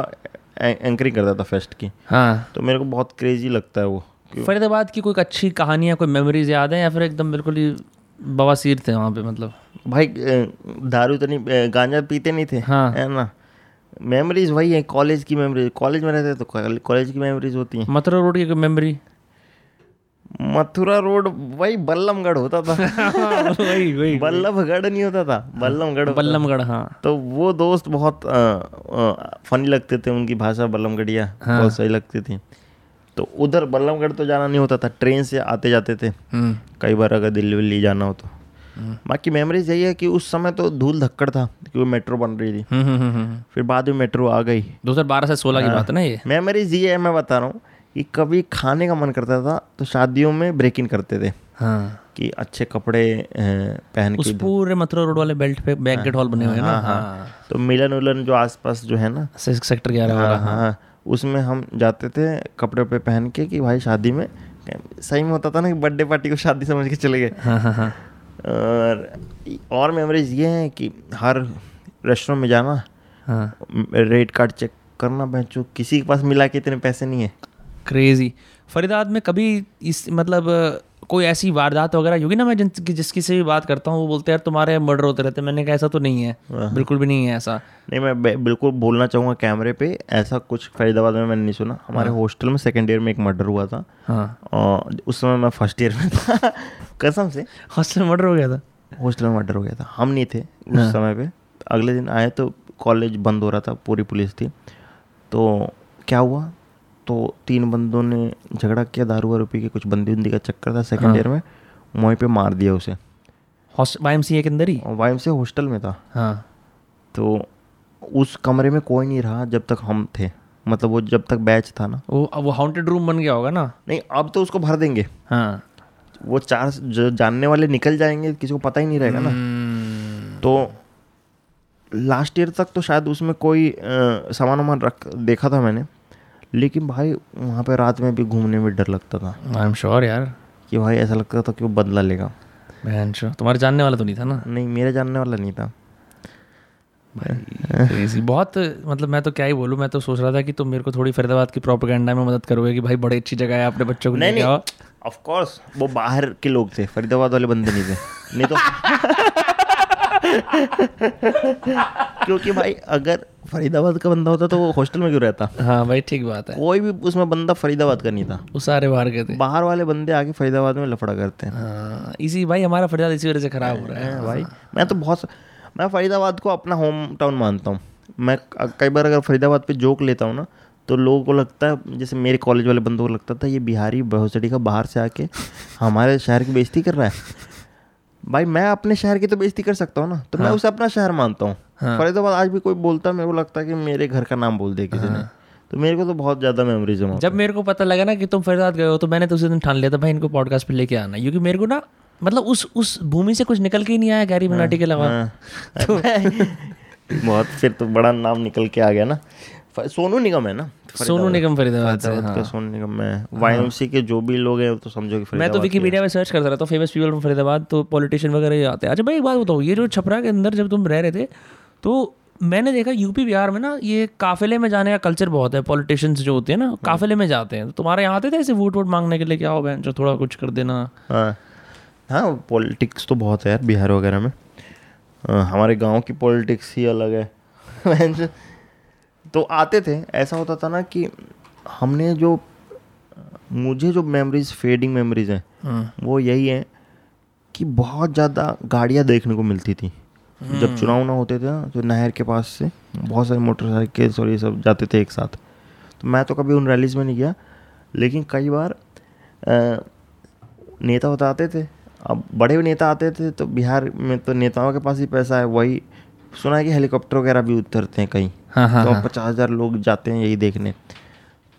एंकरिंग करता था फेस्ट की। हाँ। तो मेरे को बहुत क्रेजी लगता है वो। फरीदाबाद की कोई अच्छी कहानियाँ, कोई मेमोरीज याद हैं या फिर एकदम बिल्कुल ही बवासीर थे वहाँ पे? मतलब भाई दारू तो नहीं, गांजा पीते नहीं थे। हाँ। है ना, मेमोरीज वही है कॉलेज की मेमोरीज, कॉलेज में रहते तो कॉलेज की मेमोरीज होती हैं। मथुरा रोड की मेमोरी? मथुरा रोड वही बल्लभगढ़ होता था। वही बल्लभगढ़ नहीं होता था, बल्लभगढ़। हाँ। तो वो दोस्त बहुत फनी लगते थे, उनकी भाषा बल्लभगढ़िया। हाँ। बहुत सही लगती थी। तो उधर बल्लभगढ़ तो जाना नहीं होता था, ट्रेन से आते जाते थे कई बार अगर दिल्ली जाना हो तो। बाकी मेमोरीज यही है कि उस समय तो धूल धक्कड़ था क्योंकि मेट्रो बन रही थी। फिर बाद में मेट्रो आ गई 2012 से 2016 की बात है ना ये। मेमोरीज ये है, मैं बता रहा हूँ कि कभी खाने का मन करता था तो शादियों में ब्रेक इन करते थे। हाँ। कि अच्छे कपड़े पहन उस के, पूरे मथुरा रोड वाले बेल्ट पे बैंकेट हॉल बने हुए हैं ना। हाँ। तो मिलन उलन जो आसपास जो है ना सेक्टर 11 वाला। हाँ। उसमें हम जाते थे कपड़े पे पहन के कि भाई शादी में सही में होता था ना कि बर्थडे पार्टी को शादी समझ के चले गए। हाँ। और मेमोरीज ये हैं कि हर रेस्टोरेंट में जाना। हाँ। रेट कार्ड चेक करना, बहनचोद किसी के पास मिला के इतने पैसे नहीं है। क्रेजी। फरीदाबाद में कभी इस मतलब कोई ऐसी वारदात वगैरह होगी ना, मैं जिसकी से भी बात करता हूँ वो बोलते हैं यार तुम्हारे मर्डर होते रहते हैं। मैंने कहा ऐसा तो नहीं है, बिल्कुल भी नहीं है ऐसा। नहीं मैं बिल्कुल बोलना चाहूँगा कैमरे पे, ऐसा कुछ फरीदाबाद में मैंने नहीं सुना। हमारे हॉस्टल में सेकेंड ईयर में एक मर्डर हुआ था। हाँ। और उस समय मैं फर्स्ट ईयर में था। कसम से हॉस्टल में मर्डर हो गया था। हॉस्टल में मर्डर हो गया था, हम नहीं थे उस समय पे। अगले दिन आए तो कॉलेज बंद हो रहा था, पूरी पुलिस थी। तो क्या हुआ, तो 3 बंदों ने झगड़ा किया, दारू-वारूपी के कुछ बंदी का चक्कर था सेकंड ईयर में, वहीं पे मार दिया उसे YMCA के अंदर ही, YMCA हॉस्टल में था। हाँ, तो उस कमरे में कोई नहीं रहा जब तक हम थे, मतलब वो जब तक बैच था ना, वो हॉन्टेड रूम बन गया होगा ना। नहीं, अब तो उसको भर देंगे। हाँ, वो 4 जो जानने वाले निकल जाएंगे, किसी को पता ही नहीं रहेगा ना। तो लास्ट ईयर तक तो शायद उसमें कोई सामान वामान रख देखा था मैंने, लेकिन भाई वहाँ पे रात में भी घूमने में डर लगता था। आई एम श्योर यार कि भाई ऐसा लगता था कि वो बदला लेगा। तुम्हारे जानने वाला तो नहीं था ना? नहीं, मेरा जानने वाला नहीं था भाई। बहुत मतलब मैं तो क्या ही बोलूँ, मैं तो सोच रहा था कि तुम मेरे को थोड़ी फरीदाबाद की प्रोपेगेंडा में मदद करोगे कि भाई बड़ी अच्छी जगह है अपने बच्चों को लेके आओ। ऑफ कोर्स वो बाहर के लोग थे, फरीदाबाद वाले बंदे नहीं थे। नहीं तो क्योंकि भाई अगर फरीदाबाद का बंदा होता तो वो हॉस्टल में क्यों रहता। हाँ भाई, ठीक बात है। कोई भी उसमें बंदा फरीदाबाद का नहीं था, वो सारे बाहर के थे। बाहर वाले बंदे आके फरीदाबाद में लफड़ा करते हैं। हाँ, इसी भाई हमारा फरीदाबाद इसी वजह से खराब हो रहा है भाई। मैं फरीदाबाद को अपना होम टाउन मानता हूँ। मैं कई बार अगर फरीदाबाद पे जोक लेता हूँ ना, तो लोगों को लगता है, जैसे मेरे कॉलेज वाले बंदों को लगता था ये बिहारी भोसड़ी का बाहर से आके हमारे शहर की बेइज्जती कर रहा है। भाई मैं अपने शहर की तो बेइज्जती कर सकता हूँ ना, तो मैं उसे अपना शहर मानता हूँ। फरीदाबाद आज भी कोई बोलता है, मेरे को लगता है कि मेरे घर का नाम बोल दिया किसी ने, तो मेरे को तो बहुत ज़्यादा मेमोरीज है। जब मेरे को पता लगा ना कि तुम फरीदाबाद गए हो, तो मैंने तो उसी दिन ठान लिया था भाई इनको पॉडकास्ट पे लेके आना, क्योंकि मेरे को ना मतलब उस भूमि से कुछ निकल के ही नहीं आया गैरी बनाटी के अलावा। बहुत फिर तो बड़ा नाम निकल के आ गया ना, सोनू निगम है ना, सोनू निगम फरीदाबाद का। सोनू निगम में YMCA के जो भी लोग हैं तो समझो कि मैं तो विकिपीडिया में सर्च करता रहता हूँ फेमस पीपल फ्रॉम फरीदाबाद, तो पॉलिटिशियन वगैरह आते हैं। अच्छा भाई एक बात बताओ, ये जो छपरा के अंदर जब तुम रह रहे थे, तो मैंने देखा यूपी बिहार में ना ये काफिले में जाने का कल्चर बहुत है। पॉलिटिशियंस जो होते हैं ना काफिले में जाते हैं, तो तुम्हारे यहाँ आते थे ऐसे वोट वोट मांगने के लिए क्या हो बहन जो थोड़ा कुछ कर देना? हाँ, पॉलिटिक्स तो बहुत है यार बिहार वगैरह में। हमारे गाँव की पॉलिटिक्स ही अलग है। तो आते थे, ऐसा होता था ना कि हमने जो मुझे जो मेमोरीज फेडिंग मेमोरीज हैं वो यही है कि बहुत ज़्यादा गाड़ियाँ देखने को मिलती थी। जब चुनाव ना होते थे ना, तो नहर के पास से बहुत सारे मोटरसाइकिल्स और ये सब जाते थे एक साथ। तो मैं तो कभी उन रैलीज में नहीं गया, लेकिन कई बार नेता बताते थे। अब बड़े नेता आते थे, तो बिहार में तो नेताओं के पास ही पैसा है। वही सुना है कि हेलीकॉप्टर वगैरह भी उतरते हैं कहीं। हाँ, तो 50,000 लोग जाते हैं यही देखने।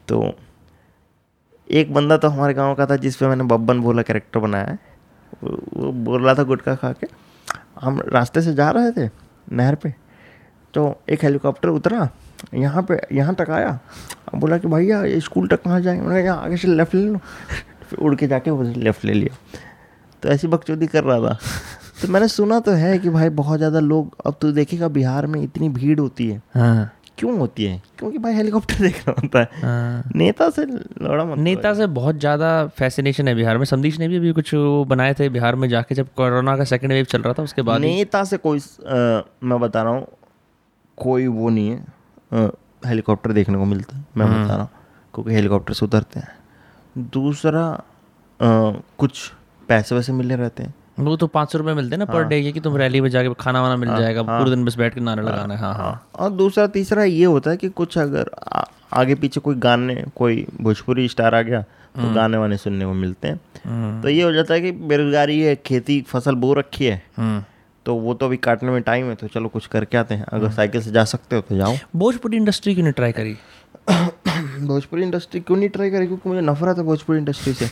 तो एक बंदा तो हमारे गांव का था जिस पे मैंने बब्बन भोला कैरेक्टर बनाया है, वो बोल रहा था गुटखा खा के। हम रास्ते से जा रहे थे नहर पे, तो एक हेलीकॉप्टर उतरा यहाँ पे, यहाँ तक आया। अब बोला कि भैया ये स्कूल तक कहाँ जाएंगे? उन्होंने यहाँ आगे से लेफ़्ट ले लो। फिर उड़ के जाके वो लेफ़्ट ले लिया। तो ऐसी बकचोदी कर रहा था। तो मैंने सुना तो है कि भाई बहुत ज़्यादा लोग, अब तो देखेगा बिहार में इतनी भीड़ होती है। हाँ, क्यों होती है? क्योंकि भाई हेलीकॉप्टर देखना होता है। हाँ, नेता से लड़ा मत, नेता से बहुत ज़्यादा फैसिनेशन है बिहार में। संदीश ने भी अभी कुछ बनाए थे बिहार में जाके, जब कोरोना का सेकंड वेव चल रहा था उसके बाद। नेता से कोई मैं बता रहा हूँ कोई वो नहीं है। हेलीकॉप्टर देखने को मिलता है, मैं बता रहा हूँ, क्योंकि हेलीकॉप्टर से उतरते हैं। दूसरा कुछ पैसे वैसे मिले रहते हैं, वो तो 500 रुपए मिलते हैं ना पर डे के, कि तुम रैली में जाके खाना वाना मिल जाएगा, पूरे दिन बस बैठ के नारा लगाना है। हाँ। और दूसरा तीसरा ये होता है कि कुछ अगर आगे पीछे कोई गाने, कोई भोजपुरी स्टार आ गया तो गाने वाने सुनने को मिलते हैं। तो ये हो जाता है कि बेरोजगारी है, खेती फसल बो रखी है, तो वो तो अभी काटने में टाइम है, तो चलो कुछ करके आते हैं। अगर साइकिल से जा सकते हो तो जाओ। भोजपुरी इंडस्ट्री क्यों नहीं ट्राई करी? भोजपुरी इंडस्ट्री क्यों नहीं ट्राई करी? क्योंकि मुझे नफरत है भोजपुरी इंडस्ट्री से,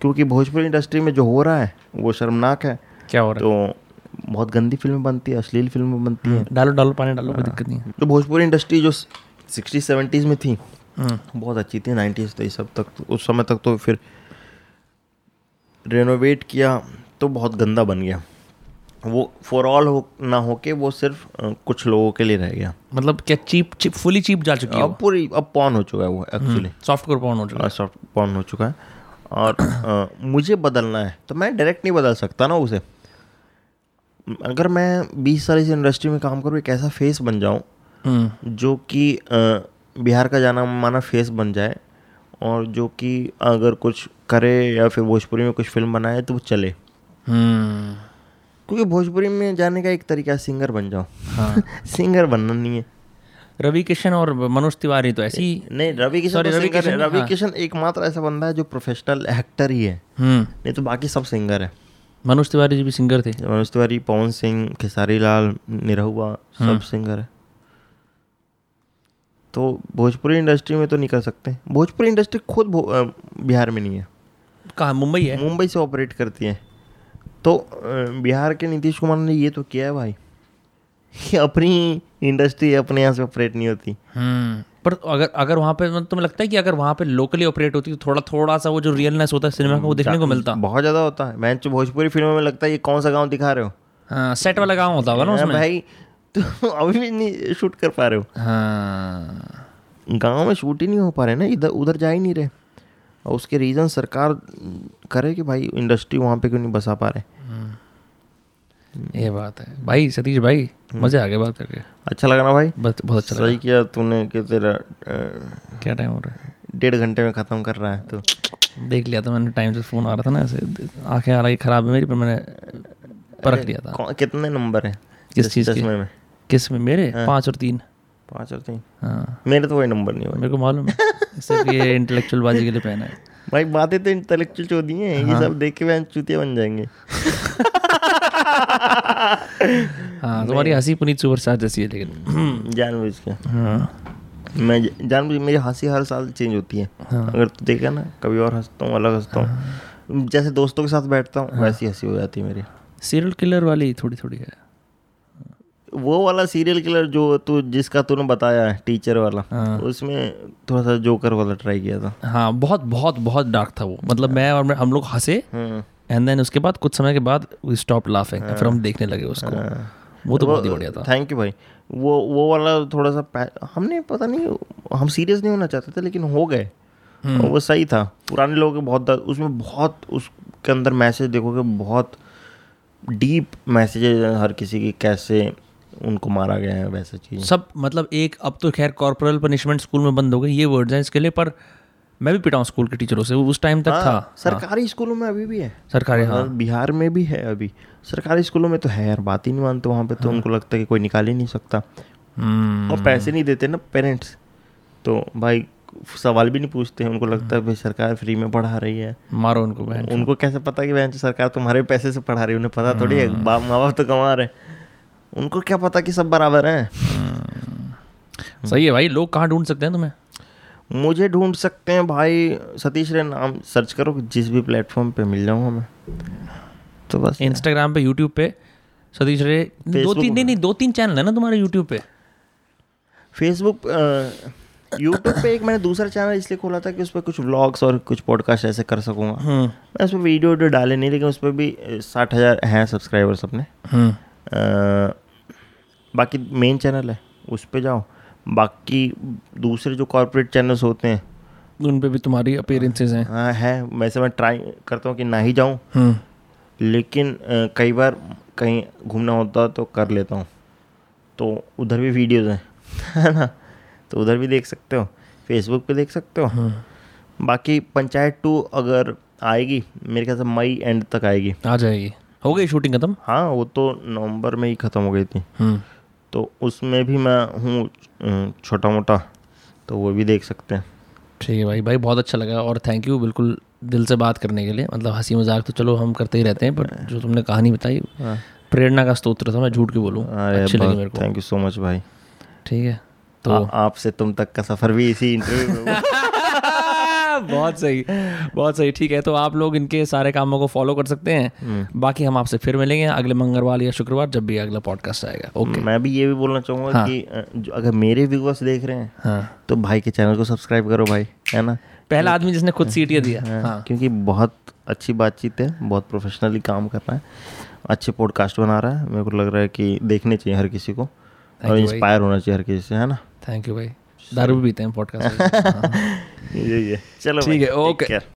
क्योंकि भोजपुरी इंडस्ट्री में जो हो रहा है वो शर्मनाक है। क्या हो रहा है? तो बहुत गंदी फिल्में बनती है, अश्लील फिल्में बनती हैं। डालो पानी डालो, कोई दिक्कत नहीं है। तो भोजपुरी इंडस्ट्री जो 60s 70s में थी बहुत अच्छी थी। 90s तो सब तक, उस समय तक तो फिर रेनोवेट किया तो बहुत गंदा बन गया। वो फॉर ऑल ना होके वो सिर्फ कुछ लोगों के लिए रह गया। मतलब क्या चीप फुली चीप जा चुकी है अब पूरी, अब पॉर्न हो चुका है वो, एक्चुअली सॉफ्टकोर पॉर्न हो चुका है। और मुझे बदलना है तो मैं डायरेक्ट नहीं बदल सकता ना उसे। अगर मैं 20 साल इस इंडस्ट्री में काम करूँ, एक ऐसा फेस बन जाऊँ जो कि बिहार का जाना माना फेस बन जाए, और जो कि अगर कुछ करे या फिर भोजपुरी में कुछ फिल्म बनाए तो वो चले। क्योंकि भोजपुरी में जाने का एक तरीका सिंगर बन जाओ। हाँ। सिंगर बनना नहीं है। रवि किशन और मनोज तिवारी तो ऐसी नहीं, रवि किशन एकमात्र ऐसा बंदा है जो प्रोफेशनल एक्टर ही है, नहीं तो बाकी सब सिंगर है। मनोज तिवारी जी भी सिंगर थे। मनोज तिवारी, पवन सिंह, खेसारी लाल, निरहुआ, सब सिंगर है। तो भोजपुरी इंडस्ट्री में तो नहीं कर सकते। भोजपुरी इंडस्ट्री खुद बिहार में नहीं है, कहाँ, मुंबई है, मुंबई से ऑपरेट करती है। तो बिहार के नीतीश कुमार ने ये तो किया है भाई, ये अपनी इंडस्ट्री अपने यहाँ से ऑपरेट नहीं होती। पर अगर वहाँ पे तुम्हें तो लगता है कि अगर वहाँ पे लोकली ऑपरेट होती तो थोड़ा सा वो जो रियलनेस होता है सिनेमा का वो देखने को मिलता, बहुत ज़्यादा होता है। मैं भोजपुरी फिल्मों में लगता है ये कौन सा गाँव दिखा रहे हो, हाँ सेट वाला गाँव होता होगा ना उसमें भाई, तो अभी भी नहीं शूट कर पा रहे हो। हाँ, गाँव में शूट ही नहीं हो पा रहे ना, इधर उधर जा ही नहीं रहे। और उसके रीज़न सरकार करे कि भाई इंडस्ट्री वहाँ पे क्यों नहीं बसा पा रहे। ये बात है भाई। सतीश भाई मज़ा आ गया बात करके, अच्छा लगा ना भाई, बहुत अच्छा लगा। सही किया तूने कि तेरा क्या टाइम हो रहा है, 1.5 घंटे में ख़त्म कर रहा है। तो देख लिया था मैंने, टाइम से फ़ोन आ रहा था ना ऐसे, आँखें हालांकि ख़राब है मेरी पर मैंने परख लिया था। कितने नंबर है किस चीज़ में, किस में मेरे? 5 और 3। हाँ मेरे तो वही नंबर नहीं हुआ, मेरे को मालूम है सब ये इंटेलेक्चुअल बाजी के लिए पहना है भाई। बातें तो इंटेलेक्चुअल चोदी हैं ये सब, देख के बहन चूतिया बन जाएंगे। हाँ तुम्हारी हंसी पुनीत सुपरस्टार जैसी है लेकिन जानबूझ के। हाँ मैं जानबूझ, मेरी हंसी हर साल चेंज होती है। अगर तू देखा ना, कभी और हंसता हूँ, अलग हंसता हूँ, जैसे दोस्तों के साथ बैठता हूँ वैसी हंसी हो जाती है मेरी। सीरियल किलर वाली थोड़ी थोड़ी है, वो वाला सीरियल किलर जो तू जिसका तूने बताया है टीचर वाला, उसमें थोड़ा सा जोकर वाला ट्राई किया था। हाँ बहुत बहुत बहुत डार्क था वो, मतलब मैं और हम लोग हंसे एंड देन उसके बाद कुछ समय के बाद वी स्टॉप लाफिंग, फिर हम देखने लगे उसको। वो तो बहुत ही बढ़िया था। थैंक यू भाई। वो वाला थोड़ा सा हमने, पता नहीं हम सीरियस नहीं होना चाहते थे लेकिन हो गए, वो सही था। पुराने लोगों के बहुत उसमें बहुत, उसके अंदर मैसेज देखोगे, बहुत डीप मैसेजेज हर किसी की, कैसे उनको मारा गया है वैसा चीज़ सब। मतलब एक, अब तो खैर कॉर्पोरल पनिशमेंट स्कूल में बंद हो गए ये वर्ड्स हैं इसके लिए, पर मैं भी पिटाऊँ स्कूल के टीचरों से, उस टाइम तक था। सरकारी स्कूलों में अभी भी है, सरकारी बिहार में भी है अभी, सरकारी स्कूलों में तो है यार, बात ही नहीं मानते वहाँ पे तो। उनको लगता है कि कोई निकाल ही नहीं सकता, और पैसे नहीं देते ना पेरेंट्स, तो भाई सवाल भी नहीं पूछते हैं। उनको लगता है भाई सरकार फ्री में पढ़ा रही है, मारो उनको। उनको कैसे पता कि बैंक सरकार तुम्हारे पैसे से पढ़ा रही है, उन्हें पता थोड़ी है, बाप माँ बाप तो कमा रहे हैं, उनको क्या पता कि सब बराबर हैं। सही है भाई। लोग कहाँ ढूंढ सकते हैं तुम्हें? मुझे ढूंढ सकते हैं भाई, सतीश रे नाम सर्च करो, जिस भी प्लेटफॉर्म पे मिल जाऊँगा मैं तो बस। इंस्टाग्राम पे, यूट्यूब पे सतीश रे, दो तीन चैनल है ना तुम्हारे यूट्यूब पे, फेसबुक, यूट्यूब पे एक मैंने दूसरा चैनल इसलिए खोला था कि उस पर कुछ व्लॉग्स और कुछ पॉडकास्ट ऐसे कर सकूँगा। मैं उस पर वीडियो डाले नहीं, लेकिन उस पर भी 60,000 हैं सब्सक्राइबर्स अपने। बाकी मेन चैनल है उस पे जाओ, बाकी दूसरे जो कॉर्पोरेट चैनल्स होते हैं उन पे भी तुम्हारी अपीयरेंसेस हैं। हाँ है, वैसे मैं ट्राई करता हूँ कि ना ही जाऊँ, लेकिन कई बार कहीं घूमना होता तो कर लेता हूँ, तो उधर भी वीडियोस हैं, है ना, तो उधर भी देख सकते हो, फेसबुक पे देख सकते हो। बाकी पंचायत 2 अगर आएगी, मेरे ख्याल से मई एंड तक आएगी, आ जाएगी। हो गई शूटिंग खत्म? हाँ वो तो नवंबर में ही ख़त्म हो गई थी, तो उसमें भी मैं हूँ छोटा मोटा, तो वो भी देख सकते हैं। ठीक है भाई बहुत अच्छा लगा, और थैंक यू बिल्कुल दिल से बात करने के लिए। मतलब हंसी मजाक तो चलो हम करते ही रहते हैं, पर जो तुमने कहानी बताई प्रेरणा का स्रोत था, मैं झूठ के बोलूँ, अच्छी लगी मेरे को। थैंक यू सो मच भाई। ठीक है, तो आपसे तुम तक का सफ़र भी इसी इंटरव्यू में। बहुत सही बहुत सही। ठीक है, तो आप लोग इनके सारे कामों को फॉलो कर सकते हैं। बाकी हम आपसे फिर मिलेंगे अगले मंगलवार या शुक्रवार, जब भी अगला पॉडकास्ट आएगा। ओके, मैं भी ये भी बोलना चाहूँगा कि जो अगर मेरे व्यूअर्स देख रहे हैं तो भाई के चैनल को सब्सक्राइब करो भाई, है ना, पहला आदमी जिसने खुद सीटियाँ दिया। क्योंकि बहुत अच्छी बातचीत है, बहुत प्रोफेशनली काम कर रहा है, अच्छे पॉडकास्ट बना रहा है, मेरे को लग रहा है कि देखने चाहिए हर किसी को और इंस्पायर होना चाहिए हर किसी से, है ना। थैंक यू भाई। दारू भी पीते हैं पॉडकास्ट। चलो ठीक है, ओके।